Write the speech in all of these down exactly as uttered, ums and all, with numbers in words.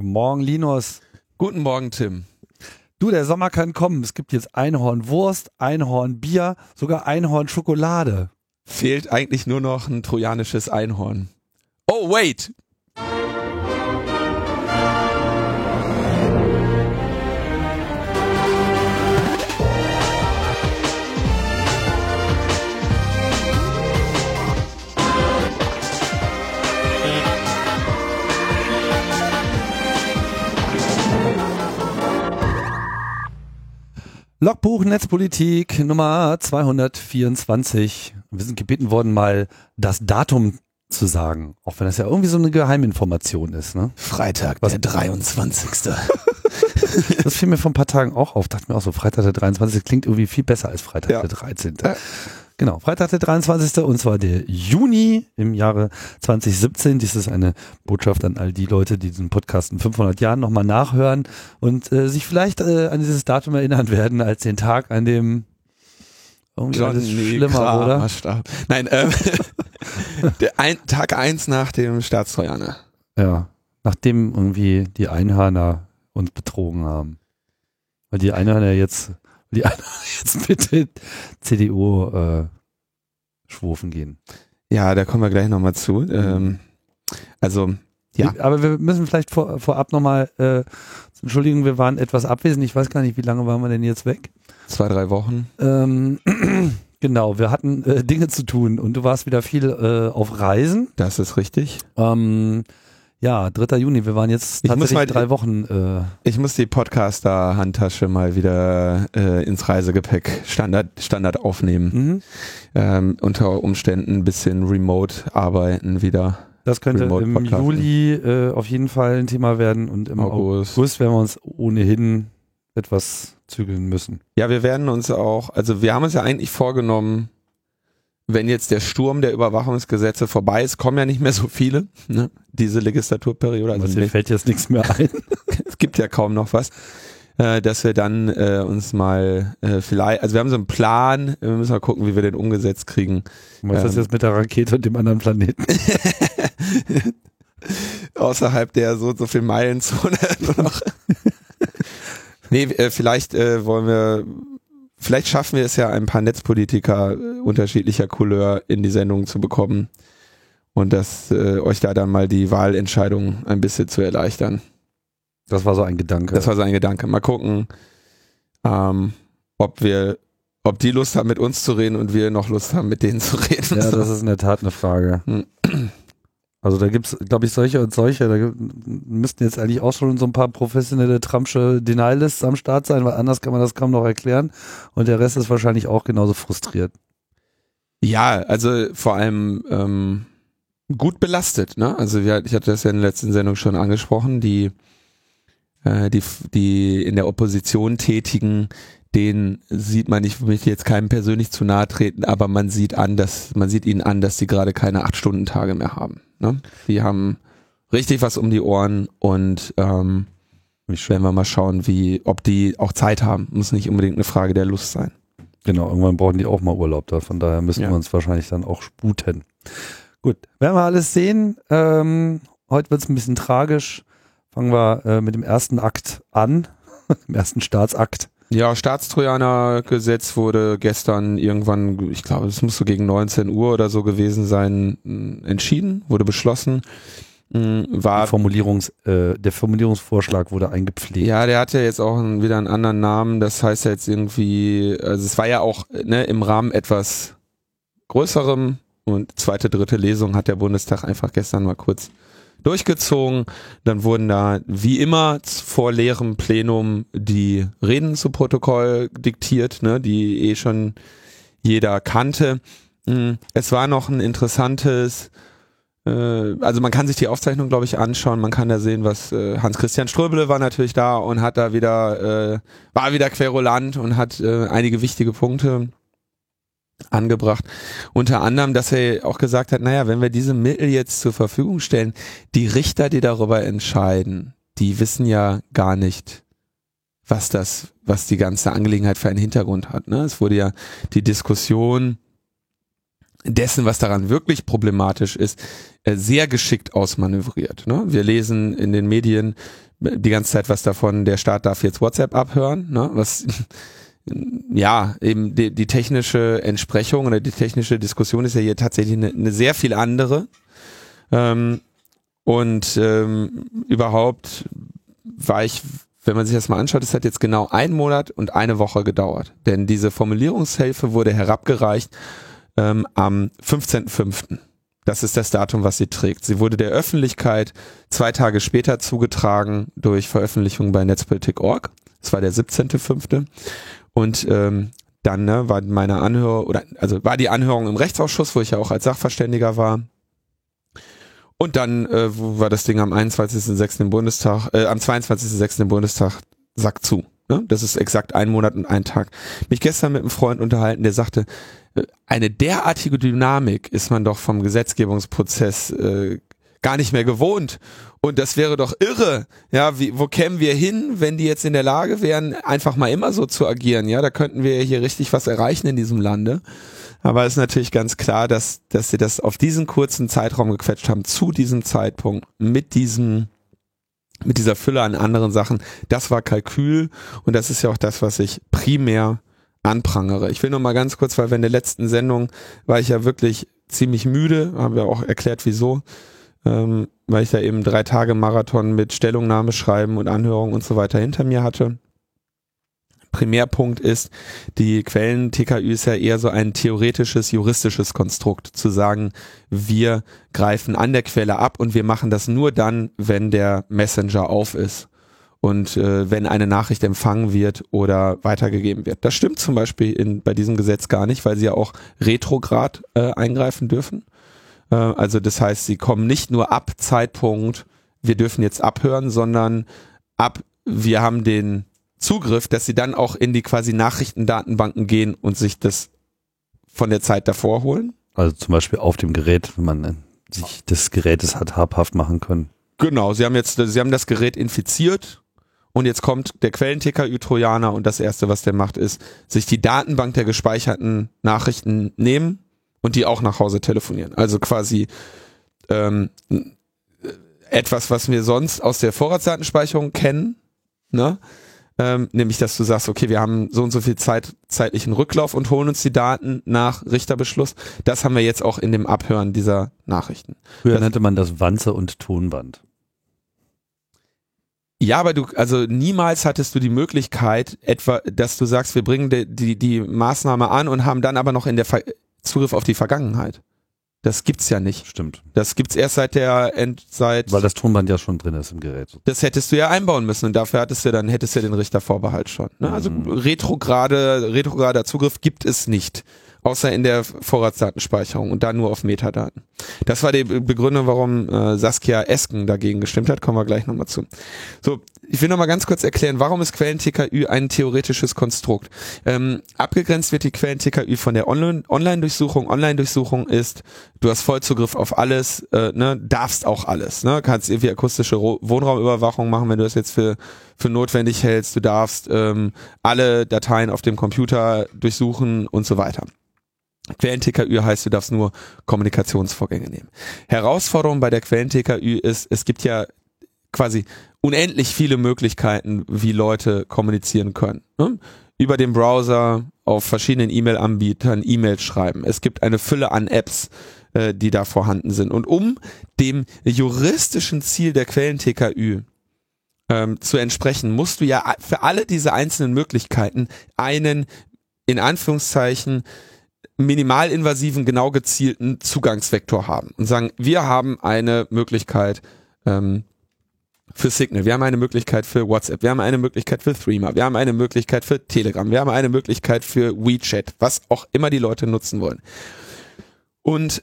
Guten Morgen, Linus. Guten Morgen, Tim. Du, der Sommer kann kommen. Es gibt jetzt Einhornwurst, Einhornbier, sogar Einhornschokolade. Fehlt eigentlich nur noch ein trojanisches Einhorn. Oh, wait! Logbuch Netzpolitik Nummer zweihundertvierundzwanzig. Wir sind gebeten worden, mal das Datum zu sagen, auch wenn das ja irgendwie so eine Geheiminformation ist, ne? Freitag, was? Der dreiundzwanzigste Das fiel mir vor ein paar Tagen auch auf. Dachte mir auch so, Freitag der dreiundzwanzigste klingt irgendwie viel besser als Freitag ja. der dreizehnte Ja. Genau, Freitag der dreiundzwanzigste und zwar der Juni im Jahre zwanzig siebzehn. Dies ist eine Botschaft an all die Leute, die diesen Podcast in fünfhundert Jahren nochmal nachhören und äh, sich vielleicht äh, an dieses Datum erinnern werden als den Tag, an dem irgendwie John alles schlimmer, Kramer oder? Starb. Nein, ähm, der ein, Tag eins nach dem Staatstrojaner. Ja, nachdem irgendwie die Einhörner uns betrogen haben. Weil die Einhörner jetzt, die Einhörner jetzt mit den C D U äh, schwurfen gehen. Ja, da kommen wir gleich nochmal zu. Ähm, also, ja. Aber wir müssen vielleicht vor, vorab nochmal, äh, entschuldigen, wir waren etwas abwesend. Ich weiß gar nicht, wie lange waren wir denn jetzt weg? Zwei, drei Wochen. Ähm, genau, wir hatten äh, Dinge zu tun und du warst wieder viel äh, auf Reisen. Das ist richtig. Ähm, ja, dritter Juni, wir waren jetzt tatsächlich mal, drei Wochen. Äh, ich muss die Podcaster-Handtasche mal wieder äh, ins Reisegepäck Standard, Standard aufnehmen. Mhm. Ähm, unter Umständen ein bisschen remote arbeiten wieder. Das könnte remote im Podcasten. Juli äh, auf jeden Fall ein Thema werden und im August, August werden wir uns ohnehin etwas zügeln müssen. Ja, wir werden uns auch, also wir haben uns ja eigentlich vorgenommen, wenn jetzt der Sturm der Überwachungsgesetze vorbei ist, kommen ja nicht mehr so viele, ne? Diese Legislaturperiode. Also mir fällt jetzt nichts mehr ein. Es gibt ja kaum noch was, äh, dass wir dann äh, uns mal äh, vielleicht, also wir haben so einen Plan, wir müssen mal gucken, wie wir den umgesetzt kriegen. Was ist ähm, das jetzt mit der Rakete und dem anderen Planeten? Außerhalb der so, so viel Meilenzone nur noch. Nee, äh, vielleicht äh, wollen wir... Vielleicht schaffen wir es ja, ein paar Netzpolitiker unterschiedlicher Couleur in die Sendung zu bekommen und das äh, euch da dann mal die Wahlentscheidung ein bisschen zu erleichtern. Das war so ein Gedanke. Das war so ein Gedanke. Mal gucken, ähm, ob wir, ob die Lust haben, mit uns zu reden und wir noch Lust haben, mit denen zu reden. Ja, das ist in der Tat eine Frage. Also da gibt's, glaube ich, solche und solche. Da g- müssten jetzt eigentlich auch schon so ein paar professionelle Trumpsche Denialists am Start sein, weil anders kann man das kaum noch erklären. Und der Rest ist wahrscheinlich auch genauso frustriert. Ja, also vor allem ähm, gut belastet, ne? Also wir, ich hatte das ja in der letzten Sendung schon angesprochen, die, äh, die, die in der Opposition Tätigen, den sieht man, ich möchte jetzt keinem persönlich zu nahe treten, aber man sieht an, dass man sieht ihnen an, dass die gerade keine acht Stunden Tage mehr haben. Ne? Die haben richtig was um die Ohren und ähm, werden wir mal schauen, wie, ob die auch Zeit haben. Muss nicht unbedingt eine Frage der Lust sein. Genau, irgendwann brauchen die auch mal Urlaub da, von daher müssen ja. wir uns wahrscheinlich dann auch sputen. Gut, werden wir alles sehen. Ähm, heute wird es ein bisschen tragisch. Fangen wir äh, mit dem ersten Akt an, dem ersten Staatsakt. Ja, Staatstrojaner-Gesetz wurde gestern irgendwann, ich glaube, es muss so gegen neunzehn Uhr oder so gewesen sein, entschieden, wurde beschlossen. War Formulierungs, äh, der Formulierungsvorschlag wurde eingepflegt. Ja, der hat ja jetzt auch einen, wieder einen anderen Namen, das heißt ja jetzt irgendwie, also es war ja auch ne, im Rahmen etwas Größerem und zweite, dritte Lesung hat der Bundestag einfach gestern mal kurz durchgezogen, dann wurden da wie immer vor leerem Plenum die Reden zu Protokoll diktiert, ne, die eh schon jeder kannte. Es war noch ein interessantes, äh, also man kann sich die Aufzeichnung, glaube ich, anschauen, man kann da sehen, was äh, Hans-Christian Ströbele war natürlich da und hat da wieder, äh, war wieder querulant und hat äh, einige wichtige Punkte angebracht. Unter anderem, dass er auch gesagt hat, naja, wenn wir diese Mittel jetzt zur Verfügung stellen, die Richter, die darüber entscheiden, die wissen ja gar nicht, was das, was die ganze Angelegenheit für einen Hintergrund hat. Ne? Es wurde ja die Diskussion dessen, was daran wirklich problematisch ist, sehr geschickt ausmanövriert. Ne? Wir lesen in den Medien die ganze Zeit was davon, der Staat darf jetzt WhatsApp abhören, ne? Was ja eben die, die technische Entsprechung oder die technische Diskussion ist ja hier tatsächlich eine, eine sehr viel andere. Ähm, und ähm, überhaupt war ich, wenn man sich das mal anschaut, es hat jetzt genau einen Monat und eine Woche gedauert. Denn diese Formulierungshilfe wurde herabgereicht ähm, am fünfzehnten fünften Das ist das Datum, was sie trägt. Sie wurde der Öffentlichkeit zwei Tage später zugetragen durch Veröffentlichung bei Netzpolitik punkt org. Das war der siebzehnten fünften Und ähm, dann ne, war meine Anhörung, oder also war die Anhörung im Rechtsausschuss, wo ich ja auch als Sachverständiger war. Und dann äh, war das Ding am einundzwanzigsten sechsten im Bundestag, äh, am zweiundzwanzigsten sechsten im Bundestag, Sack zu. Ne? Das ist exakt ein Monat und ein Tag. Mich gestern mit einem Freund unterhalten, der sagte, eine derartige Dynamik ist man doch vom Gesetzgebungsprozess äh, gar nicht mehr gewohnt. Und das wäre doch irre. Ja, wie, wo kämen wir hin, wenn die jetzt in der Lage wären, einfach mal immer so zu agieren? Ja, da könnten wir hier richtig was erreichen in diesem Lande. Aber es ist natürlich ganz klar, dass, dass sie das auf diesen kurzen Zeitraum gequetscht haben, zu diesem Zeitpunkt, mit diesem, mit dieser Fülle an anderen Sachen. Das war Kalkül. Und das ist ja auch das, was ich primär anprangere. Ich will noch mal ganz kurz, weil wir in der letzten Sendung war ich ja wirklich ziemlich müde, haben wir auch erklärt, wieso, ähm, weil ich da eben drei Tage Marathon mit Stellungnahme schreiben und Anhörung und so weiter hinter mir hatte. Primärpunkt ist, die Quellen T K Ü ist ja eher so ein theoretisches, juristisches Konstrukt, zu sagen, wir greifen an der Quelle ab und wir machen das nur dann, wenn der Messenger auf ist. Und äh, wenn eine Nachricht empfangen wird oder weitergegeben wird. Das stimmt zum Beispiel in, bei diesem Gesetz gar nicht, weil sie ja auch retrograd äh, eingreifen dürfen. Äh, also das heißt, sie kommen nicht nur ab Zeitpunkt, wir dürfen jetzt abhören, sondern ab, wir haben den Zugriff, dass sie dann auch in die quasi Nachrichtendatenbanken gehen und sich das von der Zeit davor holen. Also zum Beispiel auf dem Gerät, wenn man sich des Gerätes hat habhaft machen können. Genau, sie haben jetzt, sie haben das Gerät infiziert. Und jetzt kommt der Quellen-T K Ü-Trojaner und das Erste, was der macht, ist, sich die Datenbank der gespeicherten Nachrichten nehmen und die auch nach Hause telefonieren. Also quasi ähm, etwas, was wir sonst aus der Vorratsdatenspeicherung kennen, ne? Ähm, nämlich, dass du sagst, okay, wir haben so und so viel Zeit, zeitlichen Rücklauf und holen uns die Daten nach Richterbeschluss. Das haben wir jetzt auch in dem Abhören dieser Nachrichten. Früher das nannte man das Wanze und Tonband. Ja, aber du, also niemals hattest du die Möglichkeit, etwa, dass du sagst, wir bringen die, die, die Maßnahme an und haben dann aber noch in der Ver- Zugriff auf die Vergangenheit. Das gibt's ja nicht. Stimmt. Das gibt's erst seit der End, seit. Weil das Tonband ja schon drin ist im Gerät. Das hättest du ja einbauen müssen und dafür hattest du dann, hättest du den Richtervorbehalt schon. Ne? Also mhm. retrograde, retrograder Zugriff gibt es nicht. Außer in der Vorratsdatenspeicherung und da nur auf Metadaten. Das war die Begründung, warum äh, Saskia Esken dagegen gestimmt hat. Kommen wir gleich nochmal zu. So, ich will nochmal ganz kurz erklären, warum ist Quellen-T K Ü ein theoretisches Konstrukt? Ähm, abgegrenzt wird die Quellen-T K Ü von der Online- Online-Durchsuchung. Online-Durchsuchung ist, du hast Vollzugriff auf alles, äh, ne, darfst auch alles. Ne? Kannst irgendwie akustische Ro- Wohnraumüberwachung machen, wenn du das jetzt für für notwendig hältst. Du darfst ähm, alle Dateien auf dem Computer durchsuchen und so weiter. Quellen-T K Ü heißt, du darfst nur Kommunikationsvorgänge nehmen. Herausforderung bei der Quellen-T K Ü ist, es gibt ja quasi unendlich viele Möglichkeiten, wie Leute kommunizieren können. Ne? Über den Browser, auf verschiedenen E-Mail-Anbietern E-Mails schreiben. Es gibt eine Fülle an Apps, äh, die da vorhanden sind. Und um dem juristischen Ziel der Quellen-T K Ü ähm, zu entsprechen, musst du ja für alle diese einzelnen Möglichkeiten einen, in Anführungszeichen, minimalinvasiven, genau gezielten Zugangsvektor haben und sagen, wir haben eine Möglichkeit ähm, für Signal, wir haben eine Möglichkeit für WhatsApp, wir haben eine Möglichkeit für Threema, wir haben eine Möglichkeit für Telegram, wir haben eine Möglichkeit für WeChat, was auch immer die Leute nutzen wollen. Und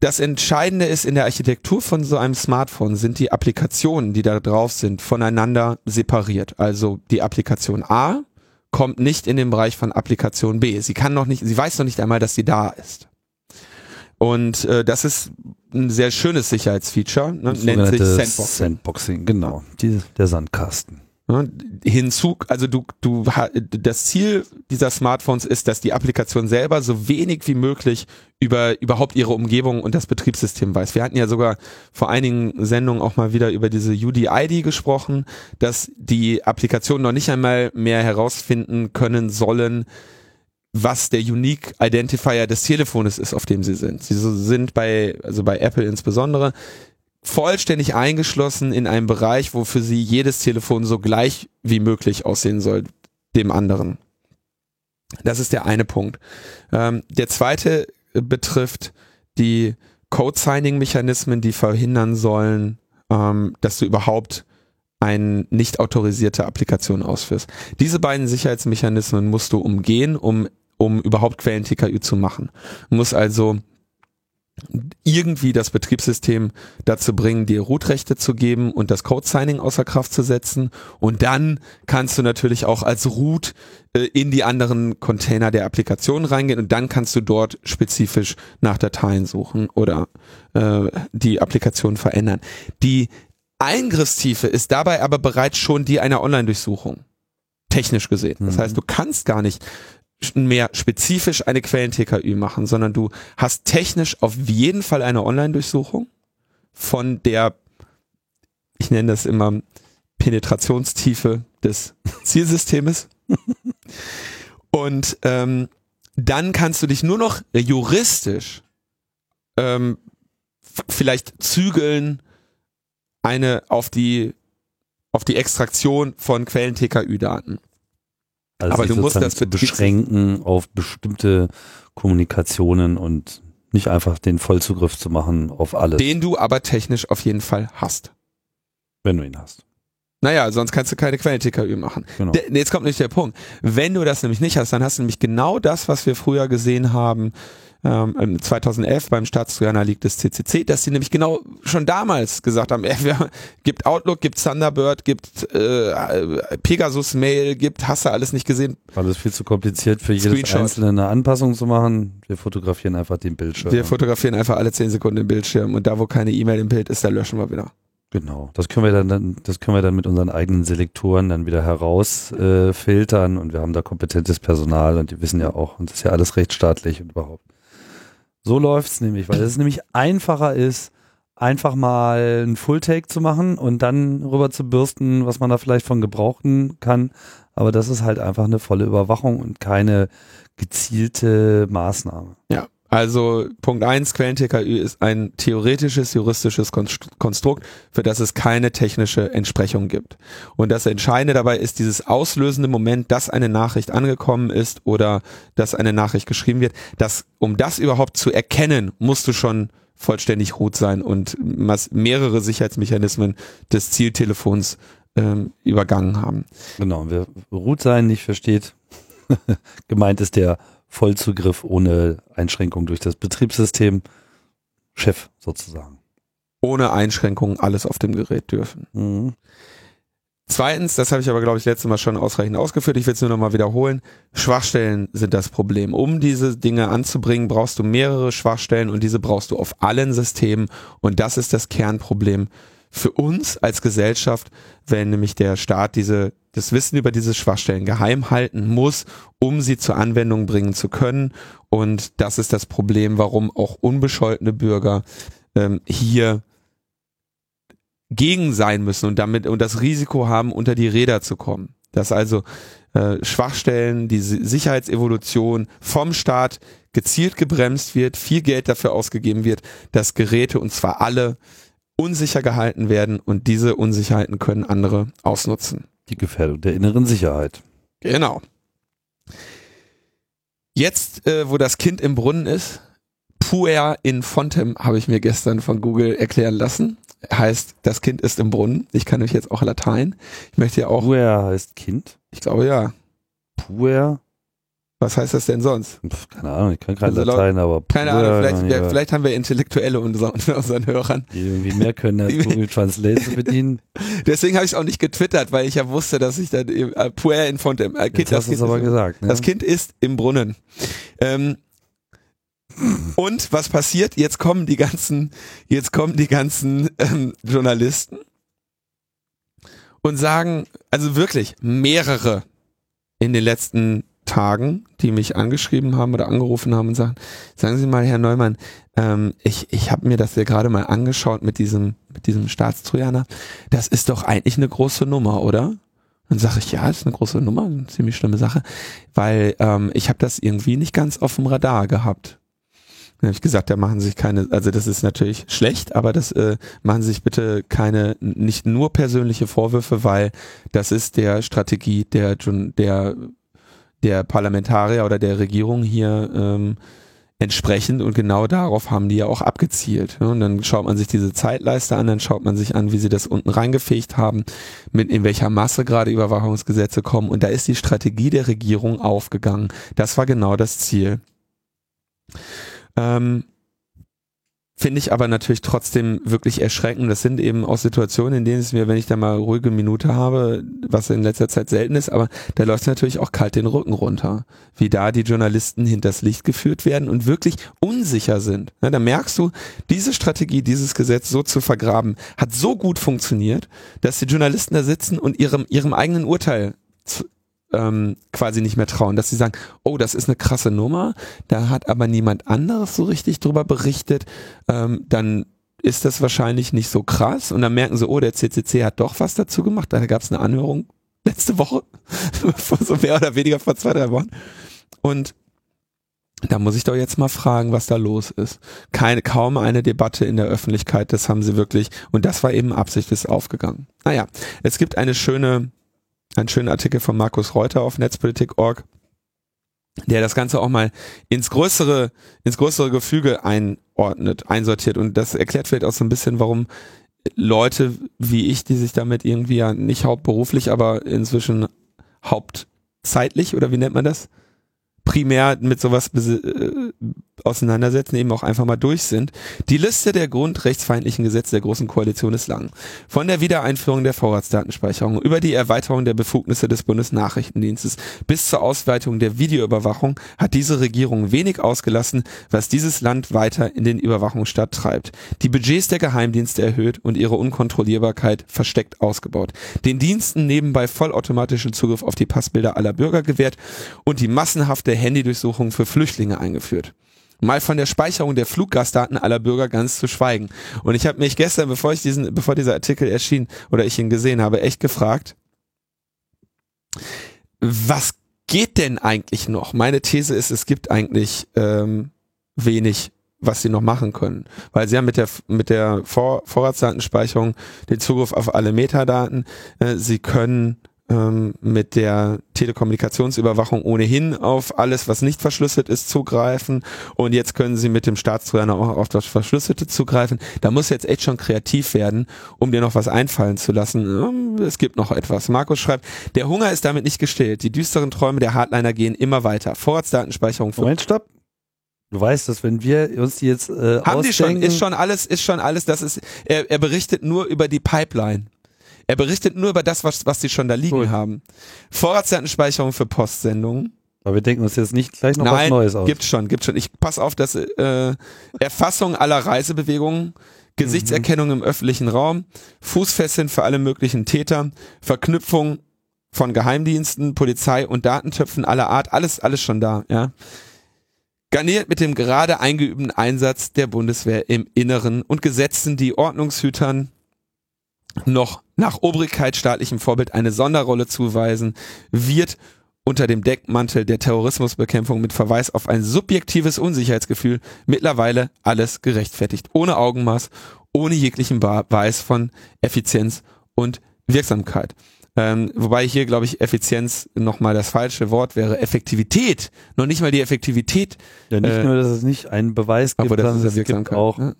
das Entscheidende ist, in der Architektur von so einem Smartphone sind die Applikationen, die da drauf sind, voneinander separiert. Also die Applikation A kommt nicht in den Bereich von Applikation B. Sie kann noch nicht, sie weiß noch nicht einmal, dass sie da ist. Und äh, das ist ein sehr schönes Sicherheitsfeature, ne? Nennt sich Sandboxing. Sandboxing, genau, die, der Sandkasten. Hinzu, also du, du, das Ziel dieser Smartphones ist, dass die Applikation selber so wenig wie möglich über überhaupt ihre Umgebung und das Betriebssystem weiß. Wir hatten ja sogar vor einigen Sendungen auch mal wieder über diese U D I D gesprochen, dass die Applikationen noch nicht einmal mehr herausfinden können sollen, was der Unique Identifier des Telefones ist, auf dem sie sind. Sie sind bei, also bei Apple insbesondere, vollständig eingeschlossen in einem Bereich, wo für sie jedes Telefon so gleich wie möglich aussehen soll, dem anderen. Das ist der eine Punkt. Ähm, der zweite betrifft die Code-Signing-Mechanismen, die verhindern sollen, ähm, dass du überhaupt eine nicht autorisierte Applikation ausführst. Diese beiden Sicherheitsmechanismen musst du umgehen, um, um überhaupt Quellen-T K Ü zu machen. Du musst also irgendwie das Betriebssystem dazu bringen, dir Root-Rechte zu geben und das Code-Signing außer Kraft zu setzen, und dann kannst du natürlich auch als Root äh, in die anderen Container der Applikation reingehen und dann kannst du dort spezifisch nach Dateien suchen oder äh, die Applikation verändern. Die Eingriffstiefe ist dabei aber bereits schon die einer Online-Durchsuchung, technisch gesehen. Das mhm. heißt, du kannst gar nicht mehr spezifisch eine Quellen-T K Ü machen, sondern du hast technisch auf jeden Fall eine Online-Durchsuchung von der, ich nenne das immer, Penetrationstiefe des Zielsystems. Und ähm, dann kannst du dich nur noch juristisch ähm, vielleicht zügeln, eine auf die auf die Extraktion von Quellen-T K Ü-Daten. Also aber du musst das beschränken auf bestimmte Kommunikationen und nicht einfach den Vollzugriff zu machen auf alles. Den du aber technisch auf jeden Fall hast. Wenn du ihn hast. Naja, sonst kannst du keine Quellen-T K Ü machen. Genau. De- jetzt kommt nämlich der Punkt. Wenn du das nämlich nicht hast, dann hast du nämlich genau das, was wir früher gesehen haben, ähm, zweitausendelf beim Staatstrojaner Leak des C C C, dass sie nämlich genau schon damals gesagt haben, äh, wir, gibt Outlook, gibt Thunderbird, gibt äh, Pegasus Mail, gibt, hast du alles nicht gesehen. Weil es viel zu kompliziert für jedes Screenshot. Einzelne eine Anpassung zu machen. Wir fotografieren einfach den Bildschirm. Wir fotografieren einfach alle zehn Sekunden den Bildschirm, und da, wo keine E-Mail im Bild ist, da löschen wir wieder. Genau, das können wir dann, das können wir dann mit unseren eigenen Selektoren dann wieder herausfiltern, äh, und wir haben da kompetentes Personal und die wissen ja auch, und das ist ja alles rechtsstaatlich und überhaupt. So läuft's nämlich, weil es nämlich einfacher ist, einfach mal einen Full-Take zu machen und dann rüber zu bürsten, was man da vielleicht von gebrauchen kann, aber das ist halt einfach eine volle Überwachung und keine gezielte Maßnahme. Ja. Also Punkt eins, Quellen-T K Ü ist ein theoretisches, juristisches Konstrukt, für das es keine technische Entsprechung gibt. Und das Entscheidende dabei ist dieses auslösende Moment, dass eine Nachricht angekommen ist oder dass eine Nachricht geschrieben wird. Das, um das überhaupt zu erkennen, musst du schon vollständig root sein und mehrere Sicherheitsmechanismen des Zieltelefons ähm, übergangen haben. Genau, wer root sein nicht versteht, gemeint ist der Vollzugriff ohne Einschränkung durch das Betriebssystem, Chef sozusagen. Ohne Einschränkungen alles auf dem Gerät dürfen. Mhm. Zweitens, das habe ich aber, glaube ich, letztes Mal schon ausreichend ausgeführt, ich will es nur nochmal wiederholen, Schwachstellen sind das Problem. Um diese Dinge anzubringen, brauchst du mehrere Schwachstellen, und diese brauchst du auf allen Systemen, und das ist das Kernproblem für uns als Gesellschaft, wenn nämlich der Staat diese das Wissen über diese Schwachstellen geheim halten muss, um sie zur Anwendung bringen zu können. Und das ist das Problem, warum auch unbescholtene Bürger ähm, hier gegen sein müssen und damit und das Risiko haben, unter die Räder zu kommen. Dass also äh, Schwachstellen, die Sicherheitsevolution vom Staat gezielt gebremst wird, viel Geld dafür ausgegeben wird, dass Geräte, und zwar alle, unsicher gehalten werden, und diese Unsicherheiten können andere ausnutzen. Die Gefährdung der inneren Sicherheit. Genau. Jetzt, äh, wo das Kind im Brunnen ist, puer in fontem habe ich mir gestern von Google erklären lassen. Heißt, das Kind ist im Brunnen. Ich kann euch jetzt auch Latein. Ich möchte ja auch. Puer heißt Kind? Ich glaube ja. Puer? Was heißt das denn sonst? Pff, keine Ahnung, ich kann gerade also Latein, aber... Puer, keine Ahnung, vielleicht, wir, vielleicht haben wir Intellektuelle unter unseren, unseren Hörern. Die irgendwie mehr können, als Google Translate zu bedienen. Deswegen habe ich es auch nicht getwittert, weil ich ja wusste, dass ich dann... Äh, Puer in fontem. Äh, kind, das, kind aber ist, gesagt, ne? Das Kind ist im Brunnen. Ähm, und was passiert? Jetzt kommen die ganzen, jetzt kommen die ganzen ähm, Journalisten und sagen, also wirklich mehrere in den letzten Tagen, die mich angeschrieben haben oder angerufen haben und sagen, sagen Sie mal, Herr Neumann, ähm, ich, ich habe mir das ja gerade mal angeschaut mit diesem, mit diesem Staatstrojaner. Das ist doch eigentlich eine große Nummer, oder? Dann sage ich, ja, das ist eine große Nummer, eine ziemlich schlimme Sache, weil ähm, ich habe das irgendwie nicht ganz auf dem Radar gehabt. Dann habe ich gesagt, da machen sich keine, also das ist natürlich schlecht, aber das äh, machen sich bitte keine, nicht nur persönliche Vorwürfe, weil das ist der Strategie der der der Parlamentarier oder der Regierung hier ähm, entsprechend, und genau darauf haben die ja auch abgezielt. Ne? Und dann schaut man sich diese Zeitleiste an, dann schaut man sich an, wie sie das unten reingefegt haben, mit in welcher Masse gerade Überwachungsgesetze kommen, und da ist die Strategie der Regierung aufgegangen. Das war genau das Ziel. Ähm, Finde ich aber natürlich trotzdem wirklich erschreckend. Das sind eben auch Situationen, in denen es mir, wenn ich da mal ruhige Minute habe, was in letzter Zeit selten ist, aber da läuft natürlich auch kalt den Rücken runter, wie da die Journalisten hinters Licht geführt werden und wirklich unsicher sind. Ja, da merkst du, diese Strategie, dieses Gesetz so zu vergraben, hat so gut funktioniert, dass die Journalisten da sitzen und ihrem, ihrem eigenen Urteil zu, quasi nicht mehr trauen, dass sie sagen, oh, das ist eine krasse Nummer, da hat aber niemand anderes so richtig drüber berichtet, ähm, dann ist das wahrscheinlich nicht so krass, und dann merken sie, oh, der C C C hat doch was dazu gemacht, da gab es eine Anhörung letzte Woche, so mehr oder weniger vor zwei, drei Wochen, und da muss ich doch jetzt mal fragen, was da los ist. Keine, kaum eine Debatte in der Öffentlichkeit, das haben sie wirklich, und das war eben Absicht, ist aufgegangen. Naja, es gibt eine schöne Ein schöner Artikel von Markus Reuter auf netzpolitik punkt org, der das Ganze auch mal ins größere, ins größere Gefüge einordnet, einsortiert. Und das erklärt vielleicht auch so ein bisschen, warum Leute wie ich, die sich damit irgendwie ja nicht hauptberuflich, aber inzwischen hauptzeitlich, oder wie nennt man das? Primär mit sowas äh, auseinandersetzen, eben auch einfach mal durch sind. Die Liste der grundrechtsfeindlichen Gesetze der Großen Koalition ist lang. Von der Wiedereinführung der Vorratsdatenspeicherung über die Erweiterung der Befugnisse des Bundesnachrichtendienstes bis zur Ausweitung der Videoüberwachung hat diese Regierung wenig ausgelassen, was dieses Land weiter in den Überwachungsstaat treibt. Die Budgets der Geheimdienste erhöht und ihre Unkontrollierbarkeit versteckt ausgebaut. Den Diensten nebenbei vollautomatischen Zugriff auf die Passbilder aller Bürger gewährt und die massenhafte Handydurchsuchung für Flüchtlinge eingeführt. Mal von der Speicherung der Fluggastdaten aller Bürger ganz zu schweigen. Und ich habe mich gestern, bevor ich diesen, bevor dieser Artikel erschien oder ich ihn gesehen habe, echt gefragt, was geht denn eigentlich noch? Meine These ist, es gibt eigentlich ähm, wenig, was sie noch machen können. Weil sie haben mit der mit der Vor- Vorratsdatenspeicherung den Zugriff auf alle Metadaten. Äh, sie können mit der Telekommunikationsüberwachung ohnehin auf alles, was nicht verschlüsselt ist, zugreifen, und jetzt können sie mit dem Staatstrojaner auch auf das Verschlüsselte zugreifen. Da muss jetzt echt schon kreativ werden, um dir noch was einfallen zu lassen. Es gibt noch etwas. Markus schreibt, der Hunger ist damit nicht gestillt. Die düsteren Träume der Hardliner gehen immer weiter. Vorratsdatenspeicherung. Moment, stopp. Du weißt, dass wenn wir uns die jetzt äh, haben die schon, ist schon alles, ist schon alles, das ist, er, er berichtet nur über die Pipeline. Er berichtet nur über das, was, was die schon da liegen cool. haben. Vorratsdatenspeicherung für Postsendungen. Aber wir denken uns jetzt nicht gleich noch Nein, was Neues aus. Gibt's schon, gibt's schon. Ich pass auf, dass äh, Erfassung aller Reisebewegungen, Gesichtserkennung mhm. im öffentlichen Raum, Fußfesseln für alle möglichen Täter, Verknüpfung von Geheimdiensten, Polizei und Datentöpfen aller Art, alles, alles schon da, ja. Garniert mit dem gerade eingeübten Einsatz der Bundeswehr im Inneren und Gesetzen, die Ordnungshütern noch nach Obrigkeit staatlichem Vorbild eine Sonderrolle zuweisen, wird unter dem Deckmantel der Terrorismusbekämpfung mit Verweis auf ein subjektives Unsicherheitsgefühl mittlerweile alles gerechtfertigt. Ohne Augenmaß, ohne jeglichen Beweis von Effizienz und Wirksamkeit. Ähm, wobei hier, glaube ich, Effizienz nochmal das falsche Wort wäre. Effektivität, noch nicht mal die Effektivität. Ja, nicht äh, nur, dass es nicht einen Beweis gibt, sondern es Wirksamkeit, gibt auch... Ne?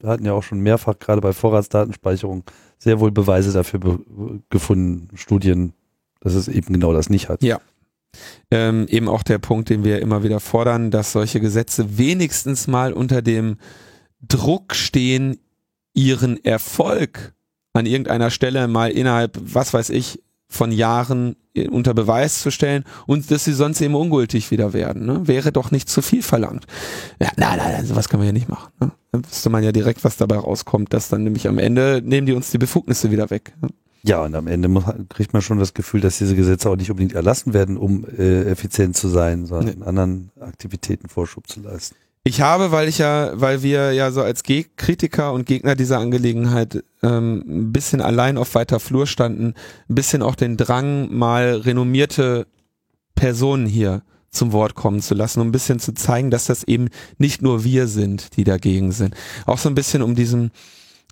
Wir hatten ja auch schon mehrfach gerade bei Vorratsdatenspeicherung sehr wohl Beweise dafür be- gefunden, Studien, dass es eben genau das nicht hat. Ja, ähm, eben auch der Punkt, den wir immer wieder fordern, dass solche Gesetze wenigstens mal unter dem Druck stehen, ihren Erfolg an irgendeiner Stelle mal innerhalb, was weiß ich, von Jahren unter Beweis zu stellen, und dass sie sonst eben ungültig wieder werden. Ne? Wäre doch nicht zu viel verlangt. Ja, nein, nein, nein, sowas kann man ja nicht machen. Ne? Dann wüsste man ja direkt, was dabei rauskommt, dass dann nämlich am Ende nehmen die uns die Befugnisse wieder weg. Ne? Ja, und am Ende muss, kriegt man schon das Gefühl, dass diese Gesetze auch nicht unbedingt erlassen werden, um äh, effizient zu sein, sondern nee. anderen Aktivitäten Vorschub zu leisten. Ich habe, weil ich ja, weil wir ja so als Ge- Kritiker und Gegner dieser Angelegenheit ähm, ein bisschen allein auf weiter Flur standen, ein bisschen auch den Drang, mal renommierte Personen hier zum Wort kommen zu lassen, um ein bisschen zu zeigen, dass das eben nicht nur wir sind, die dagegen sind. Auch so ein bisschen um diesen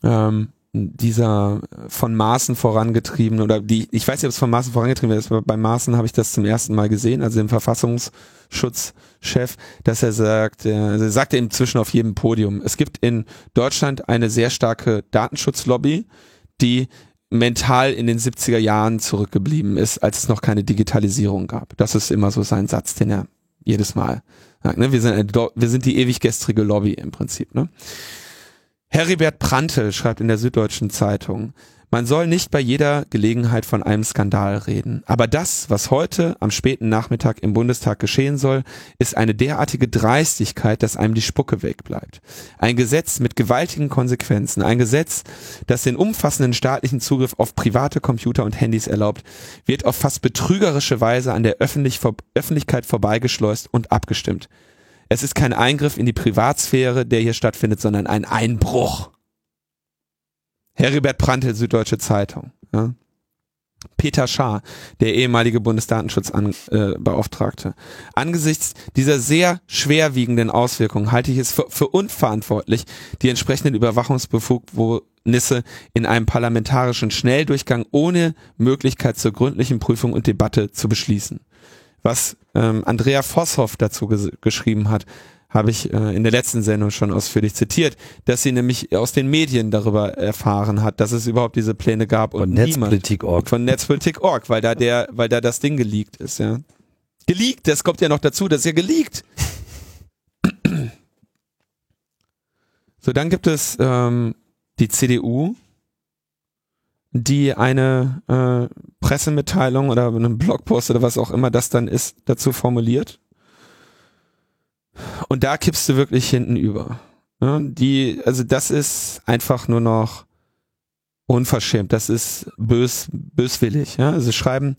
ähm, dieser von Maaßen vorangetriebene oder die, ich weiß nicht, ob es von Maaßen vorangetrieben wird, bei Maaßen habe ich das zum ersten Mal gesehen, also dem Verfassungsschutzchef, dass er sagt, also er sagt inzwischen auf jedem Podium, es gibt in Deutschland eine sehr starke Datenschutzlobby, die mental in den siebziger Jahren zurückgeblieben ist, als es noch keine Digitalisierung gab. Das ist immer so sein Satz, den er jedes Mal sagt, ne? Wir sind eine, wir sind die ewig gestrige Lobby im Prinzip, ne? Heribert Prantl schreibt in der Süddeutschen Zeitung, man soll nicht bei jeder Gelegenheit von einem Skandal reden. Aber das, was heute am späten Nachmittag im Bundestag geschehen soll, ist eine derartige Dreistigkeit, dass einem die Spucke wegbleibt. Ein Gesetz mit gewaltigen Konsequenzen, ein Gesetz, das den umfassenden staatlichen Zugriff auf private Computer und Handys erlaubt, wird auf fast betrügerische Weise an der Öffentlich- Öffentlichkeit vorbeigeschleust und abgestimmt. Es ist kein Eingriff in die Privatsphäre, der hier stattfindet, sondern ein Einbruch. Heribert Prantl, Süddeutsche Zeitung. Ja. Peter Schaar, der ehemalige Bundesdatenschutzbeauftragte. Angesichts dieser sehr schwerwiegenden Auswirkungen halte ich es für, für unverantwortlich, die entsprechenden Überwachungsbefugnisse in einem parlamentarischen Schnelldurchgang ohne Möglichkeit zur gründlichen Prüfung und Debatte zu beschließen. Was ähm, Andrea Vosshoff dazu ges- geschrieben hat, habe ich äh, in der letzten Sendung schon ausführlich zitiert, dass sie nämlich aus den Medien darüber erfahren hat, dass es überhaupt diese Pläne gab und niemand von Netzpolitik Punkt org von Netzpolitik Punkt org, weil da der, weil da das Ding geleakt ist, ja. Geleakt, das kommt ja noch dazu, das ist ja geleakt. So, dann gibt es ähm, die C D U, die eine äh, Pressemitteilung oder einen Blogpost oder was auch immer das dann ist, dazu formuliert. Und da kippst du wirklich hinten über. Ja, die, also das ist einfach nur noch unverschämt. Das ist bös, böswillig. Ja? Also schreiben,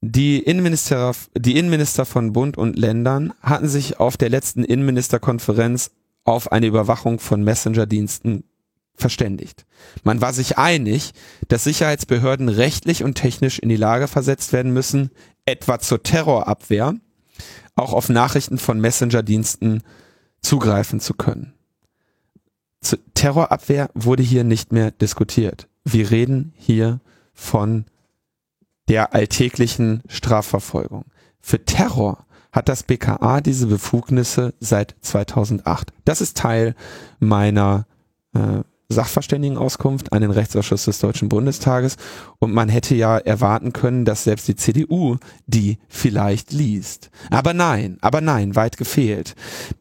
die Innenminister, die Innenminister von Bund und Ländern hatten sich auf der letzten Innenministerkonferenz auf eine Überwachung von Messenger-Diensten verständigt. Man war sich einig, dass Sicherheitsbehörden rechtlich und technisch in die Lage versetzt werden müssen, etwa zur Terrorabwehr, auch auf Nachrichten von Messenger-Diensten zugreifen zu können. Zur Terrorabwehr wurde hier nicht mehr diskutiert. Wir reden hier von der alltäglichen Strafverfolgung. Für Terror hat das B K A diese Befugnisse seit zweitausendacht. Das ist Teil meiner äh, Sachverständigenauskunft an den Rechtsausschuss des Deutschen Bundestages und man hätte ja erwarten können, dass selbst die C D U die vielleicht liest. Aber nein, aber nein, weit gefehlt.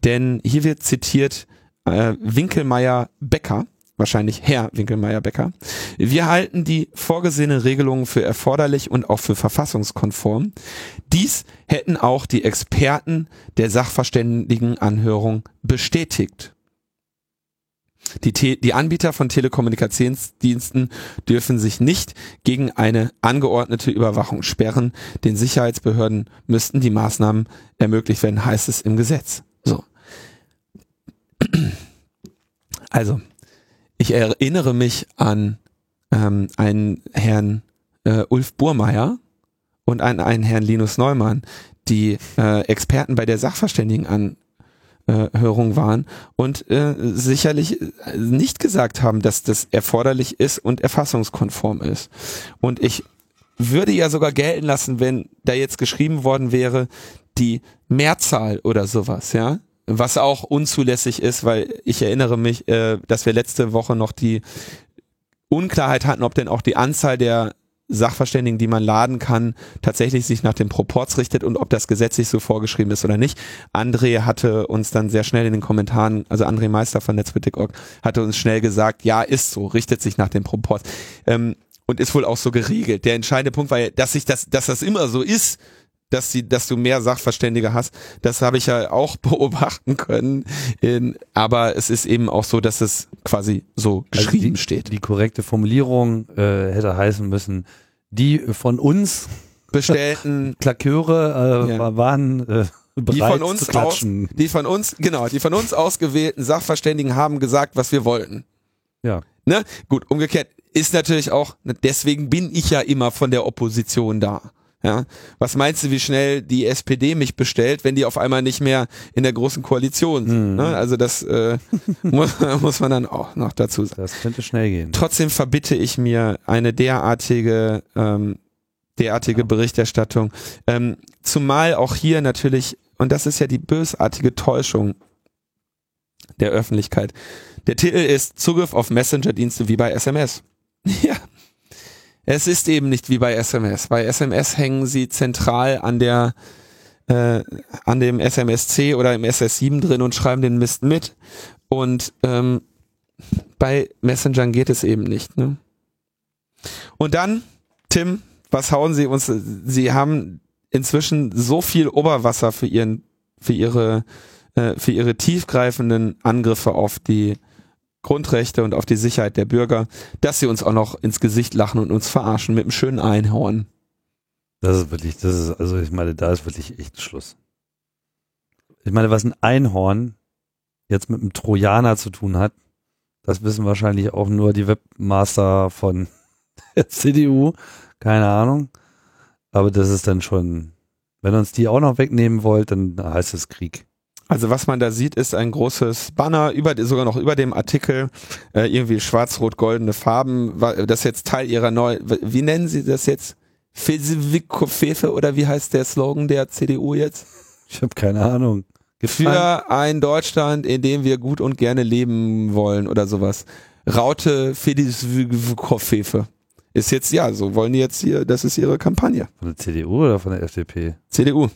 Denn hier wird zitiert äh, Winkelmeier-Becker, wahrscheinlich Herr Winkelmeier-Becker. Wir halten die vorgesehenen Regelungen für erforderlich und auch für verfassungskonform. Dies hätten auch die Experten der Sachverständigenanhörung bestätigt. Die, Te- die Anbieter von Telekommunikationsdiensten dürfen sich nicht gegen eine angeordnete Überwachung sperren. Den Sicherheitsbehörden müssten die Maßnahmen ermöglicht werden, heißt es im Gesetz. So. Also, ich erinnere mich an ähm, einen Herrn äh, Ulf Burmeier und an einen Herrn Linus Neumann, die äh, Experten bei der Sachverständigen an Hörung waren und äh, sicherlich nicht gesagt haben, dass das erforderlich ist und erfassungskonform ist. Und ich würde ja sogar gelten lassen, wenn da jetzt geschrieben worden wäre, die Mehrzahl oder sowas, ja, was auch unzulässig ist, weil ich erinnere mich, äh, dass wir letzte Woche noch die Unklarheit hatten, ob denn auch die Anzahl der Sachverständigen, die man laden kann, tatsächlich sich nach dem Proporz richtet und ob das gesetzlich so vorgeschrieben ist oder nicht. André hatte uns dann sehr schnell in den Kommentaren, also André Meister von Netzpolitik Punkt org, hatte uns schnell gesagt, ja, ist so, richtet sich nach dem Proporz ähm, und ist wohl auch so geregelt. Der entscheidende Punkt war ja, dass sich das, dass das immer so ist, dass sie, dass du mehr Sachverständige hast. Das habe ich ja auch beobachten können. In, aber es ist eben auch so, dass es quasi so also geschrieben die, steht. Die korrekte Formulierung äh, hätte heißen müssen, die von uns bestellten Klaköre äh, ja. waren äh, bereit die von uns zu klatschen. Aus, die von uns, genau, die von uns ausgewählten Sachverständigen haben gesagt, was wir wollten. Ja. Ne? Gut, umgekehrt ist natürlich auch, deswegen bin ich ja immer von der Opposition da. Ja, was meinst du, wie schnell die S P D mich bestellt, wenn die auf einmal nicht mehr in der großen Koalition sind? Mhm. Ne? Also das äh, muss, muss man dann auch noch dazu sagen. Das könnte schnell gehen. Trotzdem verbitte ich mir eine derartige, ähm, derartige ja. Berichterstattung. Ähm, zumal auch hier natürlich, und das ist ja die bösartige Täuschung der Öffentlichkeit. Der Titel ist Zugriff auf Messenger-Dienste wie bei S M S. Ja. Es ist eben nicht wie bei S M S. Bei S M S hängen sie zentral an der, äh, an dem S M S C oder im S S sieben drin und schreiben den Mist mit. Und ähm, bei Messengern geht es eben nicht. Ne? Und dann, Tim, was hauen sie uns? Sie haben inzwischen so viel Oberwasser für ihren, für ihre, äh, für ihre tiefgreifenden Angriffe auf die Grundrechte und auf die Sicherheit der Bürger, dass sie uns auch noch ins Gesicht lachen und uns verarschen mit einem schönen Einhorn. Das ist wirklich, das ist, also ich meine, da ist wirklich echt Schluss. Ich meine, was ein Einhorn jetzt mit einem Trojaner zu tun hat, das wissen wahrscheinlich auch nur die Webmaster von der C D U. Keine Ahnung. Aber das ist dann schon, wenn ihr uns die auch noch wegnehmen wollt, dann heißt es Krieg. Also was man da sieht, ist ein großes Banner, über, sogar noch über dem Artikel, äh, irgendwie schwarz-rot-goldene Farben, das ist jetzt Teil ihrer neuen, wie nennen sie das jetzt? Fefe oder wie heißt der Slogan der C D U jetzt? Ich habe keine Ahnung. Gefallen. Für ein Deutschland, in dem wir gut und gerne leben wollen oder sowas. Raute Fefe ist jetzt, ja, so wollen die jetzt hier, das ist ihre Kampagne. Von der C D U oder von der F D P? C D U.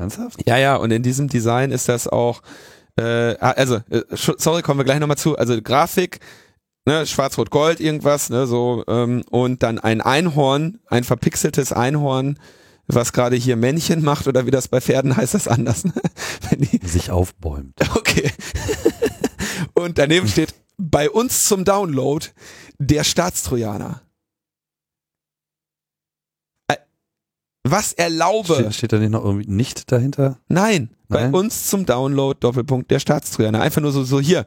Ernsthaft? Ja, ja, und in diesem Design ist das auch, äh, also, äh, sorry, kommen wir gleich nochmal zu, also Grafik, ne, schwarz-rot-gold irgendwas, ne, so, ähm, und dann ein Einhorn, ein verpixeltes Einhorn, was gerade hier Männchen macht, oder wie das bei Pferden heißt, das anders, ne? Wenn die sich aufbäumt. Okay. Und daneben steht, bei uns zum Download, der Staatstrojaner. Was erlaube... Steht, steht da nicht noch irgendwie nicht dahinter? Nein, Nein, bei uns zum Download, Doppelpunkt, der Staatstrojaner. Einfach nur so, so hier,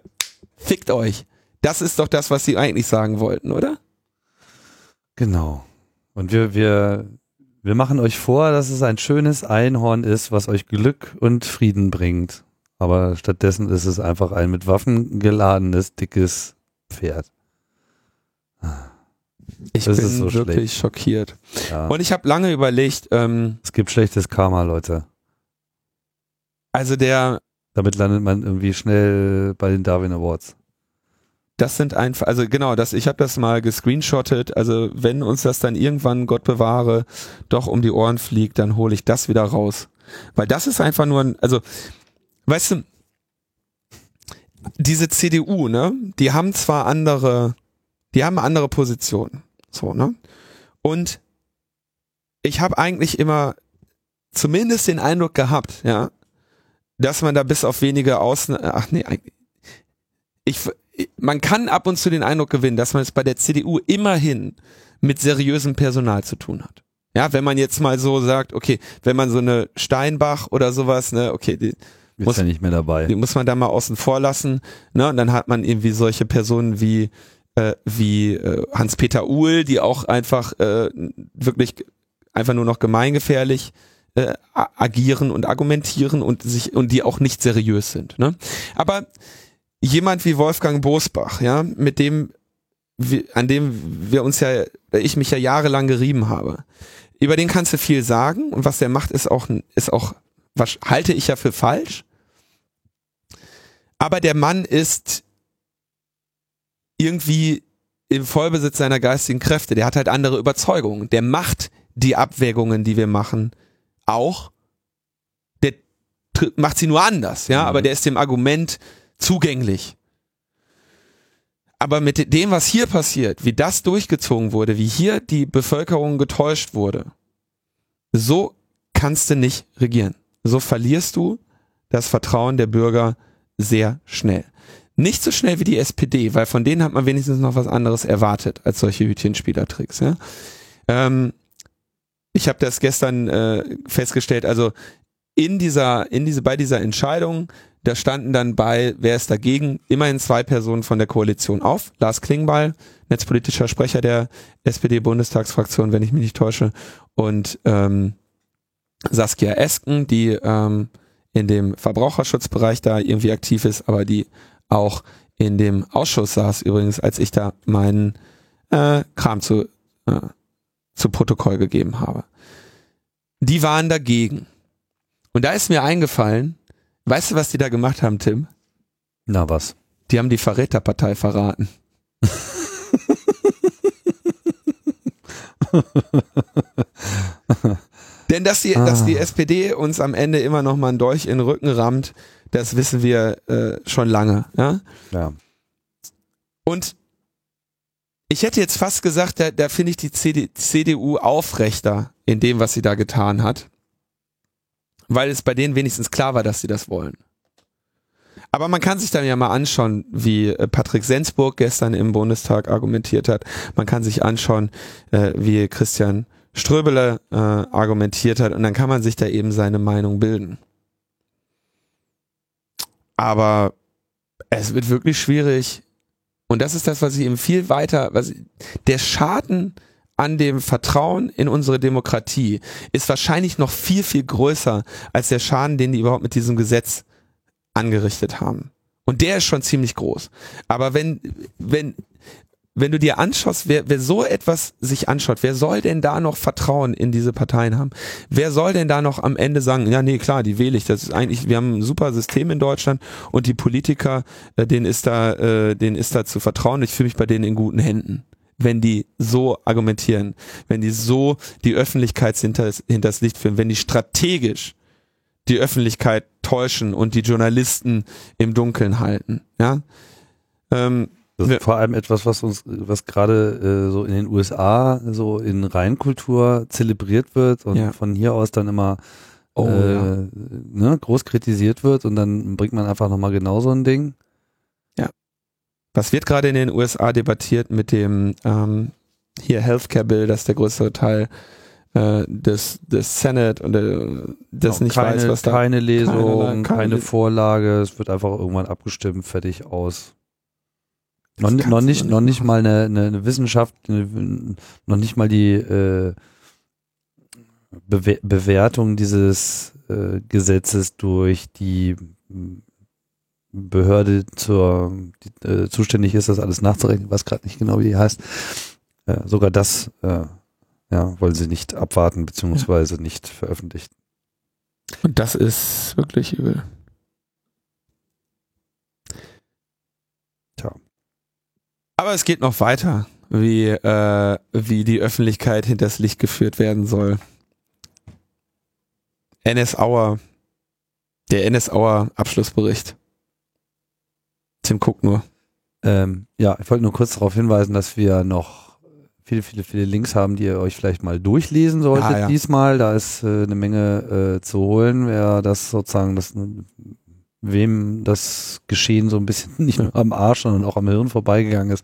fickt euch. Das ist doch das, was sie eigentlich sagen wollten, oder? Genau. Und wir, wir, wir machen euch vor, dass es ein schönes Einhorn ist, was euch Glück und Frieden bringt. Aber stattdessen ist es einfach ein mit Waffen geladenes, dickes Pferd. Ich das bin so wirklich schlecht. schockiert. Ja. Und ich habe lange überlegt. Ähm, es gibt schlechtes Karma, Leute. Also der. Damit landet man irgendwie schnell bei den Darwin Awards. Das sind einfach, also genau, das, ich habe das mal gescreenshottet. Also wenn uns das dann irgendwann, Gott bewahre, doch um die Ohren fliegt, dann hole ich das wieder raus. Weil das ist einfach nur ein, also, weißt du, diese C D U, ne, die haben zwar andere. Die haben eine andere Position. So, ne? Und ich habe eigentlich immer zumindest den Eindruck gehabt, ja, dass man da bis auf wenige Außen... Ach nee, ich, man kann ab und zu den Eindruck gewinnen, dass man es bei der C D U immerhin mit seriösem Personal zu tun hat. Ja, wenn man jetzt mal so sagt, okay, wenn man so eine Steinbach oder sowas, ne, okay... Die, Muss, ja nicht mehr dabei. Die muss man da mal außen vor lassen, ne? Und dann hat man irgendwie solche Personen wie... Äh, wie äh, Hans-Peter Uhl, die auch einfach äh, wirklich einfach nur noch gemeingefährlich äh, agieren und argumentieren und sich und die auch nicht seriös sind. Ne? Aber jemand wie Wolfgang Bosbach, ja, mit dem, wir, an dem wir uns ja, ich mich ja jahrelang gerieben habe, über den kannst du viel sagen und was der macht, ist auch, ist auch, was halte ich ja für falsch. Aber der Mann ist irgendwie im Vollbesitz seiner geistigen Kräfte. Der hat halt andere Überzeugungen. Der macht die Abwägungen, die wir machen, auch. Der macht sie nur anders, ja, mhm. aber der ist dem Argument zugänglich. Aber mit dem, was hier passiert, wie das durchgezogen wurde, wie hier die Bevölkerung getäuscht wurde, so kannst du nicht regieren. So verlierst du das Vertrauen der Bürger sehr schnell. Nicht so schnell wie die S P D, weil von denen hat man wenigstens noch was anderes erwartet als solche Hütchenspielertricks. Ja? Ähm, ich habe das gestern äh, festgestellt, also in dieser, in diese, bei dieser Entscheidung, da standen dann bei, wer ist dagegen, immerhin zwei Personen von der Koalition auf. Lars Klingbeil, netzpolitischer Sprecher der S P D-Bundestagsfraktion, wenn ich mich nicht täusche, und ähm, Saskia Esken, die ähm, in dem Verbraucherschutzbereich da irgendwie aktiv ist, aber die auch in dem Ausschuss saß übrigens, als ich da meinen äh, Kram zu, äh, zu Protokoll gegeben habe. Die waren dagegen. Und da ist mir eingefallen, weißt du, was die da gemacht haben, Tim? Na was? Die haben die Verräterpartei verraten. Denn dass die, ah. dass die S P D uns am Ende immer noch mal ein Dolch in den Rücken rammt, das wissen wir äh, schon lange. Ja? Ja. Und ich hätte jetzt fast gesagt, da, da finde ich die C D U aufrechter in dem, was sie da getan hat. Weil es bei denen wenigstens klar war, dass sie das wollen. Aber man kann sich dann ja mal anschauen, wie Patrick Sensburg gestern im Bundestag argumentiert hat. Man kann sich anschauen, äh, wie Christian Ströbele äh, argumentiert hat. Und dann kann man sich da eben seine Meinung bilden. Aber es wird wirklich schwierig. Und das ist das, was ich eben viel weiter... Was ich, der Schaden... an dem Vertrauen in unsere Demokratie ist wahrscheinlich noch viel, viel größer als der Schaden, den die überhaupt mit diesem Gesetz angerichtet haben. Und der ist schon ziemlich groß. Aber wenn, wenn, wenn du dir anschaust, wer, wer so etwas sich anschaut, wer soll denn da noch Vertrauen in diese Parteien haben? Wer soll denn da noch am Ende sagen, ja, nee, klar, die wähle ich. Das ist eigentlich, wir haben ein super System in Deutschland und die Politiker, äh, denen ist da, äh, denen ist da zu vertrauen. Ich fühle mich bei denen in guten Händen. Wenn die so argumentieren, wenn die so die Öffentlichkeit hinters, hinters Licht führen, wenn die strategisch die Öffentlichkeit täuschen und die Journalisten im Dunkeln halten, ja. Ähm, das ist vor allem etwas, was uns, was gerade äh, so in den U S A so in Reinkultur zelebriert wird und ja. von hier aus dann immer oh, äh, ja. ne, groß kritisiert wird und dann bringt man einfach nochmal genau so ein Ding. Was wird gerade in den U S A debattiert mit dem ähm, hier Healthcare Bill, dass der größere Teil äh, des, des Senate und äh, das genau, nicht keine, weiß, was da... Keine Lesung, keine, keine, keine Vorlage, es wird einfach irgendwann abgestimmt, fertig, aus. Non, noch, nicht, noch nicht mal eine, eine, eine Wissenschaft, eine, noch nicht mal die äh, Bewer- Bewertung dieses äh, Gesetzes durch die... Behörde zur die, äh, zuständig ist, das alles nachzurechnen, was gerade nicht genau wie die heißt. Äh, sogar das äh, ja, wollen sie nicht abwarten beziehungsweise ja. nicht veröffentlichen. Und das ist wirklich übel. Tja. Aber es geht noch weiter, wie, äh, wie die Öffentlichkeit hinters Licht geführt werden soll. N S Auer, der N S Auer Abschlussbericht. Tim guckt nur. Ähm, ja, ich wollte nur kurz darauf hinweisen, dass wir noch viele, viele, viele Links haben, die ihr euch vielleicht mal durchlesen solltet ah, ja. diesmal. Da ist äh, eine Menge äh, zu holen. Wer das sozusagen, das, wem das Geschehen so ein bisschen nicht nur am Arsch, sondern auch am Hirn vorbeigegangen ist,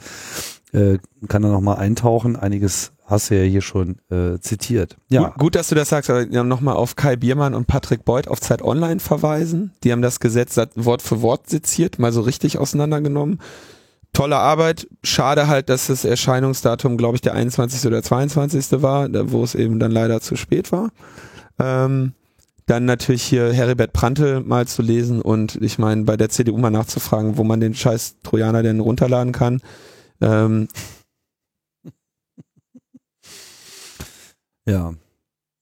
äh, kann da nochmal eintauchen. Einiges hast du ja hier schon äh, zitiert. Ja. Gut, gut, dass du das sagst, aber nochmal auf Kai Biermann und Patrick Beuth auf Zeit Online verweisen. Die haben das Gesetz Wort für Wort seziert, mal so richtig auseinandergenommen. Tolle Arbeit. Schade halt, dass das Erscheinungsdatum, glaube ich, der einundzwanzigste oder zweiundzwanzigste war, wo es eben dann leider zu spät war. Ähm, dann natürlich hier Heribert Prantl mal zu lesen und ich meine, bei der C D U mal nachzufragen, wo man den scheiß Trojaner denn runterladen kann. Ähm, Ja,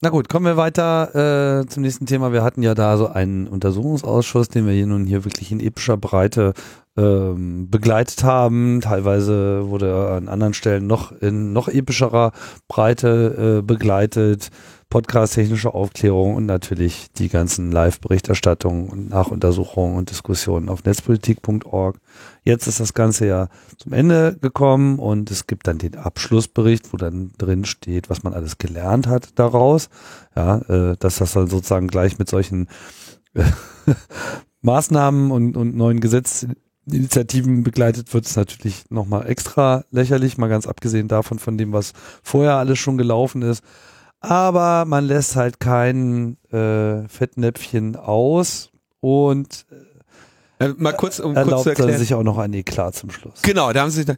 na gut, kommen wir weiter äh, zum nächsten Thema. Wir hatten ja da so einen Untersuchungsausschuss, den wir hier nun hier wirklich in epischer Breite ähm, begleitet haben. Teilweise wurde er an anderen Stellen noch in noch epischerer Breite äh, begleitet. Podcast, technische Aufklärung und natürlich die ganzen Live-Berichterstattungen und Nachuntersuchungen und Diskussionen auf netzpolitik punkt org. Jetzt ist das Ganze ja zum Ende gekommen und es gibt dann den Abschlussbericht, wo dann drin steht, was man alles gelernt hat daraus. Ja, äh, dass das dann sozusagen gleich mit solchen äh, Maßnahmen und, und neuen Gesetzesinitiativen begleitet wird, ist natürlich nochmal extra lächerlich, mal ganz abgesehen davon, von dem, was vorher alles schon gelaufen ist. Aber man lässt halt kein äh, Fettnäpfchen aus und äh, mal kurz, um erlaubt kurz zu erklären, sich auch noch ein Eklat zum Schluss. Genau, da haben sie da,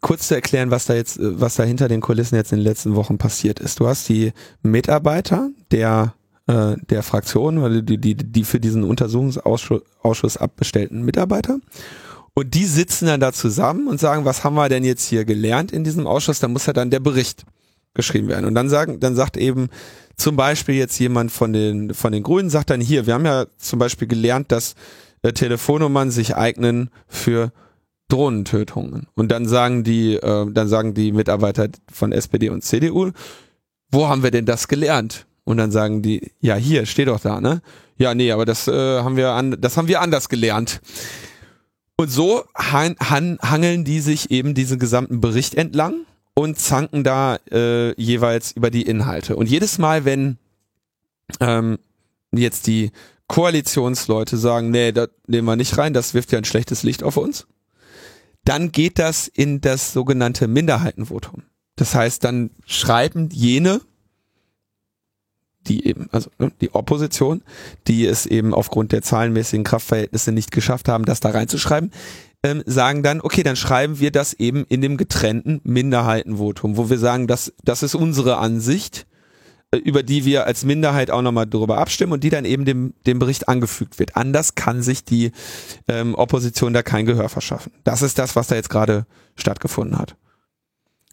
kurz zu erklären, was da jetzt, was da hinter den Kulissen jetzt in den letzten Wochen passiert ist. Du hast die Mitarbeiter der äh, der Fraktion, die, die die für diesen Untersuchungsausschuss abbestellten Mitarbeiter. Und die sitzen dann da zusammen und sagen, was haben wir denn jetzt hier gelernt in diesem Ausschuss? Da muss ja dann der Bericht geschrieben werden. Und dann sagen, dann sagt eben zum Beispiel jetzt jemand von den von den Grünen, sagt dann hier, wir haben ja zum Beispiel gelernt, dass äh, Telefonnummern sich eignen für Drohnentötungen. Und dann sagen die, äh, dann sagen die Mitarbeiter von S P D und C D U, wo haben wir denn das gelernt? Und dann sagen die, ja hier, steht doch da, ne? Ja, nee, aber das äh, haben wir an, das haben wir anders gelernt. Und so han, han, hangeln die sich eben diesen gesamten Bericht entlang und zanken da äh, jeweils über die Inhalte. Und jedes Mal, wenn ähm, jetzt die Koalitionsleute sagen, nee, das nehmen wir nicht rein, das wirft ja ein schlechtes Licht auf uns, dann geht das in das sogenannte Minderheitenvotum. Das heißt, dann schreiben jene, die eben, also die Opposition, die es eben aufgrund der zahlenmäßigen Kraftverhältnisse nicht geschafft haben, das da reinzuschreiben, sagen dann, okay, dann schreiben wir das eben in dem getrennten Minderheitenvotum, wo wir sagen, das, das ist unsere Ansicht, über die wir als Minderheit auch nochmal darüber abstimmen und die dann eben dem, dem Bericht angefügt wird. Anders kann sich die ähm, Opposition da kein Gehör verschaffen. Das ist das, was da jetzt gerade stattgefunden hat.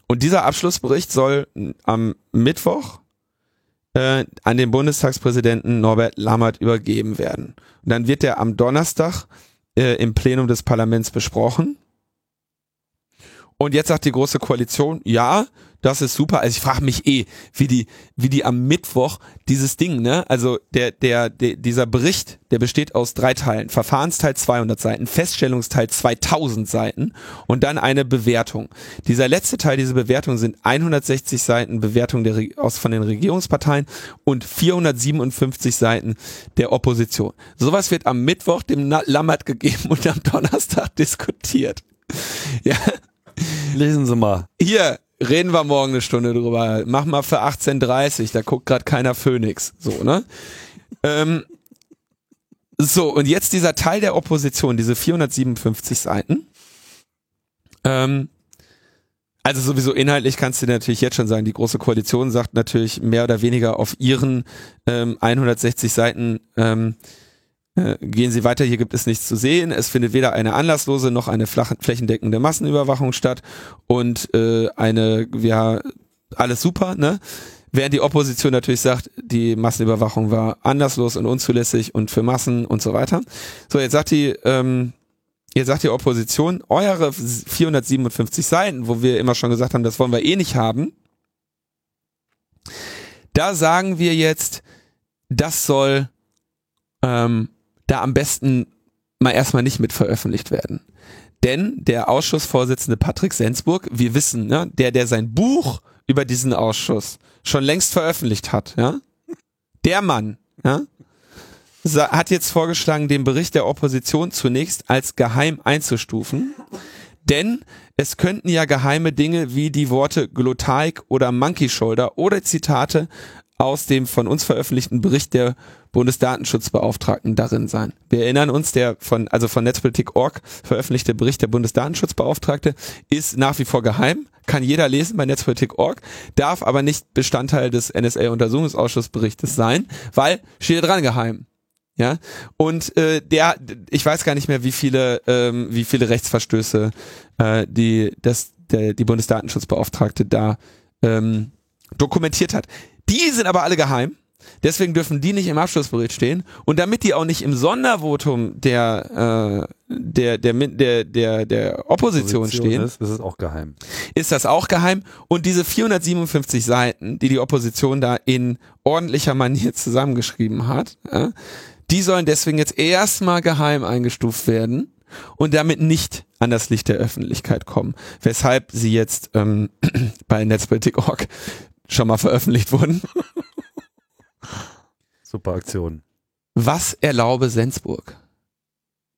Und dieser Abschlussbericht soll am Mittwoch äh, an den Bundestagspräsidenten Norbert Lammert übergeben werden. Und dann wird der am Donnerstag im Plenum des Parlaments besprochen. Und jetzt sagt die Große Koalition, ja, das ist super. Also ich frage mich eh, wie die, wie die am Mittwoch dieses Ding, ne? Also der, der, der, dieser Bericht, der besteht aus drei Teilen. Verfahrensteil zweihundert Seiten, Feststellungsteil zweitausend Seiten und dann eine Bewertung. Dieser letzte Teil, diese Bewertung sind hundertsechzig Seiten Bewertung der, aus, von den Regierungsparteien und vierhundertsiebenundfünfzig Seiten der Opposition. Sowas wird am Mittwoch dem Lammert gegeben und am Donnerstag diskutiert. Ja. Lesen Sie mal. Hier, reden wir morgen eine Stunde drüber. Mach mal für achtzehn Uhr dreißig, da guckt gerade keiner Phoenix. So, ne? ähm, so, und jetzt dieser Teil der Opposition, diese vierhundertsiebenundfünfzig Seiten. Ähm, also sowieso inhaltlich kannst du dir natürlich jetzt schon sagen, die Große Koalition sagt natürlich mehr oder weniger auf ihren ähm, hundertsechzig Seiten ähm, gehen Sie weiter, hier gibt es nichts zu sehen. Es findet weder eine anlasslose noch eine flache, flächendeckende Massenüberwachung statt und äh, eine, ja, alles super, ne? Während die Opposition natürlich sagt, die Massenüberwachung war anlasslos und unzulässig und für Massen und so weiter. So, jetzt sagt die, ähm, jetzt sagt die Opposition, eure vierhundertsiebenundfünfzig Seiten, wo wir immer schon gesagt haben, das wollen wir eh nicht haben, da sagen wir jetzt, das soll ähm, da am besten mal erstmal nicht mit veröffentlicht werden. Denn der Ausschussvorsitzende Patrick Sensburg, wir wissen, ne, der, der sein Buch über diesen Ausschuss schon längst veröffentlicht hat, ja, der Mann, ja, hat jetzt vorgeschlagen, den Bericht der Opposition zunächst als geheim einzustufen, denn es könnten ja geheime Dinge wie die Worte Glottaik oder Monkey Shoulder oder Zitate aus dem von uns veröffentlichten Bericht der Bundesdatenschutzbeauftragten darin sein. Wir erinnern uns, der von, also von netzpolitik punkt org veröffentlichte Bericht der Bundesdatenschutzbeauftragte ist nach wie vor geheim, kann jeder lesen bei netzpolitik punkt org, darf aber nicht Bestandteil des N S A-Untersuchungsausschussberichtes sein, weil steht dran geheim. Ja, und äh, der, ich weiß gar nicht mehr, wie viele, ähm, wie viele Rechtsverstöße äh, die, das, der, die Bundesdatenschutzbeauftragte da ähm, dokumentiert hat. Die sind aber alle geheim Deswegen dürfen die nicht im Abschlussbericht stehen. Und damit die auch nicht im Sondervotum der äh, der, der, der, der, der Opposition, Opposition stehen, ist, ist es auch geheim. Ist das auch geheim. Und diese vierhundertsiebenundfünfzig Seiten, die die Opposition da in ordentlicher Manier zusammengeschrieben hat, äh, die sollen deswegen jetzt erstmal geheim eingestuft werden und damit nicht an das Licht der Öffentlichkeit kommen. Weshalb sie jetzt ähm, bei Netzpolitik punkt org schon mal veröffentlicht wurden. Super Aktion. Was erlaube Sensburg?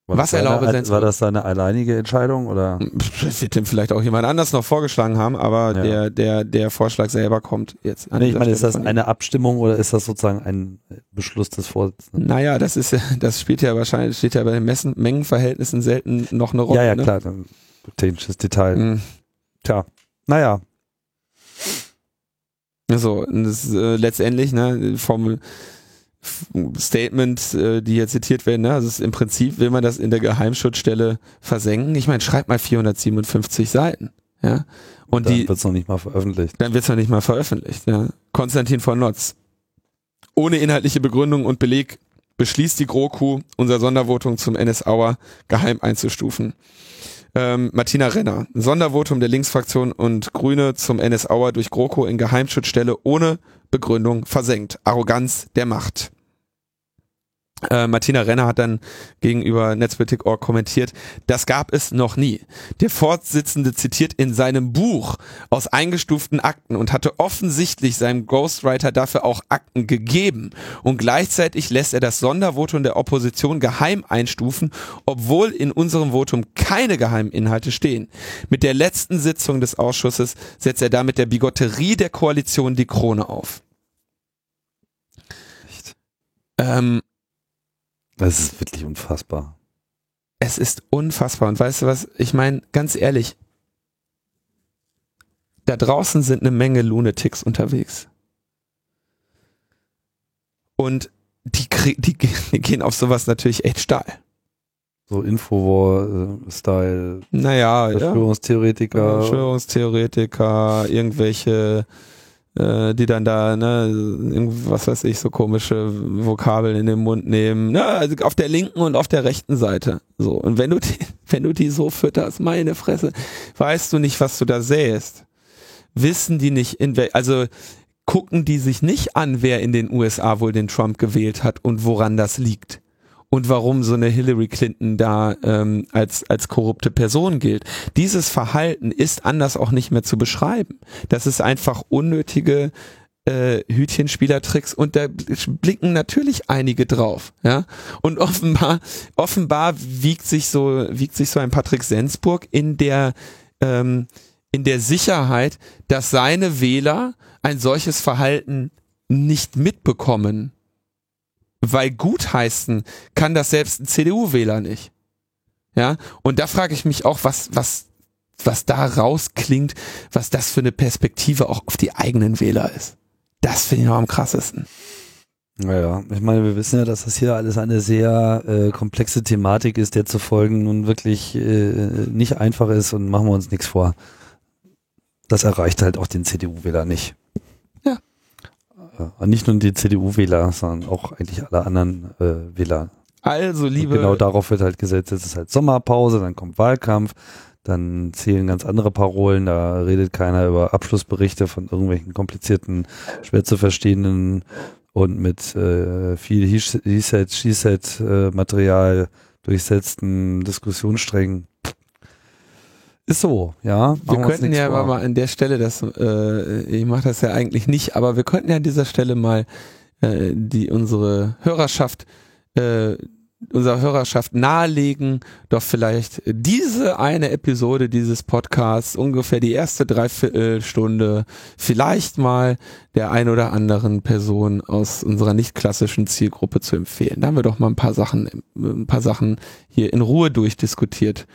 War Was seine, erlaube Sensburg? War das seine alleinige Entscheidung oder? Das wird ihm vielleicht auch jemand anders noch vorgeschlagen haben, aber ja. der, der, der Vorschlag selber kommt jetzt an. Nee, ich meine, Stelle ist das eine Abstimmung oder ist das sozusagen ein Beschluss des Vorsitzenden? Naja, das ist, das spielt ja wahrscheinlich, steht ja bei den Messen, Mengenverhältnissen selten noch eine Rolle. Ja, ja, ne? Klar, dann technisches Detail. Mhm. Tja, naja. Also, das ist, äh, letztendlich, ne, vom Statement, äh, die hier zitiert werden, ne, also es ist, im Prinzip will man das in der Geheimschutzstelle versenken. Ich meine, schreibt mal vierhundertsiebenundfünfzig Seiten, ja. Und, Und dann wird es noch nicht mal veröffentlicht. Dann wird es noch nicht mal veröffentlicht, ja. Konstantin von Notz. Ohne inhaltliche Begründung und Beleg beschließt die GroKo, unser Sondervotum zum N S Auer geheim einzustufen. Ähm, Martina Renner. Sondervotum der Linksfraktion und Grüne zum N S Auer durch GroKo in Geheimschutzstelle ohne Begründung versenkt. Arroganz der Macht. Äh, Martina Renner hat dann gegenüber Netzpolitik punkt org kommentiert, das gab es noch nie. Der Vorsitzende zitiert in seinem Buch aus eingestuften Akten und hatte offensichtlich seinem Ghostwriter dafür auch Akten gegeben und gleichzeitig lässt er das Sondervotum der Opposition geheim einstufen, obwohl in unserem Votum keine geheimen Inhalte stehen. Mit der letzten Sitzung des Ausschusses setzt er damit der Bigotterie der Koalition die Krone auf. Echt? Ähm, Das ist wirklich unfassbar. Es ist unfassbar. Und weißt du was? Ich meine, ganz ehrlich, da draußen sind eine Menge Lunatics unterwegs. Und die, krie- die, die gehen auf sowas natürlich echt steil. So Infowar-Style. Naja, Verschwörungstheoretiker. Ja. Verschwörungstheoretiker, irgendwelche... die dann da, ne, was weiß ich, so komische Vokabeln in den Mund nehmen, ne, also auf der linken und auf der rechten Seite, so. Und wenn du die, wenn du die so fütterst, meine Fresse, weißt du nicht, was du da säst. Wissen die nicht, in wel- also gucken die sich nicht an, wer in den U S A wohl den Trump gewählt hat und woran das liegt. Und warum so eine Hillary Clinton da ähm, als als korrupte Person gilt. Dieses Verhalten ist anders auch nicht mehr zu beschreiben. Das ist einfach unnötige äh, Hütchenspielertricks und da blicken natürlich einige drauf. Ja? Und offenbar offenbar wiegt sich so wiegt sich so ein Patrick Sensburg in der ähm, in der Sicherheit, dass seine Wähler ein solches Verhalten nicht mitbekommen. Weil gutheißen kann das selbst ein C D U-Wähler nicht. Ja, und da frage ich mich auch, was, was, was da rausklingt, was das für eine Perspektive auch auf die eigenen Wähler ist. Das finde ich noch am krassesten. Naja, ich meine, wir wissen ja, dass das hier alles eine sehr äh, komplexe Thematik ist, der zu folgen nun wirklich äh, nicht einfach ist und machen wir uns nichts vor. Das erreicht halt auch den C D U-Wähler nicht. Nicht nur die C D U-Wähler, sondern auch eigentlich alle anderen äh, Wähler. Also, liebe. Und genau darauf wird halt gesetzt, es ist halt Sommerpause, dann kommt Wahlkampf, dann zählen ganz andere Parolen, da redet keiner über Abschlussberichte von irgendwelchen komplizierten, schwer zu verstehenden und mit äh, viel He-Said, She-Said-Material durchsetzten Diskussionssträngen. Ist so, ja. Wir könnten ja aber mal an der Stelle, das, äh, ich mache das ja eigentlich nicht, aber wir könnten ja an dieser Stelle mal äh, die unsere Hörerschaft, äh, unserer Hörerschaft nahelegen, doch vielleicht diese eine Episode dieses Podcasts, ungefähr die erste Dreiviertelstunde, vielleicht mal der ein oder anderen Person aus unserer nicht klassischen Zielgruppe zu empfehlen. Da haben wir doch mal ein paar Sachen, ein paar Sachen hier in Ruhe durchdiskutiert.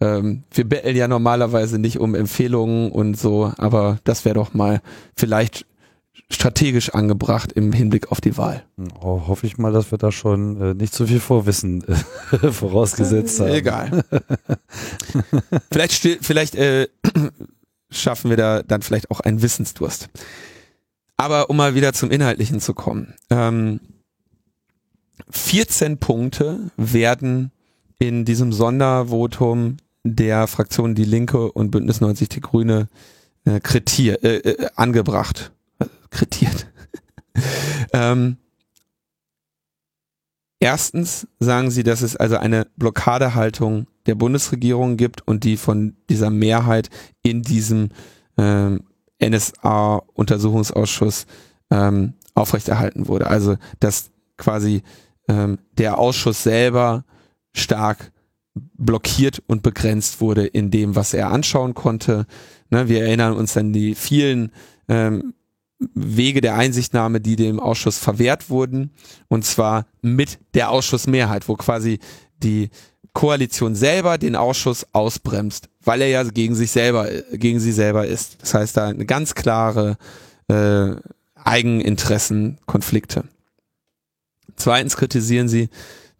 Wir betteln ja normalerweise nicht um Empfehlungen und so, aber das wäre doch mal vielleicht strategisch angebracht im Hinblick auf die Wahl. Oh, hoffe ich mal, dass wir da schon äh, nicht zu viel Vorwissen äh, vorausgesetzt haben. Egal. vielleicht still, vielleicht äh, schaffen wir da dann vielleicht auch einen Wissensdurst. Aber um mal wieder zum Inhaltlichen zu kommen. Ähm, vierzehn Punkte werden in diesem Sondervotum der Fraktion Die Linke und Bündnis neunzig Die Grüne äh, kritiert, äh, äh, angebracht. Äh, kritiert. ähm, Erstens sagen sie, dass es also eine Blockadehaltung der Bundesregierung gibt und die von dieser Mehrheit in diesem ähm, N S A-Untersuchungsausschuss ähm, aufrechterhalten wurde. Also dass quasi ähm, der Ausschuss selber stark blockiert und begrenzt wurde in dem, was er anschauen konnte. Ne, wir erinnern uns an die vielen ähm, Wege der Einsichtnahme, die dem Ausschuss verwehrt wurden, und zwar mit der Ausschussmehrheit, wo quasi die Koalition selber den Ausschuss ausbremst, weil er ja gegen sich selber, gegen sie selber ist. Das heißt, da eine ganz klare äh, Eigeninteressenkonflikte. Zweitens kritisieren sie,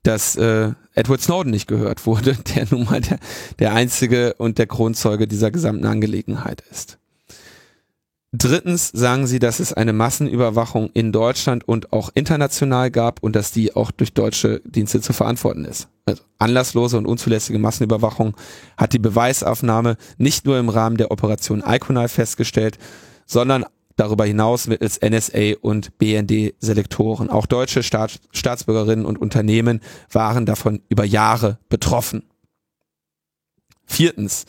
dass äh, Edward Snowden nicht gehört wurde, der nun mal der, der einzige und der Kronzeuge dieser gesamten Angelegenheit ist. Drittens sagen sie, dass es eine Massenüberwachung in Deutschland und auch international gab und dass die auch durch deutsche Dienste zu verantworten ist. Also anlasslose und unzulässige Massenüberwachung hat die Beweisaufnahme nicht nur im Rahmen der Operation Iconal festgestellt, sondern darüber hinaus mittels N S A und B N D-Selektoren. Auch deutsche Staats- Staatsbürgerinnen und Unternehmen waren davon über Jahre betroffen. Viertens.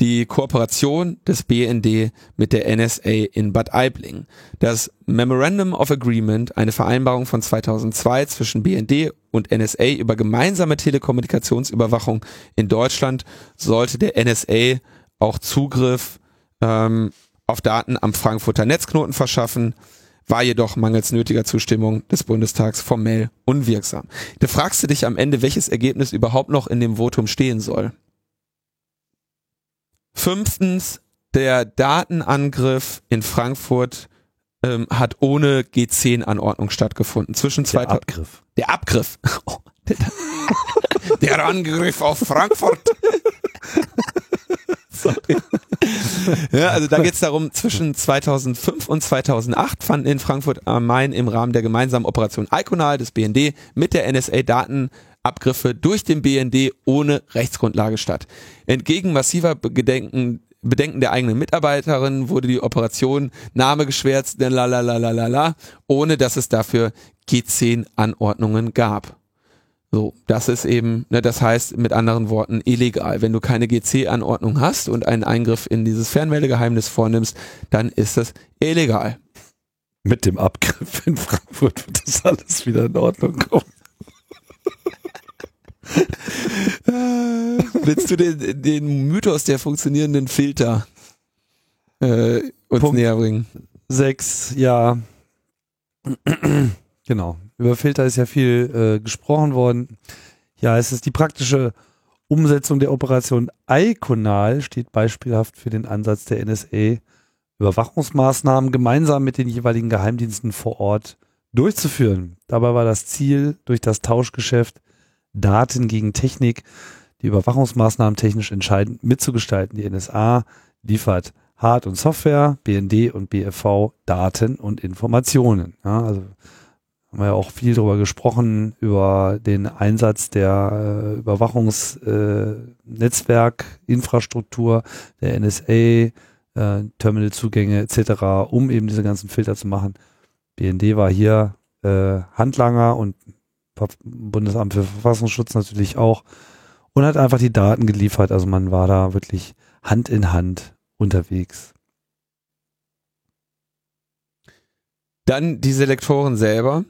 Die Kooperation des B N D mit der N S A in Bad Aibling. Das Memorandum of Agreement, eine Vereinbarung von zweitausendzwei zwischen B N D und N S A über gemeinsame Telekommunikationsüberwachung in Deutschland, sollte der N S A auch Zugriff ähm, auf Daten am Frankfurter Netzknoten verschaffen, war jedoch mangels nötiger Zustimmung des Bundestags formell unwirksam. Da fragst du dich am Ende, welches Ergebnis überhaupt noch in dem Votum stehen soll. Fünftens, der Datenangriff in Frankfurt ähm, hat ohne G zehn Anordnung stattgefunden. Zwischen der Abgriff. Der Abgriff. Oh, der, der Angriff auf Frankfurt. Sorry. Ja, also da geht es darum, zwischen zweitausendfünf und zweitausendacht fanden in Frankfurt am Main im Rahmen der gemeinsamen Operation Iconal des B N D mit der N S A Daten Abgriffe durch den B N D ohne Rechtsgrundlage statt. Entgegen massiver Bedenken, Bedenken der eigenen Mitarbeiterinnen wurde die Operation Name geschwärzt, la la la la la la, ohne dass es dafür G zehn Anordnungen gab. So, das ist eben, ne, das heißt mit anderen Worten illegal. Wenn du keine G zehn Anordnung hast und einen Eingriff in dieses Fernmeldegeheimnis vornimmst, dann ist das illegal. Mit dem Abgriff in Frankfurt wird das alles wieder in Ordnung kommen. Willst du den, den Mythos der funktionierenden Filter äh, uns Punkt näher bringen? Sechs, ja. Genau. Über Filter ist ja viel äh, gesprochen worden. Ja, es ist die praktische Umsetzung der Operation Iconal, steht beispielhaft für den Ansatz der N S A, Überwachungsmaßnahmen gemeinsam mit den jeweiligen Geheimdiensten vor Ort durchzuführen. Dabei war das Ziel, durch das Tauschgeschäft Daten gegen Technik, die Überwachungsmaßnahmen technisch entscheidend mitzugestalten. Die N S A liefert Hard- und Software, B N D und B F V Daten und Informationen. Ja, also haben wir ja auch viel darüber gesprochen, über den Einsatz der äh, Überwachungsnetzwerkinfrastruktur äh, der N S A, äh, Terminalzugänge et cetera, um eben diese ganzen Filter zu machen. B N D war hier äh, Handlanger und Bundesamt für Verfassungsschutz natürlich auch und hat einfach die Daten geliefert. Also man war da wirklich Hand in Hand unterwegs. Dann die Selektoren selber.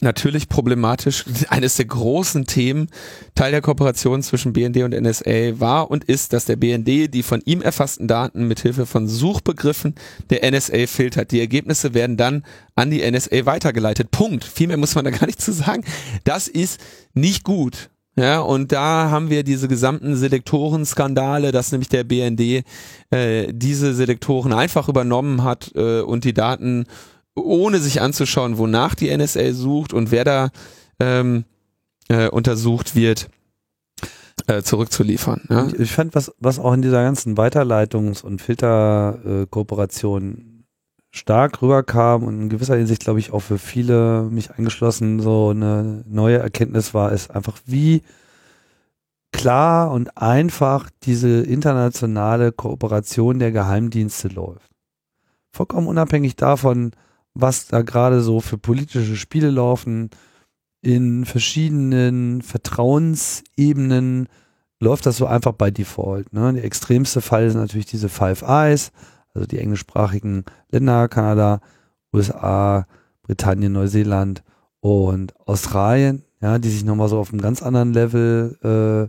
Natürlich problematisch. Eines der großen Themen, Teil der Kooperation zwischen B N D und N S A war und ist, dass der B N D die von ihm erfassten Daten mithilfe von Suchbegriffen der N S A filtert. Die Ergebnisse werden dann an die N S A weitergeleitet. Punkt. Viel mehr muss man da gar nicht zu sagen. Das ist nicht gut. Ja, und da haben wir diese gesamten Selektoren-Skandale, dass nämlich der B N D äh, diese Selektoren einfach übernommen hat äh, und die Daten ohne sich anzuschauen, wonach die N S A sucht und wer da ähm, äh, untersucht wird, äh, zurückzuliefern. Ja? Ich, ich fand, was, was auch in dieser ganzen Weiterleitungs- und Filterkooperation äh, stark rüberkam und in gewisser Hinsicht, glaube ich, auch für viele, mich eingeschlossen, so eine neue Erkenntnis war, ist einfach, wie klar und einfach diese internationale Kooperation der Geheimdienste läuft. Vollkommen unabhängig davon, was da gerade so für politische Spiele laufen, in verschiedenen Vertrauensebenen läuft das so einfach bei Default. Ne? Der extremste Fall ist natürlich diese Five Eyes, also die englischsprachigen Länder, Kanada, U S A, Britannien, Neuseeland und Australien, ja, die sich nochmal so auf einem ganz anderen Level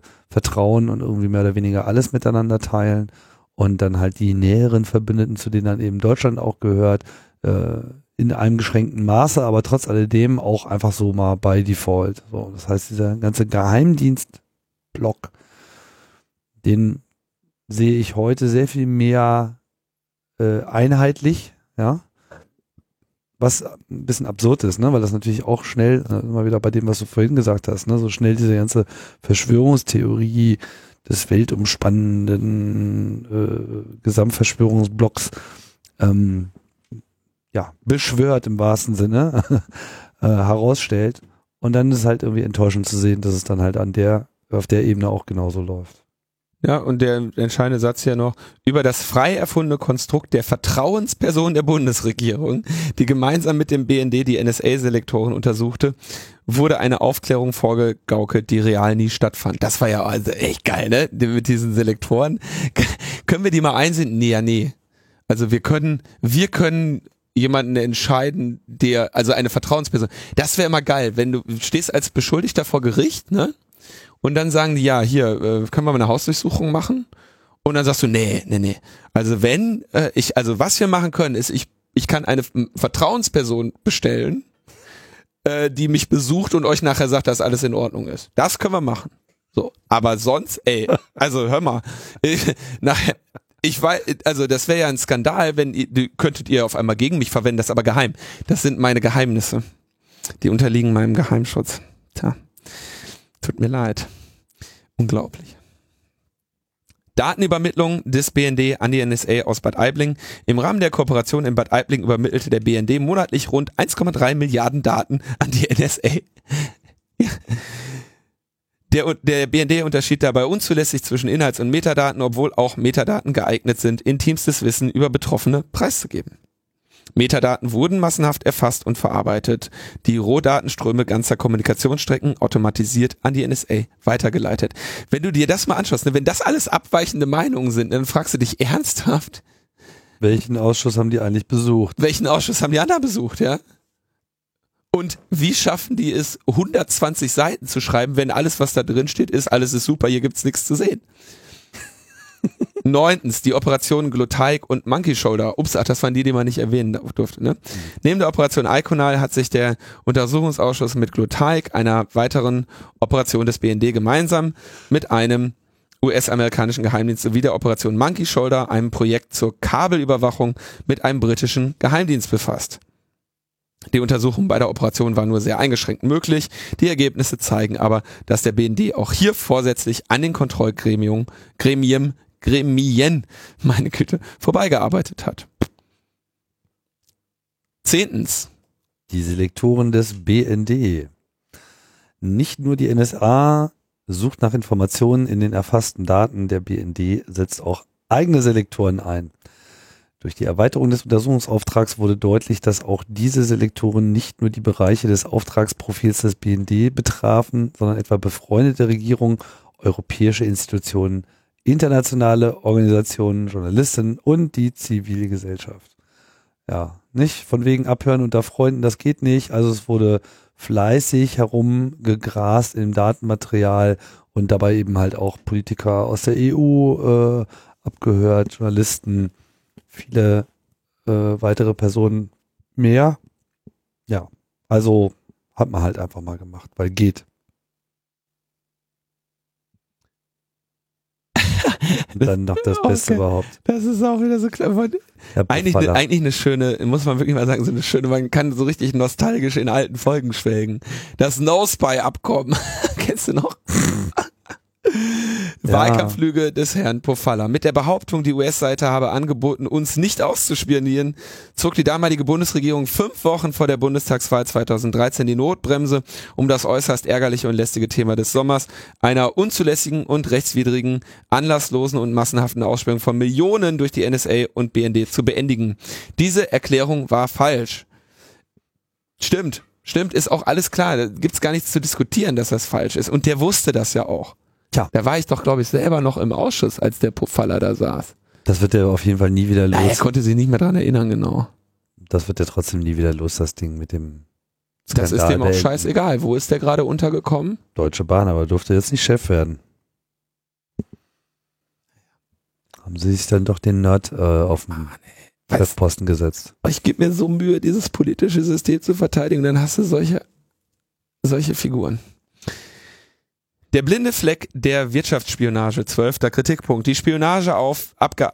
äh, vertrauen und irgendwie mehr oder weniger alles miteinander teilen. Und dann halt die näheren Verbündeten, zu denen dann eben Deutschland auch gehört, äh, in einem geschränkten Maße, aber trotz alledem auch einfach so mal bei Default. So, das heißt, dieser ganze Geheimdienstblock, den sehe ich heute sehr viel mehr äh, einheitlich, ja, was ein bisschen absurd ist, ne, weil das natürlich auch schnell, äh, immer wieder bei dem, was du vorhin gesagt hast, ne, so schnell diese ganze Verschwörungstheorie des weltumspannenden äh, Gesamtverschwörungsblocks ähm, ja, beschwört im wahrsten Sinne äh, herausstellt. Und dann ist es halt irgendwie enttäuschend zu sehen, dass es dann halt an der, auf der Ebene auch genauso läuft. Ja, und der entscheidende Satz hier noch: über das frei erfundene Konstrukt der Vertrauensperson der Bundesregierung, die gemeinsam mit dem B N D die N S A-Selektoren untersuchte, wurde eine Aufklärung vorgegaukelt, die real nie stattfand. Das war ja also echt geil, ne? Mit diesen Selektoren. Können wir die mal einsenden? Nee, ja, nee. Also wir können, wir können jemanden entscheiden, der, also eine Vertrauensperson. Das wäre immer geil, wenn du stehst als Beschuldigter vor Gericht, ne? Und dann sagen die, ja, hier, können wir mal eine Hausdurchsuchung machen? Und dann sagst du, nee, nee, nee. Also wenn, äh, ich, also was wir machen können, ist, ich, ich kann eine Vertrauensperson bestellen, äh, die mich besucht und euch nachher sagt, dass alles in Ordnung ist. Das können wir machen. So. Aber sonst, ey, also hör mal, ich, nachher, ich weiß, also das wäre ja ein Skandal, wenn ihr, könntet ihr auf einmal gegen mich verwenden, das ist aber geheim. Das sind meine Geheimnisse. Die unterliegen meinem Geheimschutz. Tja. Tut mir leid. Unglaublich. Datenübermittlung des B N D an die N S A aus Bad Aibling. Im Rahmen der Kooperation in Bad Aibling übermittelte der B N D monatlich rund eins Komma drei Milliarden Daten an die N S A. Ja. Der, der B N D unterschied dabei unzulässig zwischen Inhalts- und Metadaten, obwohl auch Metadaten geeignet sind, intimstes Wissen über Betroffene preiszugeben. Metadaten wurden massenhaft erfasst und verarbeitet, die Rohdatenströme ganzer Kommunikationsstrecken automatisiert an die N S A weitergeleitet. Wenn du dir das mal anschaust, ne, wenn das alles abweichende Meinungen sind, dann fragst du dich ernsthaft, welchen Ausschuss haben die eigentlich besucht? Welchen Ausschuss haben die anderen besucht, ja? Und wie schaffen die es, hundertzwanzig Seiten zu schreiben, wenn alles, was da drin steht, ist, alles ist super, hier gibt's nichts zu sehen. Neuntens, die Operationen Glotaik und Monkey Shoulder. Ups, ach, das waren die, die man nicht erwähnen durfte. Ne? Mhm. Neben der Operation Iconal hat sich der Untersuchungsausschuss mit Glotaik, einer weiteren Operation des B N D, gemeinsam mit einem U S-amerikanischen Geheimdienst sowie der Operation Monkey Shoulder, einem Projekt zur Kabelüberwachung mit einem britischen Geheimdienst, befasst. Die Untersuchung bei der Operation war nur sehr eingeschränkt möglich. Die Ergebnisse zeigen aber, dass der B N D auch hier vorsätzlich an den Kontrollgremien Gremien, Gremien, meine Güte, vorbeigearbeitet hat. Zehntens. Die Selektoren des B N D. Nicht nur die N S A sucht nach Informationen in den erfassten Daten, der B N D setzt auch eigene Selektoren ein. Durch die Erweiterung des Untersuchungsauftrags wurde deutlich, dass auch diese Selektoren nicht nur die Bereiche des Auftragsprofils des B N D betrafen, sondern etwa befreundete Regierungen, europäische Institutionen, internationale Organisationen, Journalisten und die Zivilgesellschaft. Ja, nicht von wegen abhören unter Freunden, das geht nicht. Also es wurde fleißig herumgegrast im Datenmaterial und dabei eben halt auch Politiker aus der E U äh, abgehört, Journalisten, viele äh, weitere Personen mehr. Ja, also hat man halt einfach mal gemacht, weil geht. Und dann noch das Beste überhaupt. Das ist auch wieder so klar. Eigentlich, ne, eigentlich eine schöne, muss man wirklich mal sagen, so eine schöne, man kann so richtig nostalgisch in alten Folgen schwelgen. Das No-Spy-Abkommen, kennst du noch? ja. Wahlkampfflüge des Herrn Pofalla. Mit der Behauptung, die U S-Seite habe angeboten, uns nicht auszuspionieren, zog die damalige Bundesregierung fünf Wochen vor der Bundestagswahl zweitausenddreizehn die Notbremse, um das äußerst ärgerliche und lästige Thema des Sommers einer unzulässigen und rechtswidrigen, anlasslosen und massenhaften Aussperrung von Millionen durch die N S A und B N D zu beendigen. Diese Erklärung war falsch. Stimmt. Stimmt, ist auch alles klar. Da gibt's gar nichts zu diskutieren, dass das falsch ist. Und der wusste das ja auch. Tja. Da war ich doch, glaube ich, selber noch im Ausschuss, als der Pofalla da saß. Das wird er auf jeden Fall nie wieder los. Er konnte sich nicht mehr dran erinnern, genau. Das wird er trotzdem nie wieder los, das Ding mit dem Skandal. Das ist dem auch scheißegal. Wo ist der gerade untergekommen? Deutsche Bahn, aber durfte jetzt nicht Chef werden. Haben sie sich dann doch den Nerd äh, auf dem... Ah, nee. Posten gesetzt. Ich gebe mir so Mühe, dieses politische System zu verteidigen, dann hast du solche, solche Figuren. Der blinde Fleck der Wirtschaftsspionage, zwölfter Kritikpunkt. Die Spionage auf Abga-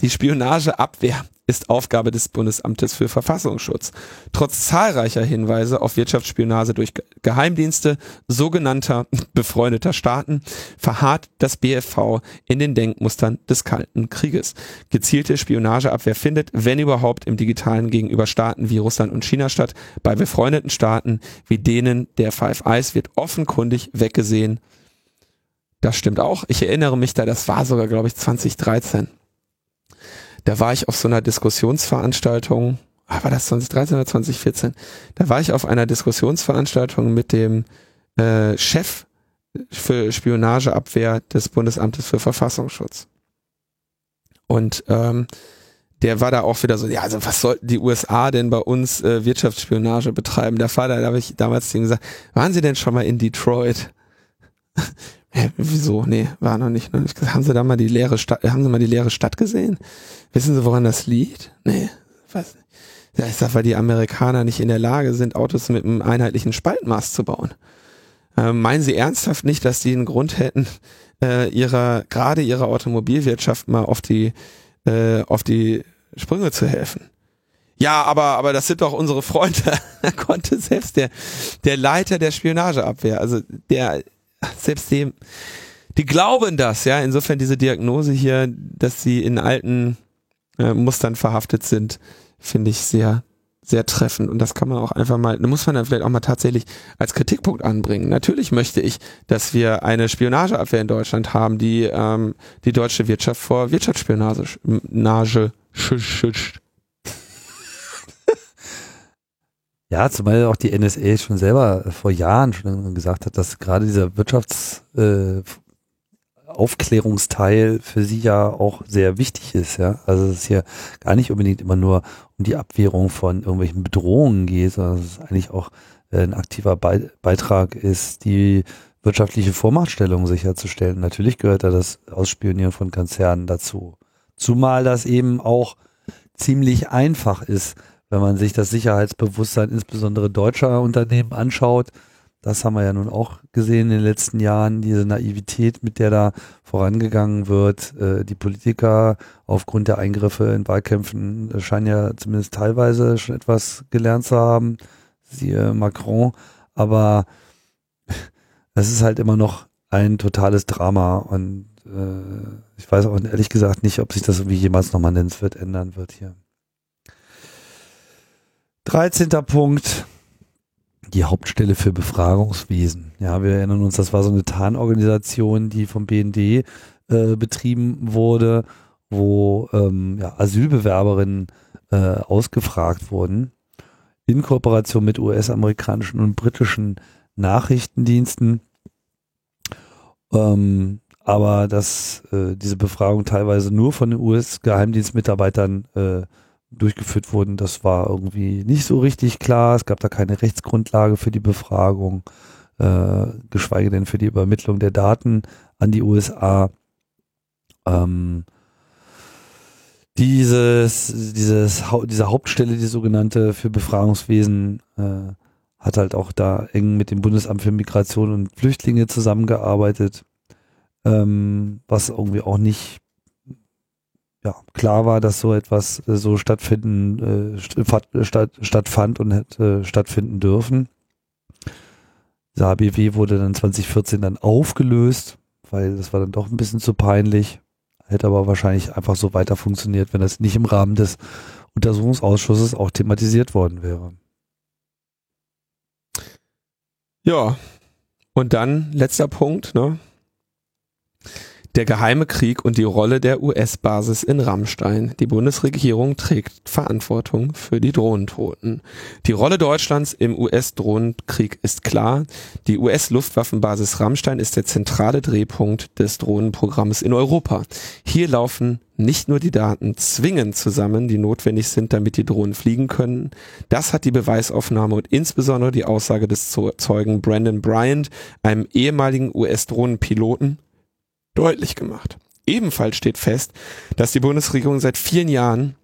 die Spionageabwehr ist Aufgabe des Bundesamtes für Verfassungsschutz. Trotz zahlreicher Hinweise auf Wirtschaftsspionage durch Geheimdienste sogenannter befreundeter Staaten verharrt das B F V in den Denkmustern des Kalten Krieges. Gezielte Spionageabwehr findet, wenn überhaupt, im Digitalen gegenüber Staaten wie Russland und China statt. Bei befreundeten Staaten wie denen der Five Eyes wird offenkundig weggesehen. Das stimmt auch. Ich erinnere mich da, das war sogar, glaube ich, zweitausenddreizehn. Da war ich auf so einer Diskussionsveranstaltung, war das zweitausenddreizehn oder zweitausendvierzehn? Da war ich auf einer Diskussionsveranstaltung mit dem äh, Chef für Spionageabwehr des Bundesamtes für Verfassungsschutz. Und ähm, der war da auch wieder so, ja, also was sollten die U S A denn bei uns äh, Wirtschaftsspionage betreiben? Der Vater, da habe ich damals zu ihm gesagt, waren Sie denn schon mal in Detroit? Hä, wieso? Nee, war noch nicht. Noch nicht. Haben Sie da mal die leere Stadt, haben Sie mal die leere Stadt gesehen? Wissen Sie, woran das liegt? Nee, weiß nicht. Ja, ich sag, weil die Amerikaner nicht in der Lage sind, Autos mit einem einheitlichen Spaltmaß zu bauen. Äh, meinen Sie ernsthaft nicht, dass die einen Grund hätten, äh, ihrer, gerade ihrer Automobilwirtschaft mal auf die, äh, auf die Sprünge zu helfen? Ja, aber, aber das sind doch unsere Freunde. Da konnte selbst der, der Leiter der Spionageabwehr, also der, selbst dem, die glauben das, ja, insofern diese Diagnose hier, dass sie in alten äh, Mustern verhaftet sind, finde ich sehr, sehr treffend und das kann man auch einfach mal, muss man dann vielleicht auch mal tatsächlich als Kritikpunkt anbringen. Natürlich möchte ich, dass wir eine Spionageabwehr in Deutschland haben, die ähm, die deutsche Wirtschaft vor Wirtschaftsspionage Nage, sch, sch, sch. Ja, zumal auch die N S A schon selber vor Jahren schon gesagt hat, dass gerade dieser Wirtschaftsaufklärungsteil äh, für sie ja auch sehr wichtig ist. Ja, also es ist hier gar nicht unbedingt immer nur um die Abwehrung von irgendwelchen Bedrohungen geht, sondern es ist eigentlich auch äh, ein aktiver Be- Beitrag ist, die wirtschaftliche Vormachtstellung sicherzustellen. Natürlich gehört da das Ausspionieren von Konzernen dazu. Zumal das eben auch ziemlich einfach ist, wenn man sich das Sicherheitsbewusstsein insbesondere deutscher Unternehmen anschaut. Das haben wir ja nun auch gesehen in den letzten Jahren, diese Naivität, mit der da vorangegangen wird. Äh, die Politiker aufgrund der Eingriffe in Wahlkämpfen äh, scheinen ja zumindest teilweise schon etwas gelernt zu haben, siehe Macron. Aber es ist halt immer noch ein totales Drama und äh, ich weiß auch ehrlich gesagt nicht, ob sich das irgendwie jemals nochmal nennenswert ändern wird hier. dreizehnter Punkt, die Hauptstelle für Befragungswesen. Ja, wir erinnern uns, das war so eine Tarnorganisation, die vom B N D äh, betrieben wurde, wo ähm, ja, Asylbewerberinnen äh, ausgefragt wurden, in Kooperation mit U S-amerikanischen und britischen Nachrichtendiensten. Ähm, aber dass äh, diese Befragung teilweise nur von den U S-Geheimdienstmitarbeitern äh, durchgeführt wurden, das war irgendwie nicht so richtig klar. Es gab da keine Rechtsgrundlage für die Befragung, äh, geschweige denn für die Übermittlung der Daten an die U S A. Ähm, dieses, dieses, diese Hauptstelle, die sogenannte für Befragungswesen, äh, hat halt auch da eng mit dem Bundesamt für Migration und Flüchtlinge zusammengearbeitet, ähm, was irgendwie auch nicht ja, klar war, dass so etwas äh, so stattfinden, äh, st- statt, stattfand und hätte äh, stattfinden dürfen. Der H B W wurde dann zweitausendvierzehn dann aufgelöst weil das war dann doch ein bisschen zu peinlich. Hätte aber wahrscheinlich einfach so weiter funktioniert, wenn das nicht im Rahmen des Untersuchungsausschusses auch thematisiert worden wäre. Ja, und dann letzter Punkt, ne? Der geheime Krieg und die Rolle der U S-Basis in Rammstein. Die Bundesregierung trägt Verantwortung für die Drohnentoten. Die Rolle Deutschlands im U S-Drohnenkrieg ist klar. Die U S-Luftwaffenbasis Rammstein ist der zentrale Drehpunkt des Drohnenprogramms in Europa. Hier laufen nicht nur die Daten zwingend zusammen, die notwendig sind, damit die Drohnen fliegen können. Das hat die Beweisaufnahme und insbesondere die Aussage des Zeugen Brandon Bryant, einem ehemaligen U S-Drohnenpiloten, deutlich gemacht. Ebenfalls steht fest, dass die Bundesregierung seit vielen Jahren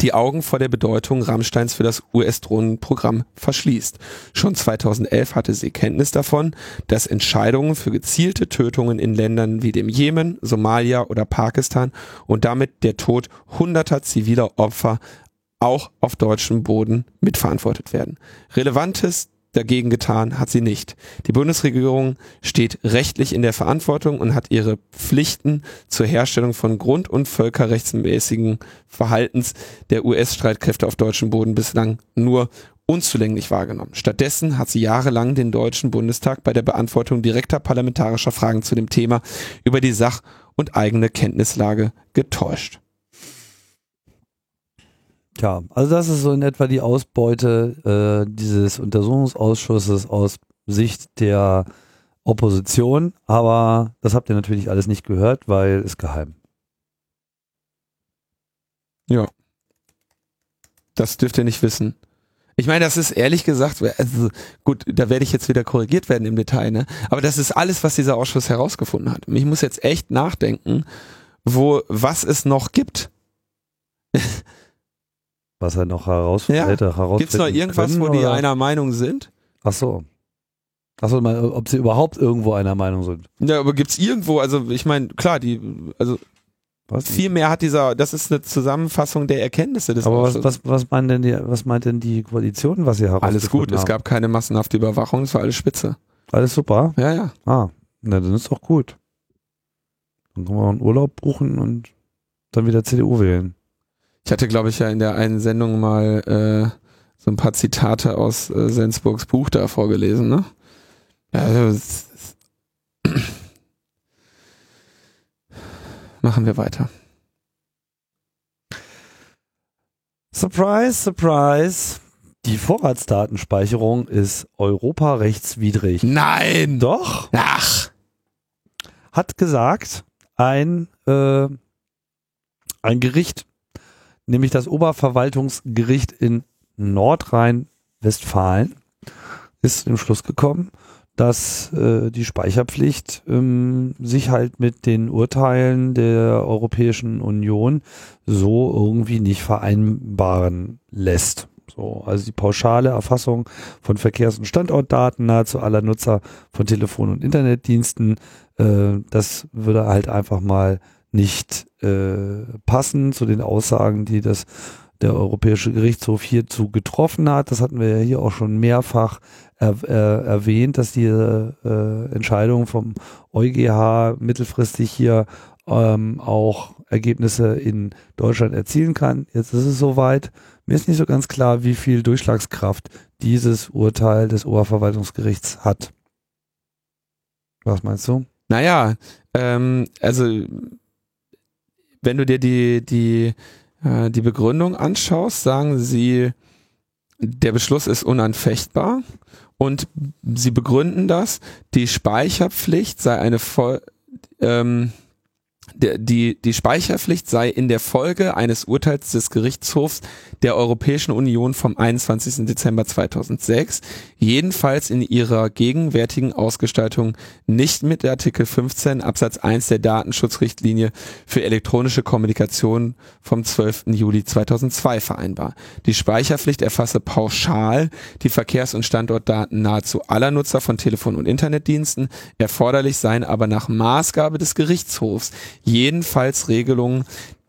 die Augen vor der Bedeutung Rammsteins für das U S-Drohnenprogramm verschließt. Schon zweitausendelf hatte sie Kenntnis davon, dass Entscheidungen für gezielte Tötungen in Ländern wie dem Jemen, Somalia oder Pakistan und damit der Tod hunderter ziviler Opfer auch auf deutschem Boden mitverantwortet werden. Relevantes dagegen getan hat sie nicht. Die Bundesregierung steht rechtlich in der Verantwortung und hat ihre Pflichten zur Herstellung von grund- und völkerrechtsmäßigen Verhaltens der U S-Streitkräfte auf deutschem Boden bislang nur unzulänglich wahrgenommen. Stattdessen hat sie jahrelang den Deutschen Bundestag bei der Beantwortung direkter parlamentarischer Fragen zu dem Thema über die Sach- und eigene Kenntnislage getäuscht. Ja, also das ist so in etwa die Ausbeute äh, dieses Untersuchungsausschusses aus Sicht der Opposition, aber das habt ihr natürlich alles nicht gehört, weil es geheim. Ja, das dürft ihr nicht wissen. Ich meine, das ist ehrlich gesagt, also gut, da werde ich jetzt wieder korrigiert werden im Detail, ne? Aber das ist alles, was dieser Ausschuss herausgefunden hat. Ich muss jetzt echt nachdenken, wo was es noch gibt. Was er noch herausfindet. Ja. Gibt es noch irgendwas, können, wo die oder? einer Meinung sind? Ach so. Ach so, ob sie überhaupt irgendwo einer Meinung sind. Ja, aber gibt es irgendwo, also ich meine, klar, die, also was? Viel mehr hat dieser, das ist eine Zusammenfassung der Erkenntnisse des Ausschusses. Aber was, was, was, meint denn die, was meint denn die Koalition, was sie herausgefunden haben? Alles gut, es gab keine massenhafte Überwachung, es war alles spitze. Alles super? Ja, ja. Ah, na dann ist doch gut. Dann können wir einen Urlaub buchen und dann wieder C D U wählen. Ich hatte, glaube ich, ja in der einen Sendung mal äh, so ein paar Zitate aus äh, Sensburgs Buch da vorgelesen, ne? Also, machen wir weiter. Surprise, surprise. Die Vorratsdatenspeicherung ist europarechtswidrig. Nein! Doch? Ach! Hat gesagt, ein, äh, ein Gericht, nämlich das Oberverwaltungsgericht in Nordrhein-Westfalen ist zu dem Schluss gekommen, dass äh, die Speicherpflicht ähm, sich halt mit den Urteilen der Europäischen Union so irgendwie nicht vereinbaren lässt. So, also die pauschale Erfassung von Verkehrs- und Standortdaten nahezu aller Nutzer von Telefon- und Internetdiensten, äh, das würde halt einfach mal nicht äh, passen zu den Aussagen, die das der Europäische Gerichtshof hierzu getroffen hat. Das hatten wir ja hier auch schon mehrfach er, äh, erwähnt, dass die äh, Entscheidung vom EuGH mittelfristig hier ähm, auch Ergebnisse in Deutschland erzielen kann. Jetzt ist es soweit. Mir ist nicht so ganz klar, wie viel Durchschlagskraft dieses Urteil des Oberverwaltungsgerichts hat. Was meinst du? Naja, ähm, also wenn du dir die, die, äh, die Begründung anschaust, sagen sie, der Beschluss ist unanfechtbar und sie begründen das, die Speicherpflicht sei eine Voll, ähm, der, die, die Speicherpflicht sei in der Folge eines Urteils des Gerichtshofs der Europäischen Union vom einundzwanzigsten Dezember zweitausendsechs jedenfalls in ihrer gegenwärtigen Ausgestaltung nicht mit Artikel fünfzehn Absatz eins der Datenschutzrichtlinie für elektronische Kommunikation vom zwölften Juli zweitausendzwei vereinbar. Die Speicherpflicht erfasse pauschal die Verkehrs- und Standortdaten nahezu aller Nutzer von Telefon- und Internetdiensten, erforderlich seien aber nach Maßgabe des Gerichtshofs jedenfalls Regelungen,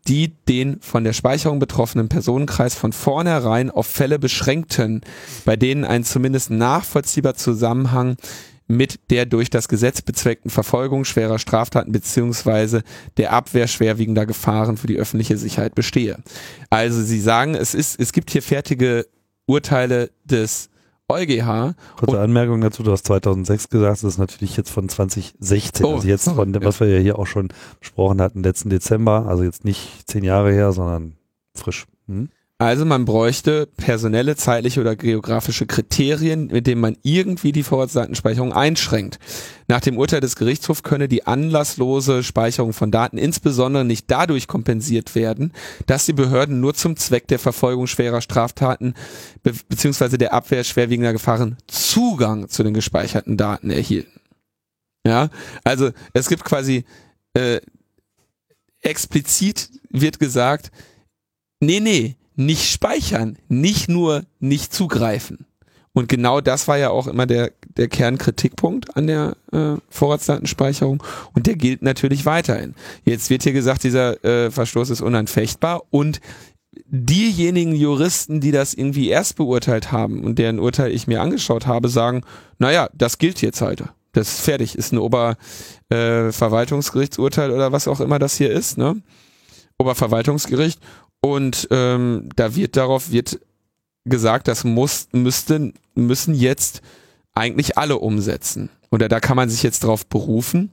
die den von der Speicherung betroffenen Personenkreis von vornherein auf Fälle beschränkten, bei denen ein zumindest nachvollziehbar Zusammenhang mit der durch das Gesetz bezweckten Verfolgung schwerer Straftaten beziehungsweise der Abwehr schwerwiegender Gefahren für die öffentliche Sicherheit bestehe. Also sie sagen, es ist, es gibt hier fertige Urteile des EuGH. Kurze Anmerkung dazu, du hast zweitausendsechs gesagt, das ist natürlich jetzt von zwanzig sechzehn, oh, also jetzt von dem, was wir ja hier auch schon besprochen hatten, letzten Dezember, also jetzt nicht zehn Jahre her, sondern frisch. Hm? Also man bräuchte personelle, zeitliche oder geografische Kriterien, mit denen man irgendwie die Vorratsdatenspeicherung einschränkt. Nach dem Urteil des Gerichtshofs könne die anlasslose Speicherung von Daten insbesondere nicht dadurch kompensiert werden, dass die Behörden nur zum Zweck der Verfolgung schwerer Straftaten be- beziehungsweise der Abwehr schwerwiegender Gefahren Zugang zu den gespeicherten Daten erhielten. Ja, also es gibt quasi äh, explizit wird gesagt, nee, nee, nicht speichern, nicht nur nicht zugreifen. Und genau das war ja auch immer der der Kernkritikpunkt an der äh, Vorratsdatenspeicherung und der gilt natürlich weiterhin. Jetzt wird hier gesagt, dieser äh, Verstoß ist unanfechtbar und diejenigen Juristen, die das irgendwie erst beurteilt haben und deren Urteil ich mir angeschaut habe, sagen, naja, das gilt jetzt halt. Das ist fertig, ist ein Oberverwaltungsgerichtsurteil äh, oder was auch immer das hier ist, ne? Oberverwaltungsgericht. Und ähm, da wird darauf wird gesagt, das muss, müsste, müssen jetzt eigentlich alle umsetzen. Oder da kann man sich jetzt drauf berufen.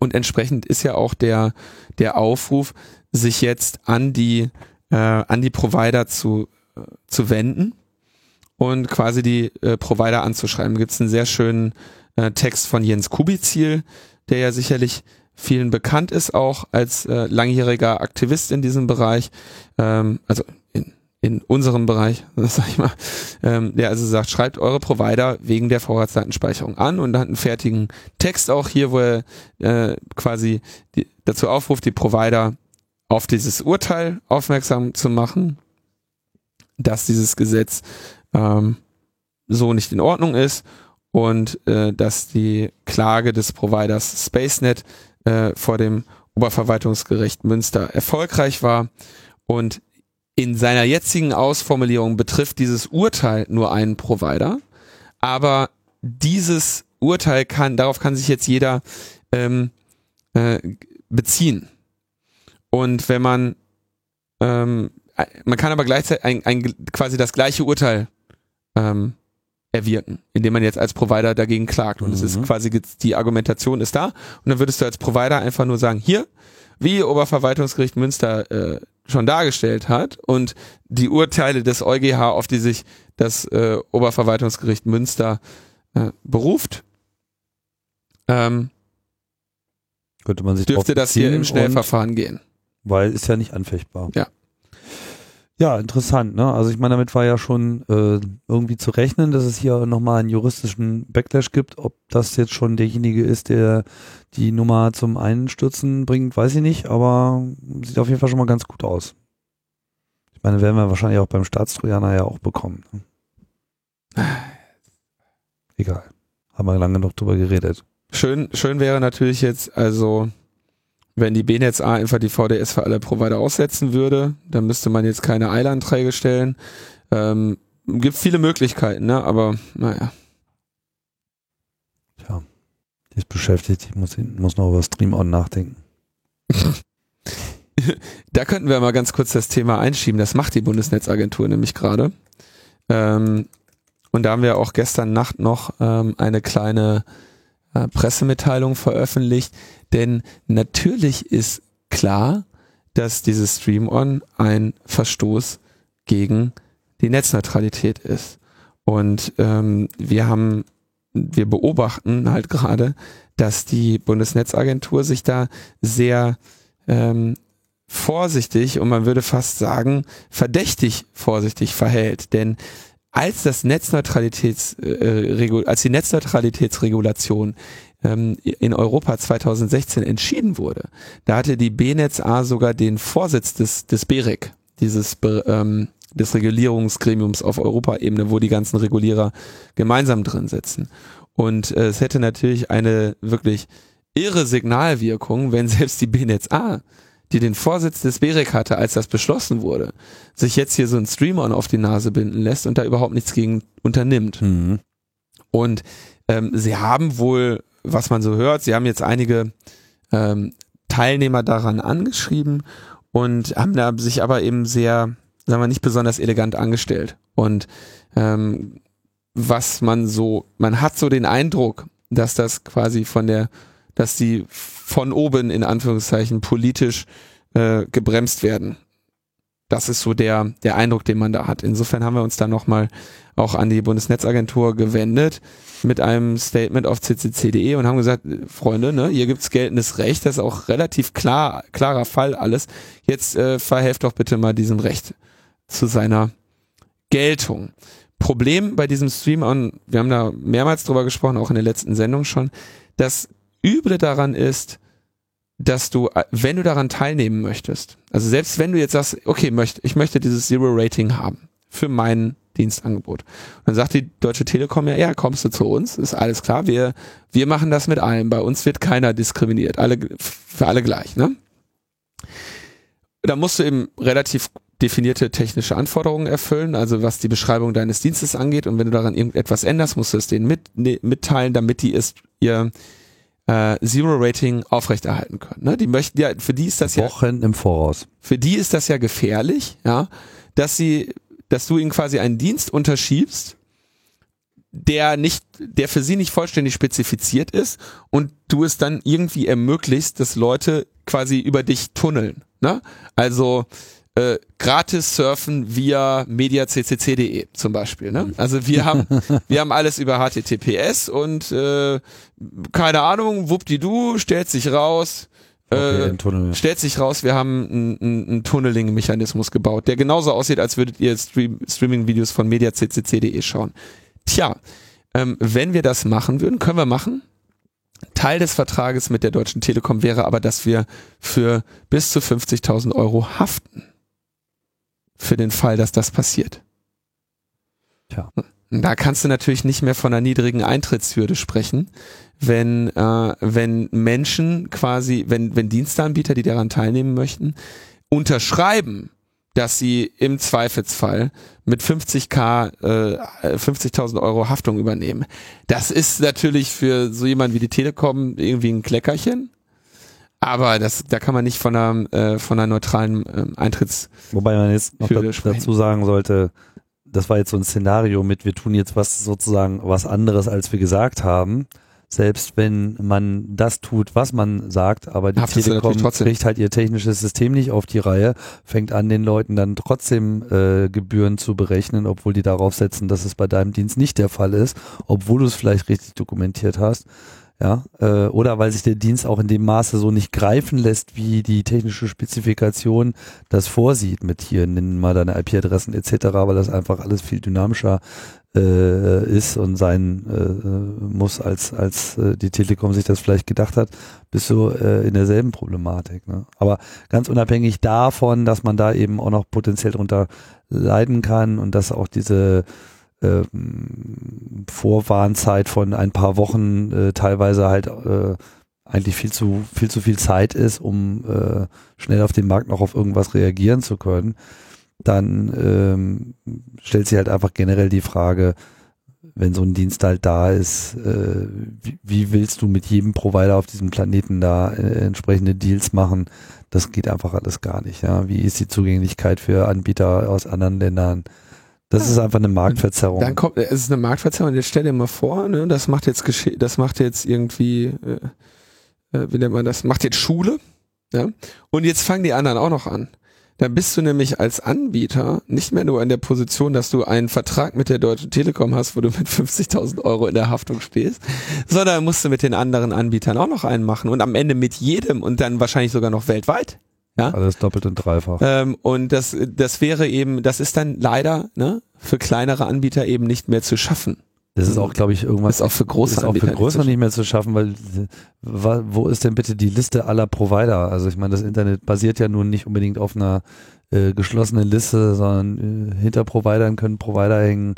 Und entsprechend ist ja auch der, der Aufruf, sich jetzt an die, äh, an die Provider zu, äh, zu wenden und quasi die äh, Provider anzuschreiben. Da gibt es einen sehr schönen äh, Text von Jens Kubiziel, der ja sicherlich vielen bekannt ist, auch als äh, langjähriger Aktivist in diesem Bereich, ähm, also in, in unserem Bereich, sag ich mal, ähm, der also sagt, schreibt eure Provider wegen der Vorratsdatenspeicherung an und hat einen fertigen Text auch hier, wo er äh, quasi die, dazu aufruft, die Provider auf dieses Urteil aufmerksam zu machen, dass dieses Gesetz ähm, so nicht in Ordnung ist und äh, dass die Klage des Providers Spacenet vor dem Oberverwaltungsgericht Münster erfolgreich war und in seiner jetzigen Ausformulierung betrifft dieses Urteil nur einen Provider, aber dieses Urteil kann, darauf kann sich jetzt jeder ähm, äh, beziehen. Und wenn man ähm, man kann aber gleichzeitig ein, ein, quasi das gleiche Urteil ähm, erwirken, indem man jetzt als Provider dagegen klagt. Und mhm. es ist quasi, die Argumentation ist da und dann würdest du als Provider einfach nur sagen, hier, wie Oberverwaltungsgericht Münster äh, schon dargestellt hat und die Urteile des EuGH, auf die sich das äh, Oberverwaltungsgericht Münster äh, beruft, ähm, könnte man sich dürfte das hier im Schnellverfahren gehen. Weil ist ja nicht anfechtbar. Ja. Ja, interessant, ne? Also ich meine, damit war ja schon äh, irgendwie zu rechnen, dass es hier nochmal einen juristischen Backlash gibt. Ob das jetzt schon derjenige ist, der die Nummer zum Einstürzen bringt, weiß ich nicht, aber sieht auf jeden Fall schon mal ganz gut aus. Ich meine, werden wir wahrscheinlich auch beim Staatstrojaner ja auch bekommen. Ne? Egal. Haben wir lange noch drüber geredet. Schön, schön wäre natürlich jetzt, also wenn die B N E T Z A einfach die V D S für alle Provider aussetzen würde, dann müsste man jetzt keine Eilanträge stellen. Ähm, gibt viele Möglichkeiten, ne? Aber naja. Tja, die ist beschäftigt. Ich muss, muss noch über Stream-On nachdenken. Da könnten wir mal ganz kurz das Thema einschieben. Das macht die Bundesnetzagentur nämlich gerade. Ähm, und da haben wir auch gestern Nacht noch ähm, eine kleine äh, Pressemitteilung veröffentlicht. Denn natürlich ist klar, dass dieses Stream-On ein Verstoß gegen die Netzneutralität ist. Und ähm, wir haben, wir beobachten halt gerade, dass die Bundesnetzagentur sich da sehr ähm, vorsichtig und man würde fast sagen, verdächtig vorsichtig verhält. Denn als das Netzneutralitäts, äh, als die Netzneutralitätsregulation in Europa zweitausendsechzehn entschieden wurde, da hatte die B N E T Z A sogar den Vorsitz des, des BEREC, dieses ähm, des Regulierungsgremiums auf Europaebene, wo die ganzen Regulierer gemeinsam drin sitzen. Und äh, es hätte natürlich eine wirklich irre Signalwirkung, wenn selbst die B N E T Z A, die den Vorsitz des BEREC hatte, als das beschlossen wurde, sich jetzt hier so einen Stream-On auf die Nase binden lässt und da überhaupt nichts gegen unternimmt. Mhm. Und Ähm, sie haben wohl, was man so hört, sie haben jetzt einige ähm, Teilnehmer daran angeschrieben und haben da sich aber eben sehr, sagen wir, nicht besonders elegant angestellt. Und ähm, was man so, man hat so den Eindruck, dass das quasi von der, dass die von oben in Anführungszeichen politisch äh, gebremst werden. Das ist so der, der Eindruck, den man da hat. Insofern haben wir uns da nochmal auch an die Bundesnetzagentur gewendet mit einem Statement auf c c c punkt d e und haben gesagt, Freunde, ne, hier gibt's geltendes Recht, das ist auch relativ klar, klarer Fall alles. Jetzt äh, verhelft doch bitte mal diesem Recht zu seiner Geltung. Problem bei diesem Stream, und wir haben da mehrmals drüber gesprochen, auch in der letzten Sendung schon, das Üble daran ist, dass du, wenn du daran teilnehmen möchtest, also selbst wenn du jetzt sagst, okay, möchte, ich möchte dieses Zero-Rating haben für mein Dienstangebot, dann sagt die Deutsche Telekom ja, ja, kommst du zu uns, ist alles klar, wir wir machen das mit allen, bei uns wird keiner diskriminiert, alle für alle gleich, ne? Da musst du eben relativ definierte technische Anforderungen erfüllen, also was die Beschreibung deines Dienstes angeht, und wenn du daran irgendetwas änderst, musst du es denen mit, ne, mitteilen, damit die es ihr Zero-Rating aufrechterhalten können. Ne? Die möchten ja, für die ist das ja Wochen im Voraus. Für die ist das ja gefährlich, ja, dass sie, dass du ihnen quasi einen Dienst unterschiebst, der nicht, der für sie nicht vollständig spezifiziert ist, und du es dann irgendwie ermöglichst, dass Leute quasi über dich tunneln. Ne? Also äh, gratis surfen via media c c c punkt d e zum Beispiel. Ne? Also wir haben wir haben alles über H T T P S und äh, keine Ahnung, wuppdidu, stellt sich raus, okay, äh, Tunnel, stellt sich raus, wir haben einen Tunneling-Mechanismus gebaut, der genauso aussieht, als würdet ihr Stream- Streaming-Videos von media c c c punkt d e schauen. Tja, ähm, wenn wir das machen würden, können wir machen. Teil des Vertrages mit der Deutschen Telekom wäre aber, dass wir für bis zu fünfzigtausend Euro haften. Für den Fall, dass das passiert. Tja. Da kannst du natürlich nicht mehr von einer niedrigen Eintrittshürde sprechen, wenn äh, wenn Menschen quasi, wenn wenn Dienstanbieter, die daran teilnehmen möchten, unterschreiben, dass sie im Zweifelsfall mit fünfzigtausend äh, fünfzigtausend Euro Haftung übernehmen. Das ist natürlich für so jemand wie die Telekom irgendwie ein Kleckerchen. Aber das, da kann man nicht von einer äh, von einer neutralen äh, Eintritts. Wobei man jetzt noch da, dazu sagen sollte, das war jetzt so ein Szenario mit, wir tun jetzt was sozusagen was anderes, als wir gesagt haben. Selbst wenn man das tut, was man sagt, aber die Haftest Telekom kriegt halt ihr technisches System nicht auf die Reihe, fängt an, den Leuten dann trotzdem äh, Gebühren zu berechnen, obwohl die darauf setzen, dass es bei deinem Dienst nicht der Fall ist, obwohl du es vielleicht richtig dokumentiert hast. Ja, äh, oder weil sich der Dienst auch in dem Maße so nicht greifen lässt, wie die technische Spezifikation das vorsieht mit hier, nennen mal deine I P-Adressen et cetera, weil das einfach alles viel dynamischer äh, ist und sein äh, muss, als als äh, die Telekom sich das vielleicht gedacht hat, bist du äh, in derselben Problematik. Ne? Aber ganz unabhängig davon, dass man da eben auch noch potenziell drunter leiden kann und dass auch diese Vorwarnzeit von ein paar Wochen äh, teilweise halt äh, eigentlich viel zu viel zu viel Zeit ist, um äh, schnell auf dem Markt noch auf irgendwas reagieren zu können, dann ähm, stellt sich halt einfach generell die Frage, wenn so ein Dienst halt da ist, äh, wie, wie willst du mit jedem Provider auf diesem Planeten da äh, entsprechende Deals machen? Das geht einfach alles gar nicht. Ja? Wie ist die Zugänglichkeit für Anbieter aus anderen Ländern? Das ist einfach eine Marktverzerrung. Dann kommt, es ist eine Marktverzerrung. Jetzt stell dir mal vor, ne, das macht jetzt gesche- das macht jetzt irgendwie, äh, wie nennt man das? Macht jetzt Schule, ja? Und jetzt fangen die anderen auch noch an. Dann bist du nämlich als Anbieter nicht mehr nur in der Position, dass du einen Vertrag mit der Deutschen Telekom hast, wo du mit fünfzigtausend Euro in der Haftung stehst, sondern musst du mit den anderen Anbietern auch noch einen machen und am Ende mit jedem und dann wahrscheinlich sogar noch weltweit. Ja? Alles doppelt und dreifach. Ähm, und das, das wäre eben, das ist dann leider, ne, für kleinere Anbieter eben nicht mehr zu schaffen. Das ist auch, glaube ich, irgendwas. Das ist auch für große ist auch Anbieter für größere nicht mehr zu schaffen, weil wo ist denn bitte die Liste aller Provider? Also ich meine, das Internet basiert ja nun nicht unbedingt auf einer äh, geschlossenen Liste, sondern äh, hinter Providern können Provider hängen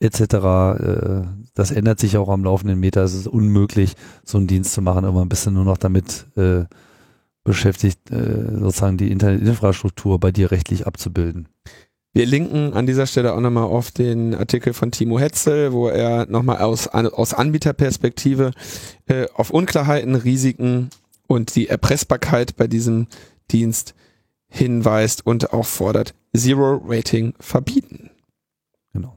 et cetera. Äh, das ändert sich auch am laufenden Meter. Es ist unmöglich, so einen Dienst zu machen. Irgendwann bist du nur noch damit äh, beschäftigt, äh, sozusagen die Internetinfrastruktur bei dir rechtlich abzubilden. Wir linken an dieser Stelle auch nochmal auf den Artikel von Timo Hetzel, wo er nochmal aus, aus Anbieterperspektive äh, auf Unklarheiten, Risiken und die Erpressbarkeit bei diesem Dienst hinweist und auch fordert, Zero-Rating verbieten. Genau.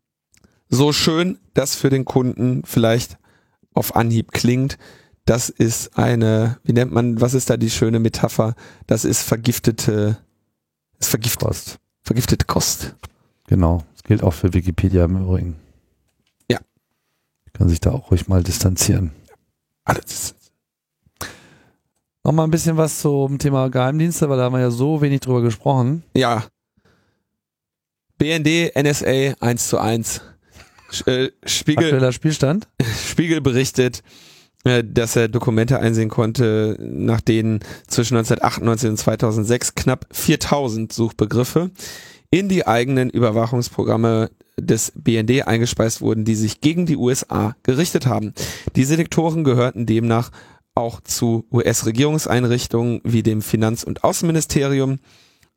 So schön das für den Kunden vielleicht auf Anhieb klingt, das ist eine, wie nennt man, was ist da die schöne Metapher? Das ist vergiftete, ist vergiftet. Kost. Vergiftete Kost. Genau, das gilt auch für Wikipedia im Übrigen. Ja. Kann sich da auch ruhig mal distanzieren. Ja. Alles. Nochmal ein bisschen was zum Thema Geheimdienste, weil da haben wir ja so wenig drüber gesprochen. Ja. B N D, N S A, eins zu eins. Äh, Spiegel, aktueller Spielstand? Spiegel berichtet, dass er Dokumente einsehen konnte, nach denen zwischen neunzehnhundertachtundneunzig und zweitausendsechs knapp viertausend Suchbegriffe in die eigenen Überwachungsprogramme des B N D eingespeist wurden, die sich gegen die U S A gerichtet haben. Die Selektoren gehörten demnach auch zu U S-Regierungseinrichtungen wie dem Finanz- und Außenministerium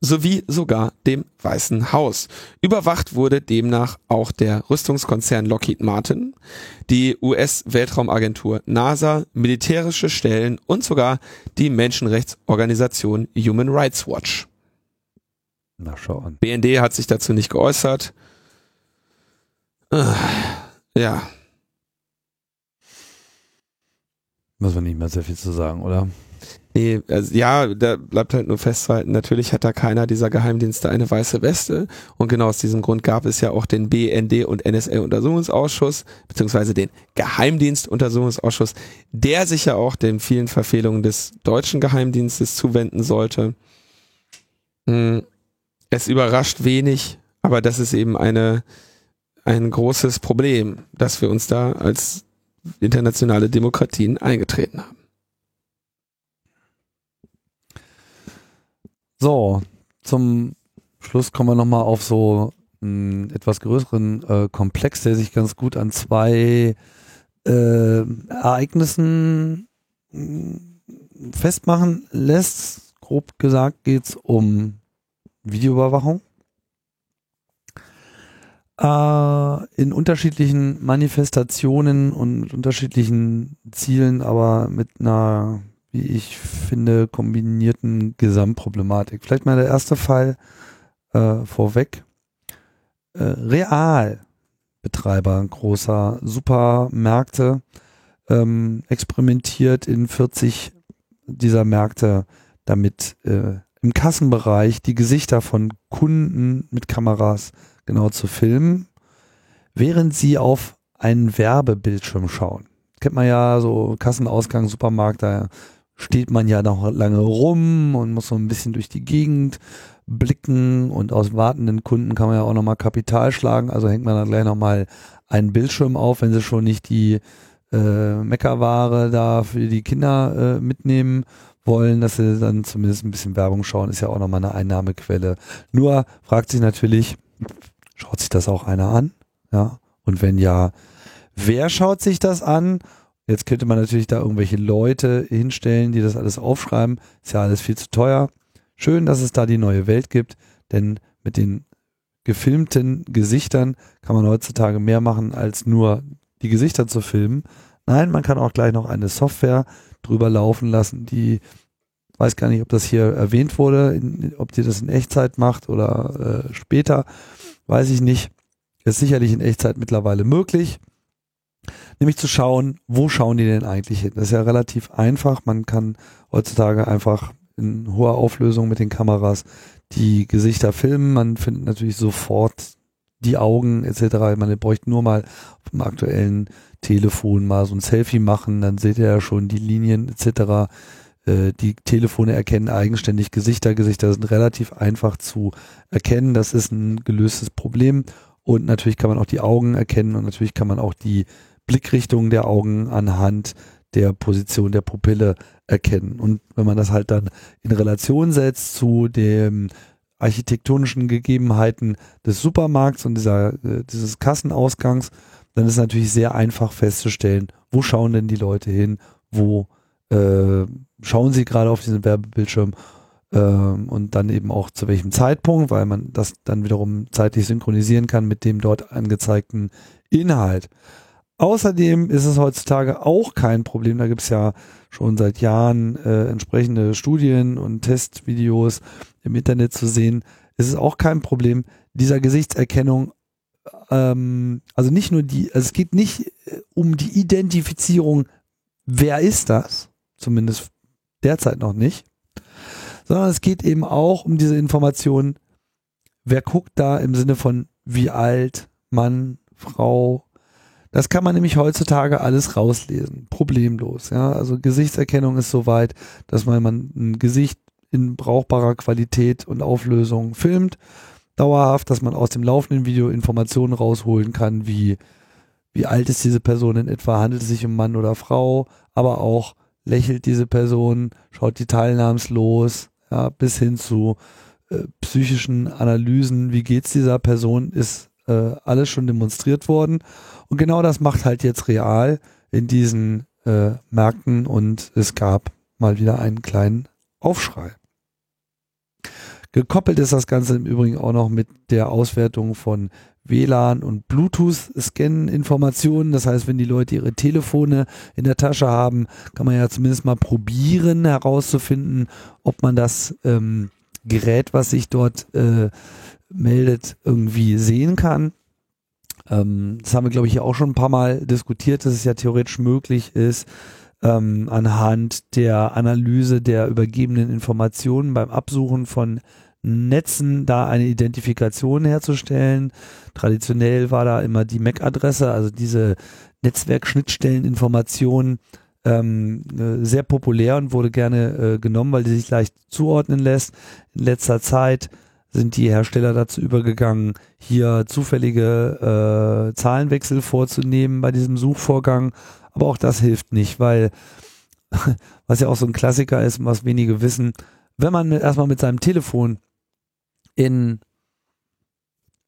sowie sogar dem Weißen Haus. Überwacht wurde demnach auch der Rüstungskonzern Lockheed Martin, die U S-Weltraumagentur NASA, militärische Stellen und sogar die Menschenrechtsorganisation Human Rights Watch. Na, schau an. B N D hat sich dazu nicht geäußert. Ja. Muss man nicht mehr sehr viel zu sagen, oder? Nee, also ja, da bleibt halt nur festzuhalten, natürlich hat da keiner dieser Geheimdienste eine weiße Weste und genau aus diesem Grund gab es ja auch den B N D- und N S A-Untersuchungsausschuss, beziehungsweise den Geheimdienstuntersuchungsausschuss, der sich ja auch den vielen Verfehlungen des deutschen Geheimdienstes zuwenden sollte. Es überrascht wenig, aber das ist eben eine, ein großes Problem, dass wir uns da als internationale Demokratien eingetreten haben. So, zum Schluss kommen wir nochmal auf so einen etwas größeren äh, Komplex, der sich ganz gut an zwei äh, Ereignissen festmachen lässt. Grob gesagt geht's um Videoüberwachung. Äh, in unterschiedlichen Manifestationen und mit unterschiedlichen Zielen, aber mit einer, wie ich finde, kombinierten Gesamtproblematik. Vielleicht mal der erste Fall äh, vorweg. Äh, Realbetreiber großer Supermärkte ähm, experimentiert in vierzig dieser Märkte damit, äh, im Kassenbereich die Gesichter von Kunden mit Kameras genau zu filmen, während sie auf einen Werbebildschirm schauen. Kennt man ja, so Kassenausgang, Supermarkt, da steht man ja noch lange rum und muss so ein bisschen durch die Gegend blicken und aus wartenden Kunden kann man ja auch nochmal Kapital schlagen, also hängt man dann gleich nochmal einen Bildschirm auf, wenn sie schon nicht die äh, Meckerware da für die Kinder äh, mitnehmen wollen, dass sie dann zumindest ein bisschen Werbung schauen, ist ja auch nochmal eine Einnahmequelle. Nur fragt sich natürlich, schaut sich das auch einer an? Ja, und wenn ja, wer schaut sich das an? Jetzt könnte man natürlich da irgendwelche Leute hinstellen, die das alles aufschreiben. Ist ja alles viel zu teuer. Schön, dass es da die neue Welt gibt, denn mit den gefilmten Gesichtern kann man heutzutage mehr machen, als nur die Gesichter zu filmen. Nein, man kann auch gleich noch eine Software drüber laufen lassen, die, weiß gar nicht, ob das hier erwähnt wurde, in, ob die das in Echtzeit macht oder äh, später, weiß ich nicht. Ist sicherlich in Echtzeit mittlerweile möglich. Nämlich zu schauen, wo schauen die denn eigentlich hin? Das ist ja relativ einfach. Man kann heutzutage einfach in hoher Auflösung mit den Kameras die Gesichter filmen. Man findet natürlich sofort die Augen et cetera. Man bräuchte nur mal auf dem aktuellen Telefon mal so ein Selfie machen. Dann seht ihr ja schon die Linien et cetera. Äh, die Telefone erkennen eigenständig Gesichter. Gesichter sind relativ einfach zu erkennen. Das ist ein gelöstes Problem. Und natürlich kann man auch die Augen erkennen und natürlich kann man auch die Blickrichtung der Augen anhand der Position der Pupille erkennen. Und wenn man das halt dann in Relation setzt zu den architektonischen Gegebenheiten des Supermarkts und dieser, dieses Kassenausgangs, dann ist natürlich sehr einfach festzustellen, wo schauen denn die Leute hin, wo äh, schauen sie gerade auf diesen Werbebildschirm, ähm, und dann eben auch zu welchem Zeitpunkt, weil man das dann wiederum zeitlich synchronisieren kann mit dem dort angezeigten Inhalt. Außerdem ist es heutzutage auch kein Problem, da gibt es ja schon seit Jahren äh, entsprechende Studien und Testvideos im Internet zu sehen, ist es auch kein Problem dieser Gesichtserkennung, ähm, also nicht nur die, also es geht nicht um die Identifizierung, wer ist das, zumindest derzeit noch nicht, sondern es geht eben auch um diese Information, wer guckt da im Sinne von wie alt, Mann, Frau. Das kann man nämlich heutzutage alles rauslesen, problemlos. Ja? Also Gesichtserkennung ist so weit, dass man ein Gesicht in brauchbarer Qualität und Auflösung filmt, dauerhaft, dass man aus dem laufenden Video Informationen rausholen kann, wie wie alt ist diese Person in etwa, handelt es sich um Mann oder Frau, aber auch lächelt diese Person, schaut die teilnahmslos, ja, bis hin zu äh, psychischen Analysen, wie geht's dieser Person, ist alles schon demonstriert worden. Und genau das macht halt jetzt Real in diesen äh, Märkten und es gab mal wieder einen kleinen Aufschrei. Gekoppelt ist das Ganze im Übrigen auch noch mit der Auswertung von W L A N und Bluetooth-Scan-Informationen. Das heißt, wenn die Leute ihre Telefone in der Tasche haben, kann man ja zumindest mal probieren herauszufinden, ob man das ähm, Gerät, was sich dort äh, meldet, irgendwie sehen kann. Ähm, das haben wir, glaube ich, hier auch schon ein paar Mal diskutiert, dass es ja theoretisch möglich ist, ähm, anhand der Analyse der übergebenen Informationen beim Absuchen von Netzen da eine Identifikation herzustellen. Traditionell war da immer die M A C-Adresse, also diese Netzwerkschnittstelleninformation, ähm, äh, sehr populär und wurde gerne äh, genommen, weil die sich leicht zuordnen lässt. In letzter Zeit sind die Hersteller dazu übergegangen, hier zufällige äh, Zahlenwechsel vorzunehmen bei diesem Suchvorgang. Aber auch das hilft nicht, weil, was ja auch so ein Klassiker ist und was wenige wissen, wenn man mit, erstmal mit seinem Telefon in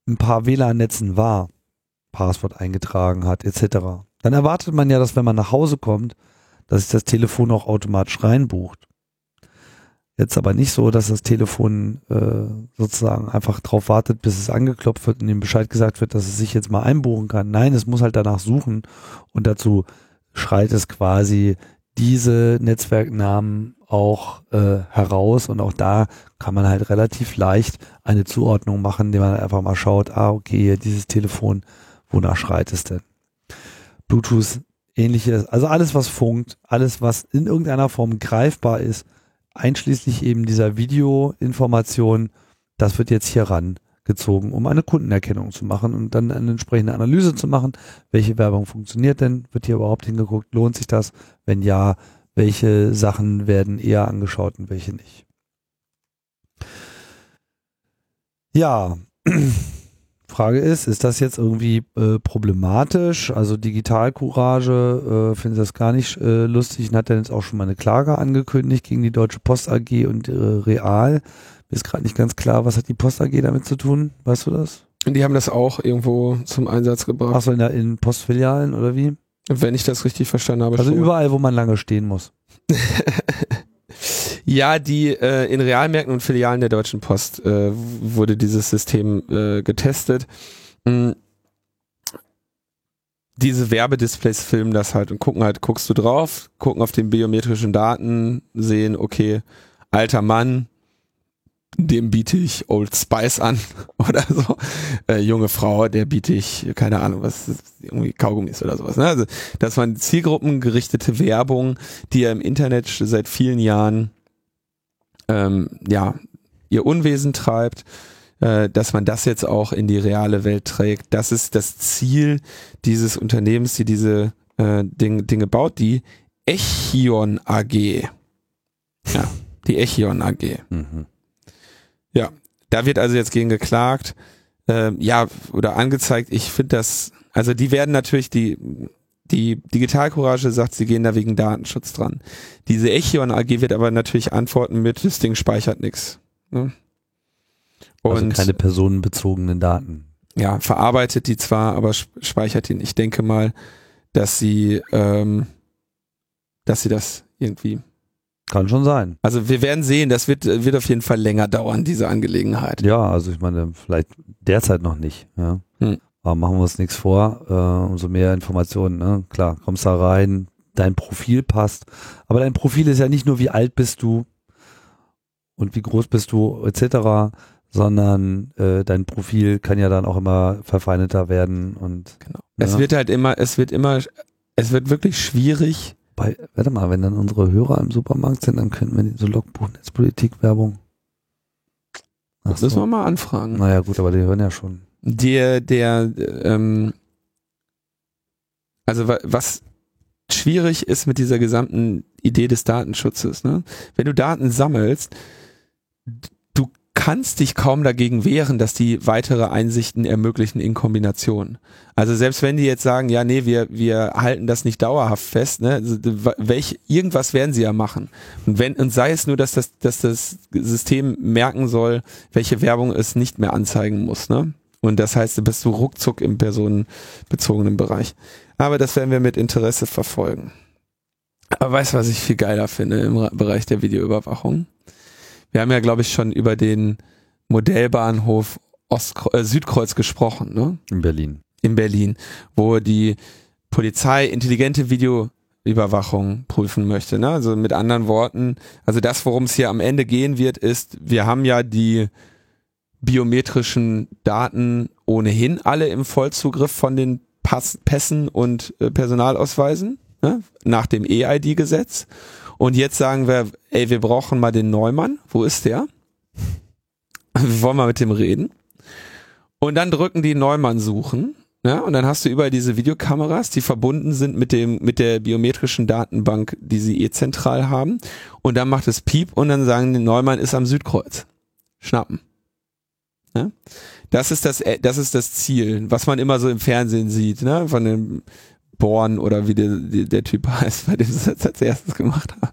ein paar W L A N-Netzen war, Passwort eingetragen hat et cetera, dann erwartet man ja, dass wenn man nach Hause kommt, dass sich das Telefon auch automatisch reinbucht. Jetzt aber nicht so, dass das Telefon äh, sozusagen einfach drauf wartet, bis es angeklopft wird und dem Bescheid gesagt wird, dass es sich jetzt mal einbuchen kann. Nein, es muss halt danach suchen und dazu schreit es quasi diese Netzwerknamen auch äh, heraus und auch da kann man halt relativ leicht eine Zuordnung machen, indem man einfach mal schaut, ah okay, dieses Telefon, wonach schreit es denn? Bluetooth, ähnliches, also alles was funkt, alles was in irgendeiner Form greifbar ist, einschließlich eben dieser Videoinformation, das wird jetzt hier rangezogen, um eine Kundenerkennung zu machen und dann eine entsprechende Analyse zu machen. Welche Werbung funktioniert denn? Wird hier überhaupt hingeguckt? Lohnt sich das? Wenn ja, welche Sachen werden eher angeschaut und welche nicht? Ja, Frage ist, ist das jetzt irgendwie äh, problematisch? Also Digitalcourage äh, findet das gar nicht äh, lustig und hat dann jetzt auch schon mal eine Klage angekündigt gegen die Deutsche Post A G und äh, Real. Mir ist gerade nicht ganz klar, was hat die Post A G damit zu tun? Weißt du das? Die haben das auch irgendwo zum Einsatz gebracht. Achso, in, in Postfilialen oder wie? Wenn ich das richtig verstanden habe. Also schon. Überall, wo man lange stehen muss. Ja, die äh, in Realmärkten und Filialen der Deutschen Post äh, wurde dieses System äh, getestet. Mhm. Diese Werbedisplays filmen das halt und gucken halt, guckst du drauf, gucken auf den biometrischen Daten, sehen, okay, alter Mann, dem biete ich Old Spice an oder so. Äh, junge Frau, der biete ich, keine Ahnung, was irgendwie Kaugummis oder sowas. Ne? Also, das waren zielgruppengerichtete Werbung, die ja im Internet seit vielen Jahren ähm, ja ihr Unwesen treibt, äh, dass man das jetzt auch in die reale Welt trägt. Das ist das Ziel dieses Unternehmens, die diese äh, Ding, Dinge baut, die Echion A G. Ja, die Echion A G. Mhm. Ja, da wird also jetzt gegen geklagt, ähm, ja, oder angezeigt. Ich finde das, also die werden natürlich, die die Digitalcourage sagt, sie gehen da wegen Datenschutz dran. Diese Echion A G wird aber natürlich antworten mit, das Ding speichert nichts. Ne? Also keine personenbezogenen Daten. Ja, verarbeitet die zwar, aber speichert die nicht. Ich denke mal, dass sie, ähm, dass sie das irgendwie Kann schon sein. Also wir werden sehen, das wird, wird auf jeden Fall länger dauern, diese Angelegenheit. Ja, also ich meine, vielleicht derzeit noch nicht. Ja. Hm. Aber machen wir uns nichts vor, äh, umso mehr Informationen. Ne? Klar, kommst da rein, dein Profil passt. Aber dein Profil ist ja nicht nur, wie alt bist du und wie groß bist du et cetera, sondern äh, dein Profil kann ja dann auch immer verfeinerter werden. Und genau. Ja. Es wird halt immer, es wird immer, es wird wirklich schwierig. Bei, warte mal, wenn dann unsere Hörer im Supermarkt sind, dann könnten wir so Logbuch Netzpolitik-Werbung. Ach so. Müssen wir mal anfragen. Naja gut, aber die hören ja schon. Der, der, ähm, also was schwierig ist mit dieser gesamten Idee des Datenschutzes, ne? Wenn du Daten sammelst, du kannst dich kaum dagegen wehren, dass die weitere Einsichten ermöglichen in Kombination. Also selbst wenn die jetzt sagen, ja nee, wir wir halten das nicht dauerhaft fest, ne? Welch, irgendwas werden sie ja machen. Und wenn und sei es nur, dass das dass das System merken soll, welche Werbung es nicht mehr anzeigen muss, ne? Und das heißt, du bist so ruckzuck im personenbezogenen Bereich. Aber das werden wir mit Interesse verfolgen. Aber weißt du, was ich viel geiler finde im Bereich der Videoüberwachung? Wir haben ja, glaube ich, schon über den Modellbahnhof Ostkreuz, äh, Südkreuz gesprochen, ne? In Berlin. In Berlin, wo die Polizei intelligente Videoüberwachung prüfen möchte, ne? Also mit anderen Worten, also das, worum es hier am Ende gehen wird, ist, wir haben ja die biometrischen Daten ohnehin alle im Vollzugriff von den Pass, Pässen und äh, Personalausweisen, ne? Nach dem E I D-Gesetz. Und jetzt sagen wir, ey, wir brauchen mal den Neumann. Wo ist der? Wir wollen mal mit dem reden. Und dann drücken die Neumann suchen. Ne? Und dann hast du überall diese Videokameras, die verbunden sind mit dem mit der biometrischen Datenbank, die sie eh zentral haben. Und dann macht es Piep und dann sagen, der Neumann ist am Südkreuz. Schnappen. Ne? Das ist das, das ist das Ziel, was man immer so im Fernsehen sieht, ne? Von dem Born oder wie der, der Typ heißt, bei dem sie das als erstes gemacht haben.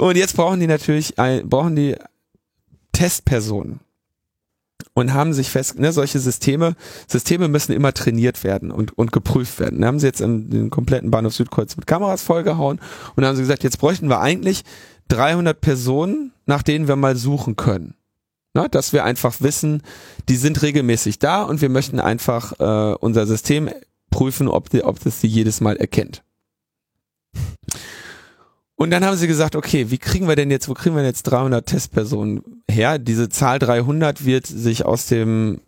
Und jetzt brauchen die natürlich, ein, brauchen die Testpersonen und haben sich fest, ne, solche Systeme, Systeme müssen immer trainiert werden und, und geprüft werden. Da haben sie jetzt in den kompletten Bahnhof Südkreuz mit Kameras vollgehauen und dann haben sie gesagt, jetzt bräuchten wir eigentlich dreihundert Personen, nach denen wir mal suchen können. Na, dass wir einfach wissen, die sind regelmäßig da und wir möchten einfach äh, unser System prüfen, ob, die, ob das die jedes Mal erkennt. Und dann haben sie gesagt, okay, wie kriegen wir denn jetzt, wo kriegen wir denn jetzt dreihundert Testpersonen her? Diese Zahl dreihundert wird sich aus dem,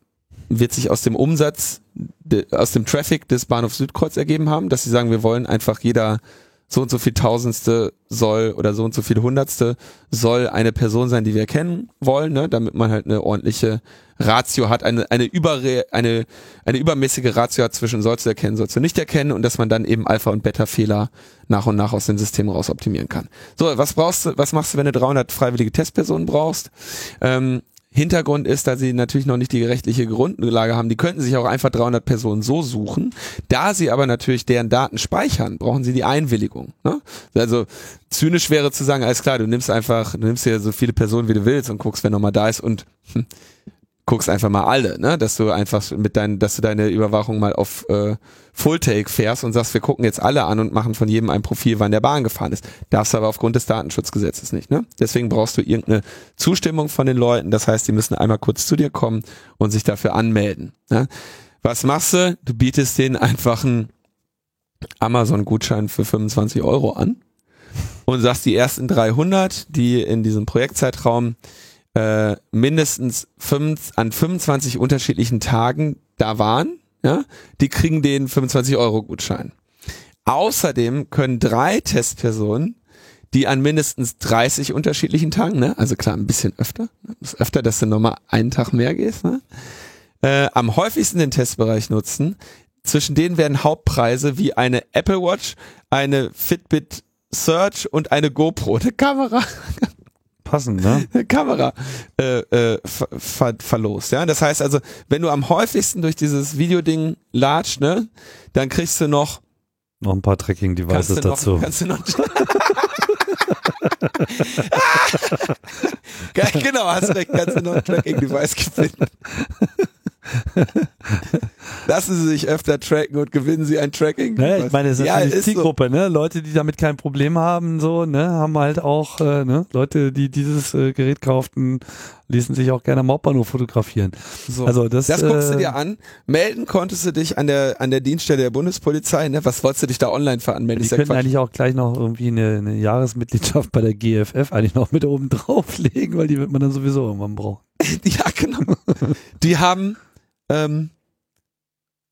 wird sich aus dem Umsatz, de, aus dem Traffic des Bahnhofs Südkreuz ergeben haben, dass sie sagen, wir wollen einfach jeder so und so viel Tausendste soll oder so und so viel Hundertste soll eine Person sein, die wir kennen wollen, ne? Damit man halt eine ordentliche Ratio hat, eine eine, überre, eine eine übermäßige Ratio hat zwischen sollst du erkennen, sollst du nicht erkennen und dass man dann eben Alpha- und Beta-Fehler nach und nach aus dem System raus optimieren kann. So, was brauchst du, was machst du, wenn du dreihundert freiwillige Testpersonen brauchst? Ähm, Hintergrund ist, dass sie natürlich noch nicht die rechtliche Grundlage haben. Die könnten sich auch einfach dreihundert Personen so suchen. Da sie aber natürlich deren Daten speichern, brauchen sie die Einwilligung. Ne? Also zynisch wäre zu sagen, alles klar, du nimmst einfach, du nimmst dir so viele Personen, wie du willst und guckst, wer nochmal da ist und hm, guckst einfach mal alle, ne? Dass du einfach mit deinen, dass du deine Überwachung mal auf äh, Fulltake fährst und sagst, wir gucken jetzt alle an und machen von jedem ein Profil, wann der Bahn gefahren ist. Darfst du aber aufgrund des Datenschutzgesetzes nicht, ne? Deswegen brauchst du irgendeine Zustimmung von den Leuten. Das heißt, die müssen einmal kurz zu dir kommen und sich dafür anmelden, ne? Was machst du? Du bietest denen einfach einen Amazon-Gutschein für fünfundzwanzig Euro an und sagst, die ersten dreihundert, die in diesem Projektzeitraum Äh, mindestens fünf, an fünfundzwanzig unterschiedlichen Tagen da waren, ja, die kriegen den fünfundzwanzig Euro Gutschein. Außerdem können drei Testpersonen, die an mindestens dreißig unterschiedlichen Tagen, ne, also klar, ein bisschen öfter, ist öfter, dass du nochmal einen Tag mehr gehst, ne, äh, am häufigsten den Testbereich nutzen. Zwischen denen werden Hauptpreise wie eine Apple Watch, eine Fitbit Search und eine GoPro, eine Kamera passend, ne? Kamera äh, äh, ver- ver- verlost, ja. Das heißt also, wenn du am häufigsten durch dieses Videoding latscht, ne, dann kriegst du noch noch ein paar Tracking-Devices dazu. Noch, kannst du noch genau, hast recht, kannst du noch ein Tracking-Device gewinnen. Lassen Sie sich öfter tracken und gewinnen Sie ein Tracking. Naja, ich meine, das ist ja eine Zielgruppe, so, ne? Leute, die damit kein Problem haben, so, ne, haben halt auch, äh, ne, Leute, die dieses äh, Gerät kauften, ließen sich auch gerne am Hauptbahnhof fotografieren. So. Also das, das guckst äh, du dir an. Melden konntest du dich an der an der Dienststelle der Bundespolizei, ne? Was wolltest du dich da online veranmelden? Die könnten eigentlich auch gleich noch irgendwie eine, eine Jahresmitgliedschaft bei der G F F eigentlich noch mit oben drauflegen, weil die wird man dann sowieso irgendwann brauchen. Ja, genau. Die haben Ähm,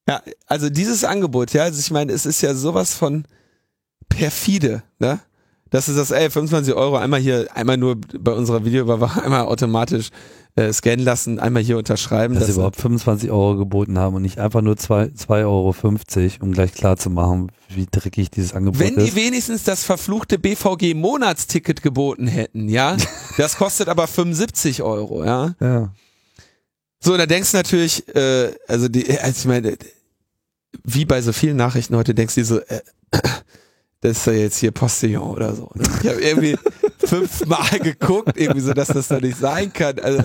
ja, also dieses Angebot, ja, also ich meine, es ist ja sowas von perfide, ne? Das ist das, ey, fünfundzwanzig Euro, einmal hier, einmal nur bei unserer Videoüberwachung, einmal automatisch äh, scannen lassen, einmal hier unterschreiben. Dass sie überhaupt fünfundzwanzig Euro geboten haben und nicht einfach nur zwei Euro fünfzig, um gleich klar zu machen, wie dreckig dieses Angebot ist. Wenn die wenigstens das verfluchte B V G-Monatsticket geboten hätten, ja, das kostet aber fünfundsiebzig Euro, ja. Ja. So, da denkst du natürlich, äh, also die, also ich meine, wie bei so vielen Nachrichten heute denkst du dir so, äh, das ist ja jetzt hier Postillon oder so. Ne? Ich habe irgendwie fünfmal geguckt, irgendwie so, dass das doch nicht sein kann. Also,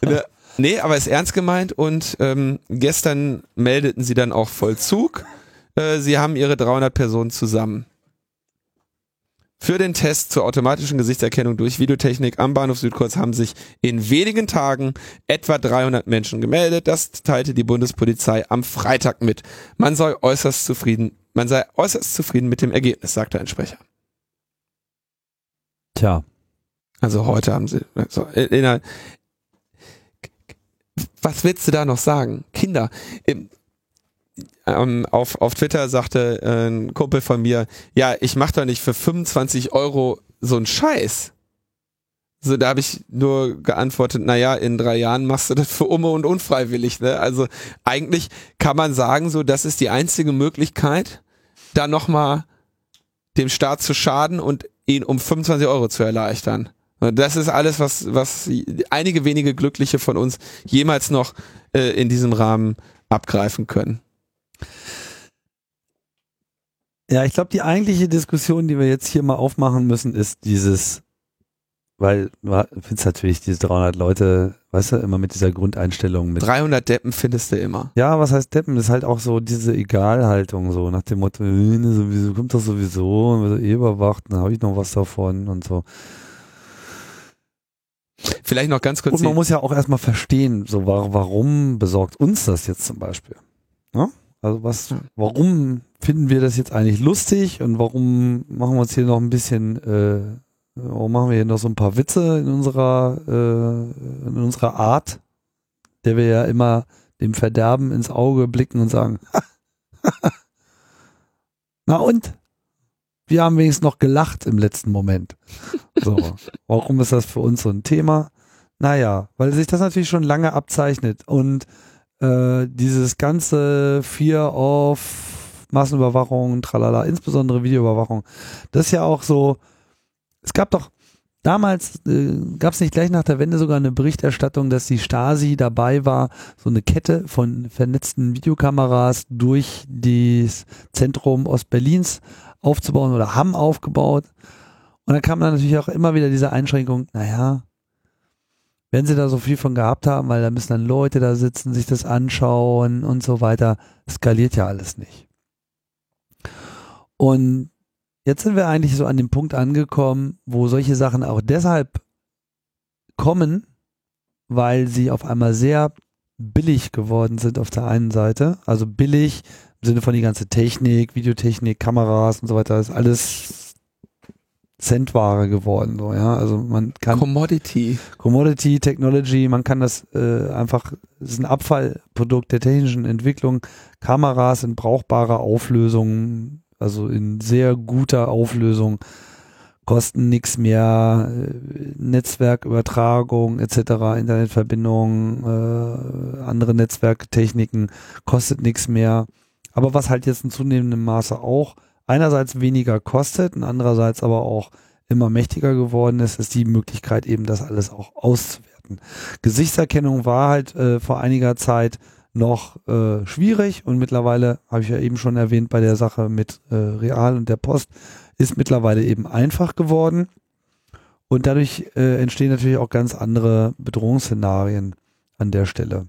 ne? Nee, aber ist ernst gemeint und ähm, gestern meldeten sie dann auch Vollzug. Äh, sie haben ihre dreihundert Personen zusammen für den Test zur automatischen Gesichtserkennung durch Videotechnik am Bahnhof Südkreuz haben sich in wenigen Tagen etwa dreihundert Menschen gemeldet. Das teilte die Bundespolizei am Freitag mit. Man sei äußerst zufrieden, man sei äußerst zufrieden mit dem Ergebnis, sagte ein Sprecher. Tja. Also heute haben sie, also in einer, was willst du da noch sagen? Kinder, im, Ähm, auf, auf Twitter sagte äh, ein Kumpel von mir, ja, ich mach doch nicht für fünfundzwanzig Euro so einen Scheiß. So, da habe ich nur geantwortet, naja, in drei Jahren machst du das für umme und unfreiwillig, ne? Also eigentlich kann man sagen, so, das ist die einzige Möglichkeit, da nochmal dem Staat zu schaden und ihn um fünfundzwanzig Euro zu erleichtern. Das ist alles, was, was einige wenige Glückliche von uns jemals noch äh, in diesem Rahmen abgreifen können. Ja, ich glaube, die eigentliche Diskussion, die wir jetzt hier mal aufmachen müssen, ist dieses, weil du findest natürlich diese dreihundert Leute, weißt du, immer mit dieser Grundeinstellung mit. dreihundert Deppen findest du immer. Ja, was heißt Deppen? Das ist halt auch so diese Egalhaltung, so nach dem Motto, sowieso, kommt doch sowieso, und wird eh überwacht, dann habe ich noch was davon und so. Vielleicht noch ganz kurz. Und man muss ja auch erstmal verstehen, so warum besorgt uns das jetzt zum Beispiel? Ne? Also was, warum finden wir das jetzt eigentlich lustig und warum machen wir uns hier noch ein bisschen, äh, warum machen wir hier noch so ein paar Witze in unserer, äh, in unserer Art, der wir ja immer dem Verderben ins Auge blicken und sagen, na und? Wir haben wenigstens noch gelacht im letzten Moment. So, warum ist das für uns so ein Thema? Naja, weil sich das natürlich schon lange abzeichnet und Äh, dieses ganze Fear of Massenüberwachung, tralala, insbesondere Videoüberwachung, das ist ja auch so, es gab doch damals, äh, gab es nicht gleich nach der Wende sogar eine Berichterstattung, dass die Stasi dabei war, so eine Kette von vernetzten Videokameras durch das Zentrum Ostberlins aufzubauen oder haben aufgebaut und dann kam dann natürlich auch immer wieder diese Einschränkung, naja, wenn sie da so viel von gehabt haben, weil da müssen dann Leute da sitzen, sich das anschauen und so weiter, skaliert ja alles nicht. Und jetzt sind wir eigentlich so an dem Punkt angekommen, wo solche Sachen auch deshalb kommen, weil sie auf einmal sehr billig geworden sind auf der einen Seite, also billig im Sinne von die ganze Technik, Videotechnik, Kameras und so weiter, ist alles Centware geworden, so, ja, also man kann Commodity, Commodity Technology, man kann das äh, einfach, das ist ein Abfallprodukt der technischen Entwicklung, Kameras in brauchbarer Auflösung, also in sehr guter Auflösung, kosten nichts mehr, Netzwerkübertragung et cetera, Internetverbindung, äh, andere Netzwerktechniken, kostet nichts mehr, aber was halt jetzt in zunehmendem Maße auch einerseits weniger kostet und andererseits aber auch immer mächtiger geworden ist, ist die Möglichkeit eben, das alles auch auszuwerten. Gesichtserkennung war halt äh, vor einiger Zeit noch äh, schwierig und mittlerweile, habe ich ja eben schon erwähnt, bei der Sache mit äh, Real und der Post, ist mittlerweile eben einfach geworden und dadurch äh, entstehen natürlich auch ganz andere Bedrohungsszenarien an der Stelle.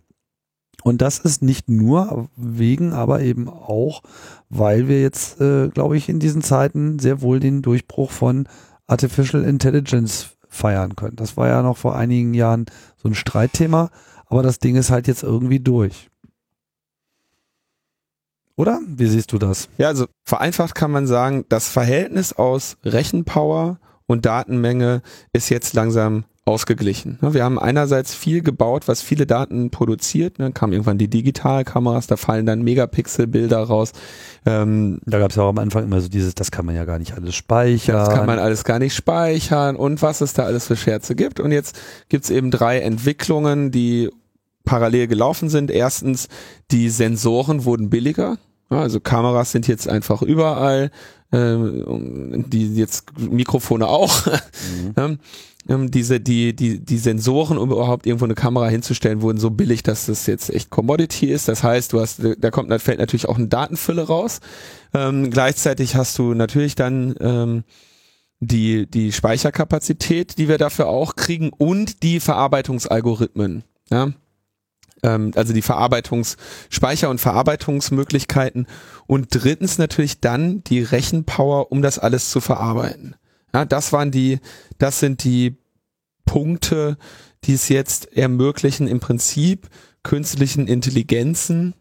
Und das ist nicht nur wegen, aber eben auch, weil wir jetzt, äh, glaube ich, in diesen Zeiten sehr wohl den Durchbruch von Artificial Intelligence feiern können. Das war ja noch vor einigen Jahren so ein Streitthema, aber das Ding ist halt jetzt irgendwie durch. Oder? Wie siehst du das? Ja, also vereinfacht kann man sagen, das Verhältnis aus Rechenpower und Datenmenge ist jetzt langsam ausgeglichen. Wir haben einerseits viel gebaut, was viele Daten produziert. Dann kamen irgendwann die Digitalkameras, da fallen dann Megapixelbilder raus. Ähm, da gab es ja auch am Anfang immer so dieses, das kann man ja gar nicht alles speichern. Das kann man alles gar nicht speichern und was es da alles für Scherze gibt. Und jetzt gibt es eben drei Entwicklungen, die parallel gelaufen sind. Erstens, die Sensoren wurden billiger. Also Kameras sind jetzt einfach überall, ähm, die jetzt Mikrofone auch. Mhm. ähm, diese die die die Sensoren, um überhaupt irgendwo eine Kamera hinzustellen, wurden so billig, dass das jetzt echt Commodity ist. Das heißt, du hast, da kommt, da fällt natürlich auch eine Datenfülle raus. Ähm, gleichzeitig hast du natürlich dann ähm, die die Speicherkapazität, die wir dafür auch kriegen, und die Verarbeitungsalgorithmen. Ja. Also die Verarbeitungsspeicher und Verarbeitungsmöglichkeiten, und drittens natürlich dann die Rechenpower, um das alles zu verarbeiten. Ja, das waren die, das sind die Punkte, die es jetzt ermöglichen, im Prinzip künstlichen Intelligenzen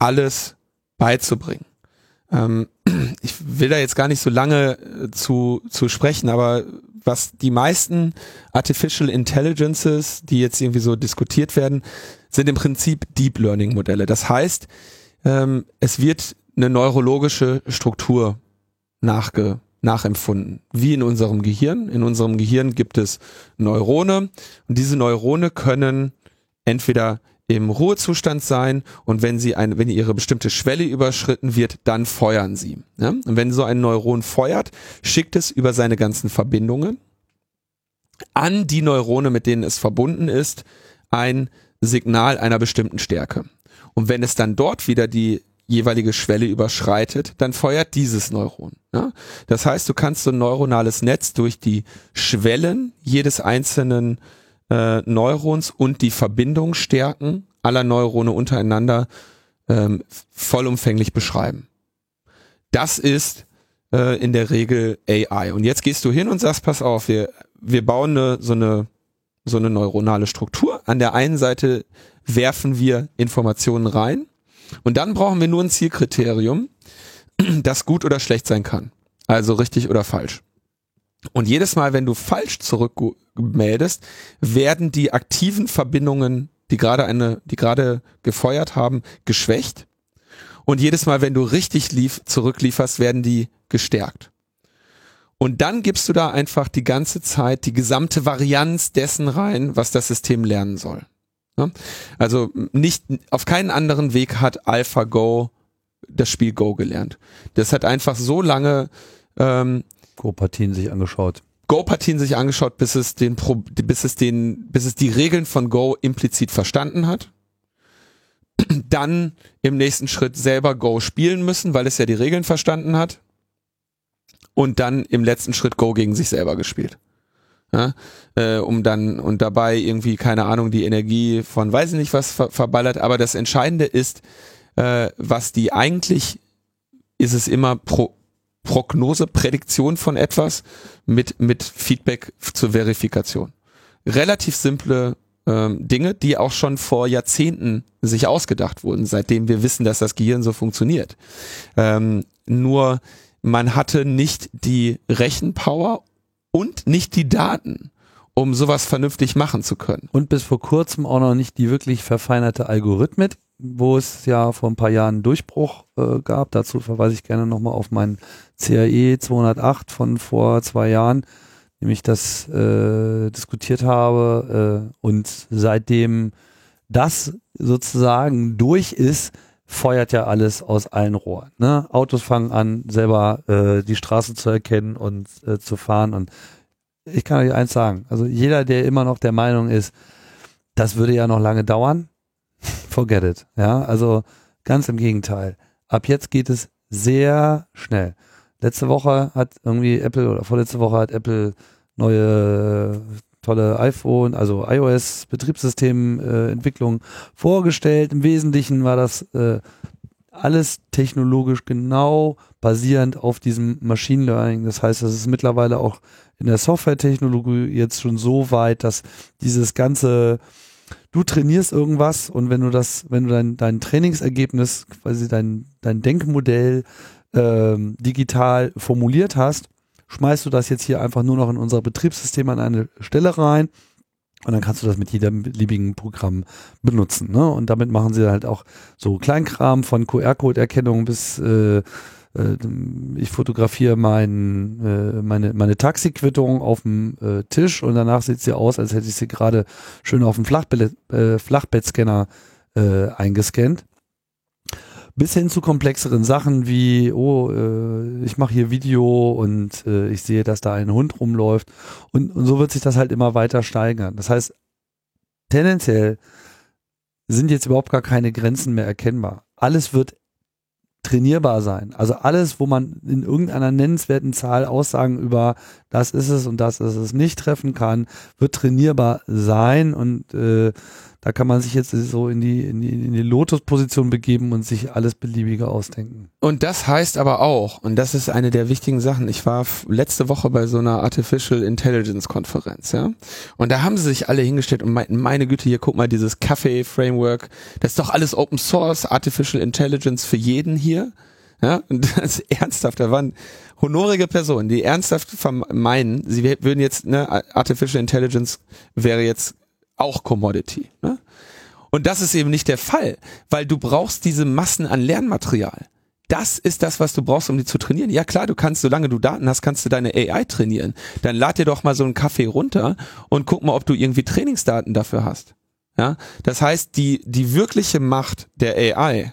alles beizubringen. Ähm, ich will da jetzt gar nicht so lange zu, zu sprechen, aber was die meisten Artificial Intelligences, die jetzt irgendwie so diskutiert werden, sind im Prinzip Deep Learning Modelle. Das heißt, ähm, es wird eine neurologische Struktur nachge, nachempfunden. Wie in unserem Gehirn. In unserem Gehirn gibt es Neurone, und diese Neurone können entweder im Ruhezustand sein, und wenn sie eine, wenn ihre bestimmte Schwelle überschritten wird, dann feuern sie. Ja? Und wenn so ein Neuron feuert, schickt es über seine ganzen Verbindungen an die Neurone, mit denen es verbunden ist, ein Signal einer bestimmten Stärke. Und wenn es dann dort wieder die jeweilige Schwelle überschreitet, dann feuert dieses Neuron. Ja? Das heißt, du kannst so ein neuronales Netz durch die Schwellen jedes einzelnen Äh, Neurons und die Verbindungsstärken aller Neurone untereinander ähm, vollumfänglich beschreiben. Das ist äh, in der Regel A I. Und jetzt gehst du hin und sagst, pass auf, wir, wir bauen eine, so, eine, so eine neuronale Struktur. An der einen Seite werfen wir Informationen rein, und dann brauchen wir nur ein Zielkriterium, das gut oder schlecht sein kann. Also richtig oder falsch. Und jedes Mal, wenn du falsch zurückmeldest, werden die aktiven Verbindungen, die gerade eine, die gerade gefeuert haben, geschwächt. Und jedes Mal, wenn du richtig lief, zurücklieferst, werden die gestärkt. Und dann gibst du da einfach die ganze Zeit die gesamte Varianz dessen rein, was das System lernen soll. Also nicht, auf keinen anderen Weg hat AlphaGo das Spiel Go gelernt. Das hat einfach so lange, ähm, Go-Partien sich angeschaut. Go-Partien sich angeschaut, bis es den Pro, bis es den, bis es die Regeln von Go implizit verstanden hat. Dann im nächsten Schritt selber Go spielen müssen, weil es ja die Regeln verstanden hat. Und dann im letzten Schritt Go gegen sich selber gespielt. Ja, äh, um dann, und dabei irgendwie, keine Ahnung, die Energie von weiß ich nicht was ver- verballert. Aber das Entscheidende ist, äh, was die eigentlich, ist es immer pro, Prognose, Prädiktion von etwas mit mit Feedback zur Verifikation. Relativ simple ähm, Dinge, die auch schon vor Jahrzehnten sich ausgedacht wurden, seitdem wir wissen, dass das Gehirn so funktioniert. Ähm, nur man hatte nicht die Rechenpower und nicht die Daten, um sowas vernünftig machen zu können. Und bis vor kurzem auch noch nicht die wirklich verfeinerte Algorithmik, wo es ja vor ein paar Jahren einen Durchbruch äh, gab. Dazu verweise ich gerne nochmal auf meinen C A E zweihundertacht von vor zwei Jahren, dem ich das äh, diskutiert habe. Äh, und seitdem das sozusagen durch ist, feuert ja alles aus allen Rohren. Ne? Autos fangen an, selber äh, die Straße zu erkennen und äh, zu fahren. Und ich kann euch eins sagen, also jeder, der immer noch der Meinung ist, das würde ja noch lange dauern, forget it. Ja, also ganz im Gegenteil. Ab jetzt geht es sehr schnell. Letzte Woche hat irgendwie Apple, oder vorletzte Woche hat Apple neue tolle iPhone, also iOS Betriebssystementwicklung vorgestellt. Im Wesentlichen war das äh, alles technologisch genau basierend auf diesem Machine Learning. Das heißt, das ist mittlerweile auch in der Software-Technologie jetzt schon so weit, dass dieses ganze, du trainierst irgendwas und wenn du das, wenn du dein, dein Trainingsergebnis, quasi dein, dein Denkmodell äh, digital formuliert hast, schmeißt du das jetzt hier einfach nur noch in unser Betriebssystem an eine Stelle rein und dann kannst du das mit jedem beliebigen Programm benutzen. Ne? Und damit machen sie halt auch so Kleinkram von Q R-Code-Erkennung bis äh, äh, ich fotografiere mein, äh, meine, meine Taxiquittung auf dem äh, Tisch und danach sieht sie aus, als hätte ich sie gerade schön auf dem Flachbe- äh, Flachbettscanner äh, eingescannt. Bis hin zu komplexeren Sachen wie, oh, äh, ich mache hier Video und äh, ich sehe, dass da ein Hund rumläuft. Und, und so wird sich das halt immer weiter steigern. Das heißt, tendenziell sind jetzt überhaupt gar keine Grenzen mehr erkennbar. Alles wird trainierbar sein. Also alles, wo man in irgendeiner nennenswerten Zahl Aussagen über das ist es und das ist es nicht treffen kann, wird trainierbar sein und äh, da kann man sich jetzt so in die, in die, in die Lotus-Position begeben und sich alles Beliebige ausdenken. Und das heißt aber auch, und das ist eine der wichtigen Sachen, ich war f- letzte Woche bei so einer Artificial Intelligence-Konferenz, ja. Und da haben sie sich alle hingestellt und meinten, meine Güte, hier guck mal, dieses Kaffee-Framework, das ist doch alles Open Source, Artificial Intelligence für jeden hier. Ja, und das ist ernsthaft, da waren honorige Personen, die ernsthaft vermeinen, sie würden jetzt, ne, Artificial Intelligence wäre jetzt auch Commodity, ne? Und das ist eben nicht der Fall, weil du brauchst diese Massen an Lernmaterial. Das ist das, was du brauchst, um die zu trainieren. Ja klar, du kannst, solange du Daten hast, kannst du deine A I trainieren. Dann lad dir doch mal so einen Kaffee runter und guck mal, ob du irgendwie Trainingsdaten dafür hast. Ja? Das heißt, die die wirkliche Macht der A I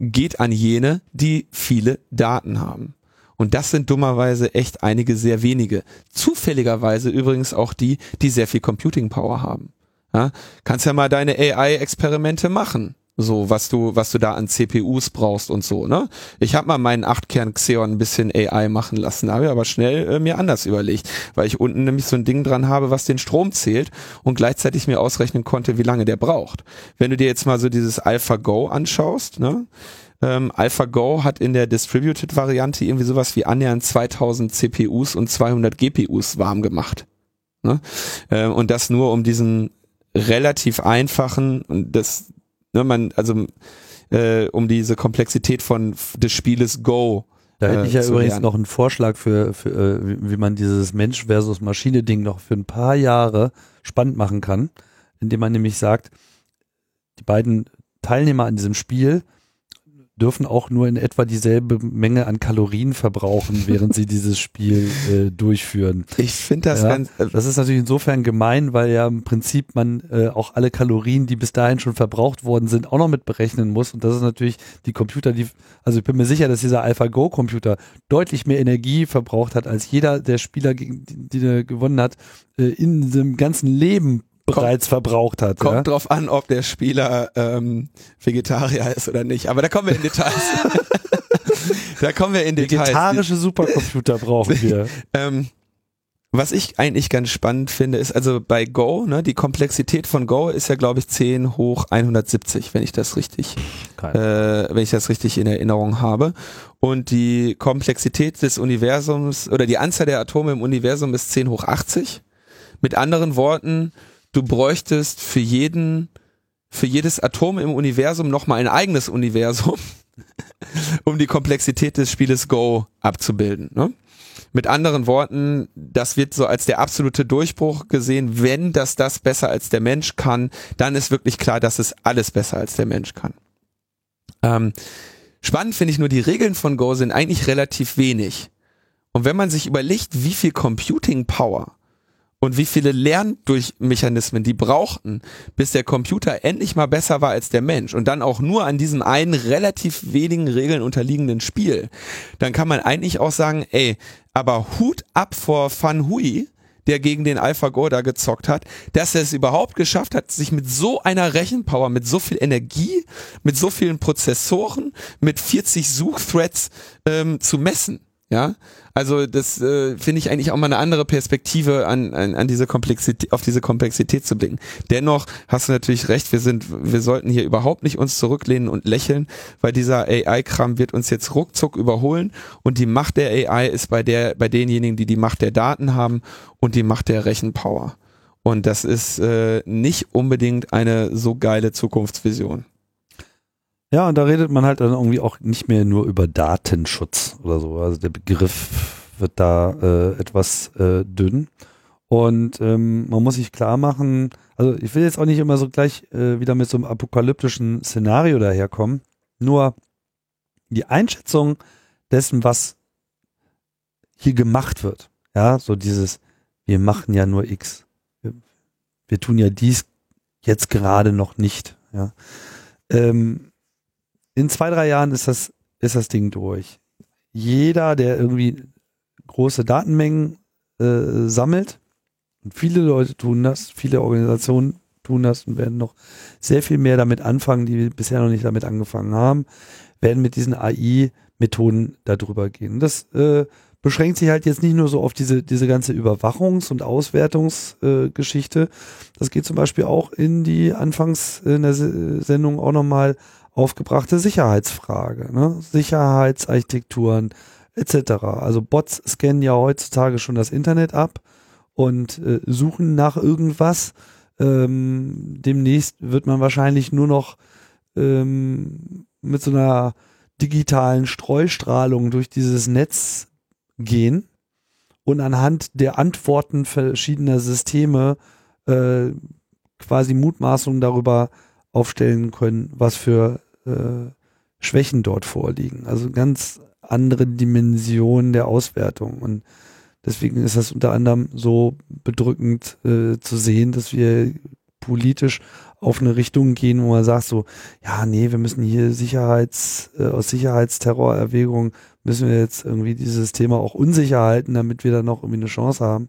geht an jene, die viele Daten haben. Und das sind dummerweise echt einige sehr wenige. Zufälligerweise übrigens auch die, die sehr viel Computing Power haben. Ja, kannst ja mal deine A I-Experimente machen, so was du, was du da an C P Us brauchst und so. Ne? Ich habe mal meinen acht Kern Xeon ein bisschen A I machen lassen, habe aber schnell äh, mir anders überlegt, weil ich unten nämlich so ein Ding dran habe, was den Strom zählt und gleichzeitig mir ausrechnen konnte, wie lange der braucht. Wenn du dir jetzt mal so dieses AlphaGo anschaust, ne? Ähm, AlphaGo hat in der Distributed-Variante irgendwie sowas wie annähernd zweitausend C P Us und zweihundert G P Us warm gemacht. Ne? Ähm, und das nur um diesen relativ einfachen, und das, ne, man, also äh, um diese Komplexität von des Spieles Go. Da hätte ich ja übrigens lernen. Noch einen Vorschlag für, für äh, wie man dieses Mensch versus Maschine-Ding noch für ein paar Jahre spannend machen kann, indem man nämlich sagt, die beiden Teilnehmer an diesem Spiel dürfen auch nur in etwa dieselbe Menge an Kalorien verbrauchen, während sie dieses Spiel äh, durchführen. Ich finde das ja, ganz... Äh, das ist natürlich insofern gemein, weil ja im Prinzip man äh, auch alle Kalorien, die bis dahin schon verbraucht worden sind, auch noch mit berechnen muss. Und das ist natürlich die Computer, die... Also ich bin mir sicher, dass dieser AlphaGo-Computer deutlich mehr Energie verbraucht hat, als jeder der Spieler, die, die er gewonnen hat, äh, in seinem ganzen Leben bereits kommt, verbraucht hat. Kommt ja? Drauf an, ob der Spieler ähm, Vegetarier ist oder nicht. Aber da kommen wir in Details. da kommen wir in Details. Vegetarische Supercomputer brauchen wir. ähm, was ich eigentlich ganz spannend finde, ist also bei Go, ne, die Komplexität von Go ist ja, glaube ich, zehn hoch hundertsiebzig, wenn ich das richtig, äh, wenn ich das richtig in Erinnerung habe. Und die Komplexität des Universums oder die Anzahl der Atome im Universum ist zehn hoch achtzig. Mit anderen Worten, du bräuchtest für jeden, für jedes Atom im Universum nochmal ein eigenes Universum, um die Komplexität des Spieles Go abzubilden. Ne? Mit anderen Worten, das wird so als der absolute Durchbruch gesehen, wenn das das besser als der Mensch kann, dann ist wirklich klar, dass es alles besser als der Mensch kann. Ähm, spannend finde ich nur, die Regeln von Go sind eigentlich relativ wenig. Und wenn man sich überlegt, wie viel Computing Power und wie viele Lerndurchmechanismen die brauchten, bis der Computer endlich mal besser war als der Mensch und dann auch nur an diesem einen relativ wenigen Regeln unterliegenden Spiel, dann kann man eigentlich auch sagen, ey, aber Hut ab vor Fan Hui, der gegen den AlphaGo da gezockt hat, dass er es überhaupt geschafft hat, sich mit so einer Rechenpower, mit so viel Energie, mit so vielen Prozessoren, mit vierzig Suchthreads ähm, zu messen. Ja, also das äh, finde ich eigentlich auch mal eine andere Perspektive an, an, an diese Komplexität, auf diese Komplexität zu blicken. Dennoch hast du natürlich recht, wir sind, wir sollten hier überhaupt nicht uns zurücklehnen und lächeln, weil dieser A I-Kram wird uns jetzt ruckzuck überholen und die Macht der A I ist bei der, bei denjenigen, die die Macht der Daten haben und die Macht der Rechenpower. Und das ist äh, nicht unbedingt eine so geile Zukunftsvision. Ja, und da redet man halt dann irgendwie auch nicht mehr nur über Datenschutz oder so. Also der Begriff wird da äh, etwas äh, dünn. Und ähm, man muss sich klar machen, also ich will jetzt auch nicht immer so gleich äh, wieder mit so einem apokalyptischen Szenario daherkommen. Nur die Einschätzung dessen, was hier gemacht wird. Ja, so dieses, wir machen ja nur X. Wir, wir tun ja dies jetzt gerade noch nicht. Ja. Ähm, In zwei, drei Jahren ist das, ist das Ding durch. Jeder, der irgendwie große Datenmengen äh, sammelt, und viele Leute tun das, viele Organisationen tun das und werden noch sehr viel mehr damit anfangen, die bisher noch nicht damit angefangen haben, werden mit diesen A I-Methoden darüber gehen. Das äh, beschränkt sich halt jetzt nicht nur so auf diese, diese ganze Überwachungs- und Auswertungsgeschichte. Äh, das geht zum Beispiel auch in die anfangs in der S- Sendung auch nochmal aufgebrachte Sicherheitsfrage, ne? Sicherheitsarchitekturen et cetera. Also Bots scannen ja heutzutage schon das Internet ab und äh, suchen nach irgendwas. Ähm, demnächst wird man wahrscheinlich nur noch ähm, mit so einer digitalen Streustrahlung durch dieses Netz gehen und anhand der Antworten verschiedener Systeme äh, quasi Mutmaßungen darüber aufstellen können, was für Schwächen dort vorliegen. Also ganz andere Dimensionen der Auswertung. Und deswegen ist das unter anderem so bedrückend äh, zu sehen, dass wir politisch auf eine Richtung gehen, wo man sagt so, ja, nee, wir müssen hier Sicherheits, äh, aus Sicherheitsterrorerwägungen müssen wir jetzt irgendwie dieses Thema auch unsicher halten, damit wir dann noch irgendwie eine Chance haben.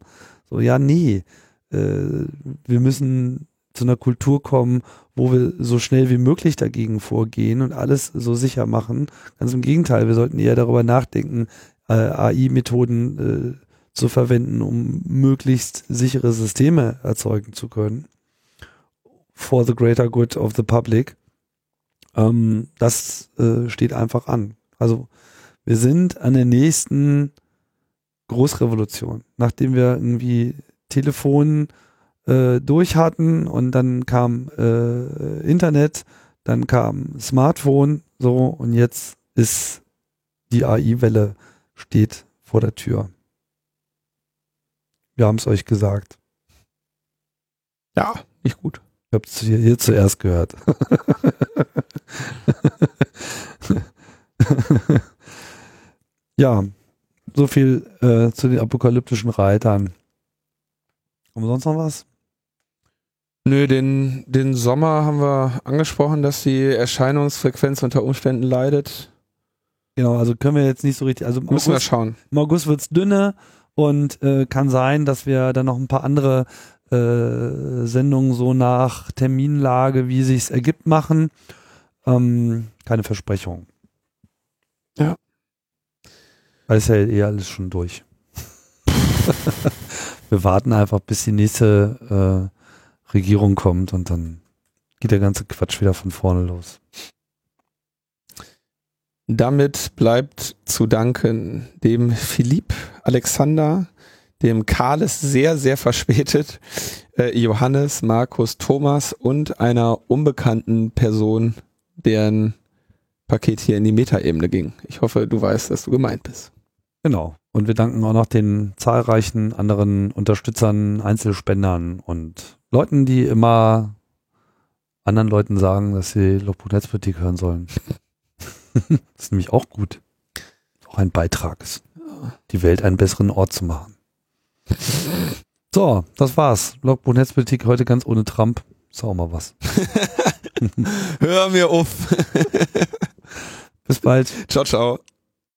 So, ja, nee. Äh, wir müssen zu einer Kultur kommen, wo wir so schnell wie möglich dagegen vorgehen und alles so sicher machen. Ganz im Gegenteil, wir sollten eher darüber nachdenken, äh, A I-Methoden äh, zu verwenden, um möglichst sichere Systeme erzeugen zu können. For the greater good of the public. Ähm, das äh, steht einfach an. Also wir sind an der nächsten Großrevolution. Nachdem wir irgendwie Telefonen durch hatten und dann kam äh, Internet, dann kam Smartphone, so, und jetzt ist die A I-Welle steht vor der Tür. Wir haben es euch gesagt. Ja, nicht gut. Ich habe es hier, hier zuerst gehört. Ja, so viel äh, zu den apokalyptischen Reitern. Haben wir sonst noch was? Nö, den, den Sommer haben wir angesprochen, dass die Erscheinungsfrequenz unter Umständen leidet. Genau, also können wir jetzt nicht so richtig, also im Müssen August, wir schauen. Im August wird es dünner und äh, kann sein, dass wir dann noch ein paar andere äh, Sendungen so nach Terminlage, wie sich's ergibt, machen. Ähm, keine Versprechung. Ja. Weil es ist ja eh alles schon durch. Wir warten einfach, bis die nächste äh, Regierung kommt und dann geht der ganze Quatsch wieder von vorne los. Damit bleibt zu danken dem Philipp Alexander, dem Karles sehr, sehr verspätet, äh, Johannes, Markus, Thomas und einer unbekannten Person, deren Paket hier in die Metaebene ging. Ich hoffe, du weißt, dass du gemeint bist. Genau. Und wir danken auch noch den zahlreichen anderen Unterstützern, Einzelspendern und Leuten, die immer anderen Leuten sagen, dass sie Lobhutheitspolitik hören sollen. Das ist nämlich auch gut. Auch ein Beitrag ist, die Welt einen besseren Ort zu machen. So, das war's. Lobhutheitspolitik heute ganz ohne Trump. Ist auch mal was. Hör mir auf. Bis bald. Ciao, ciao.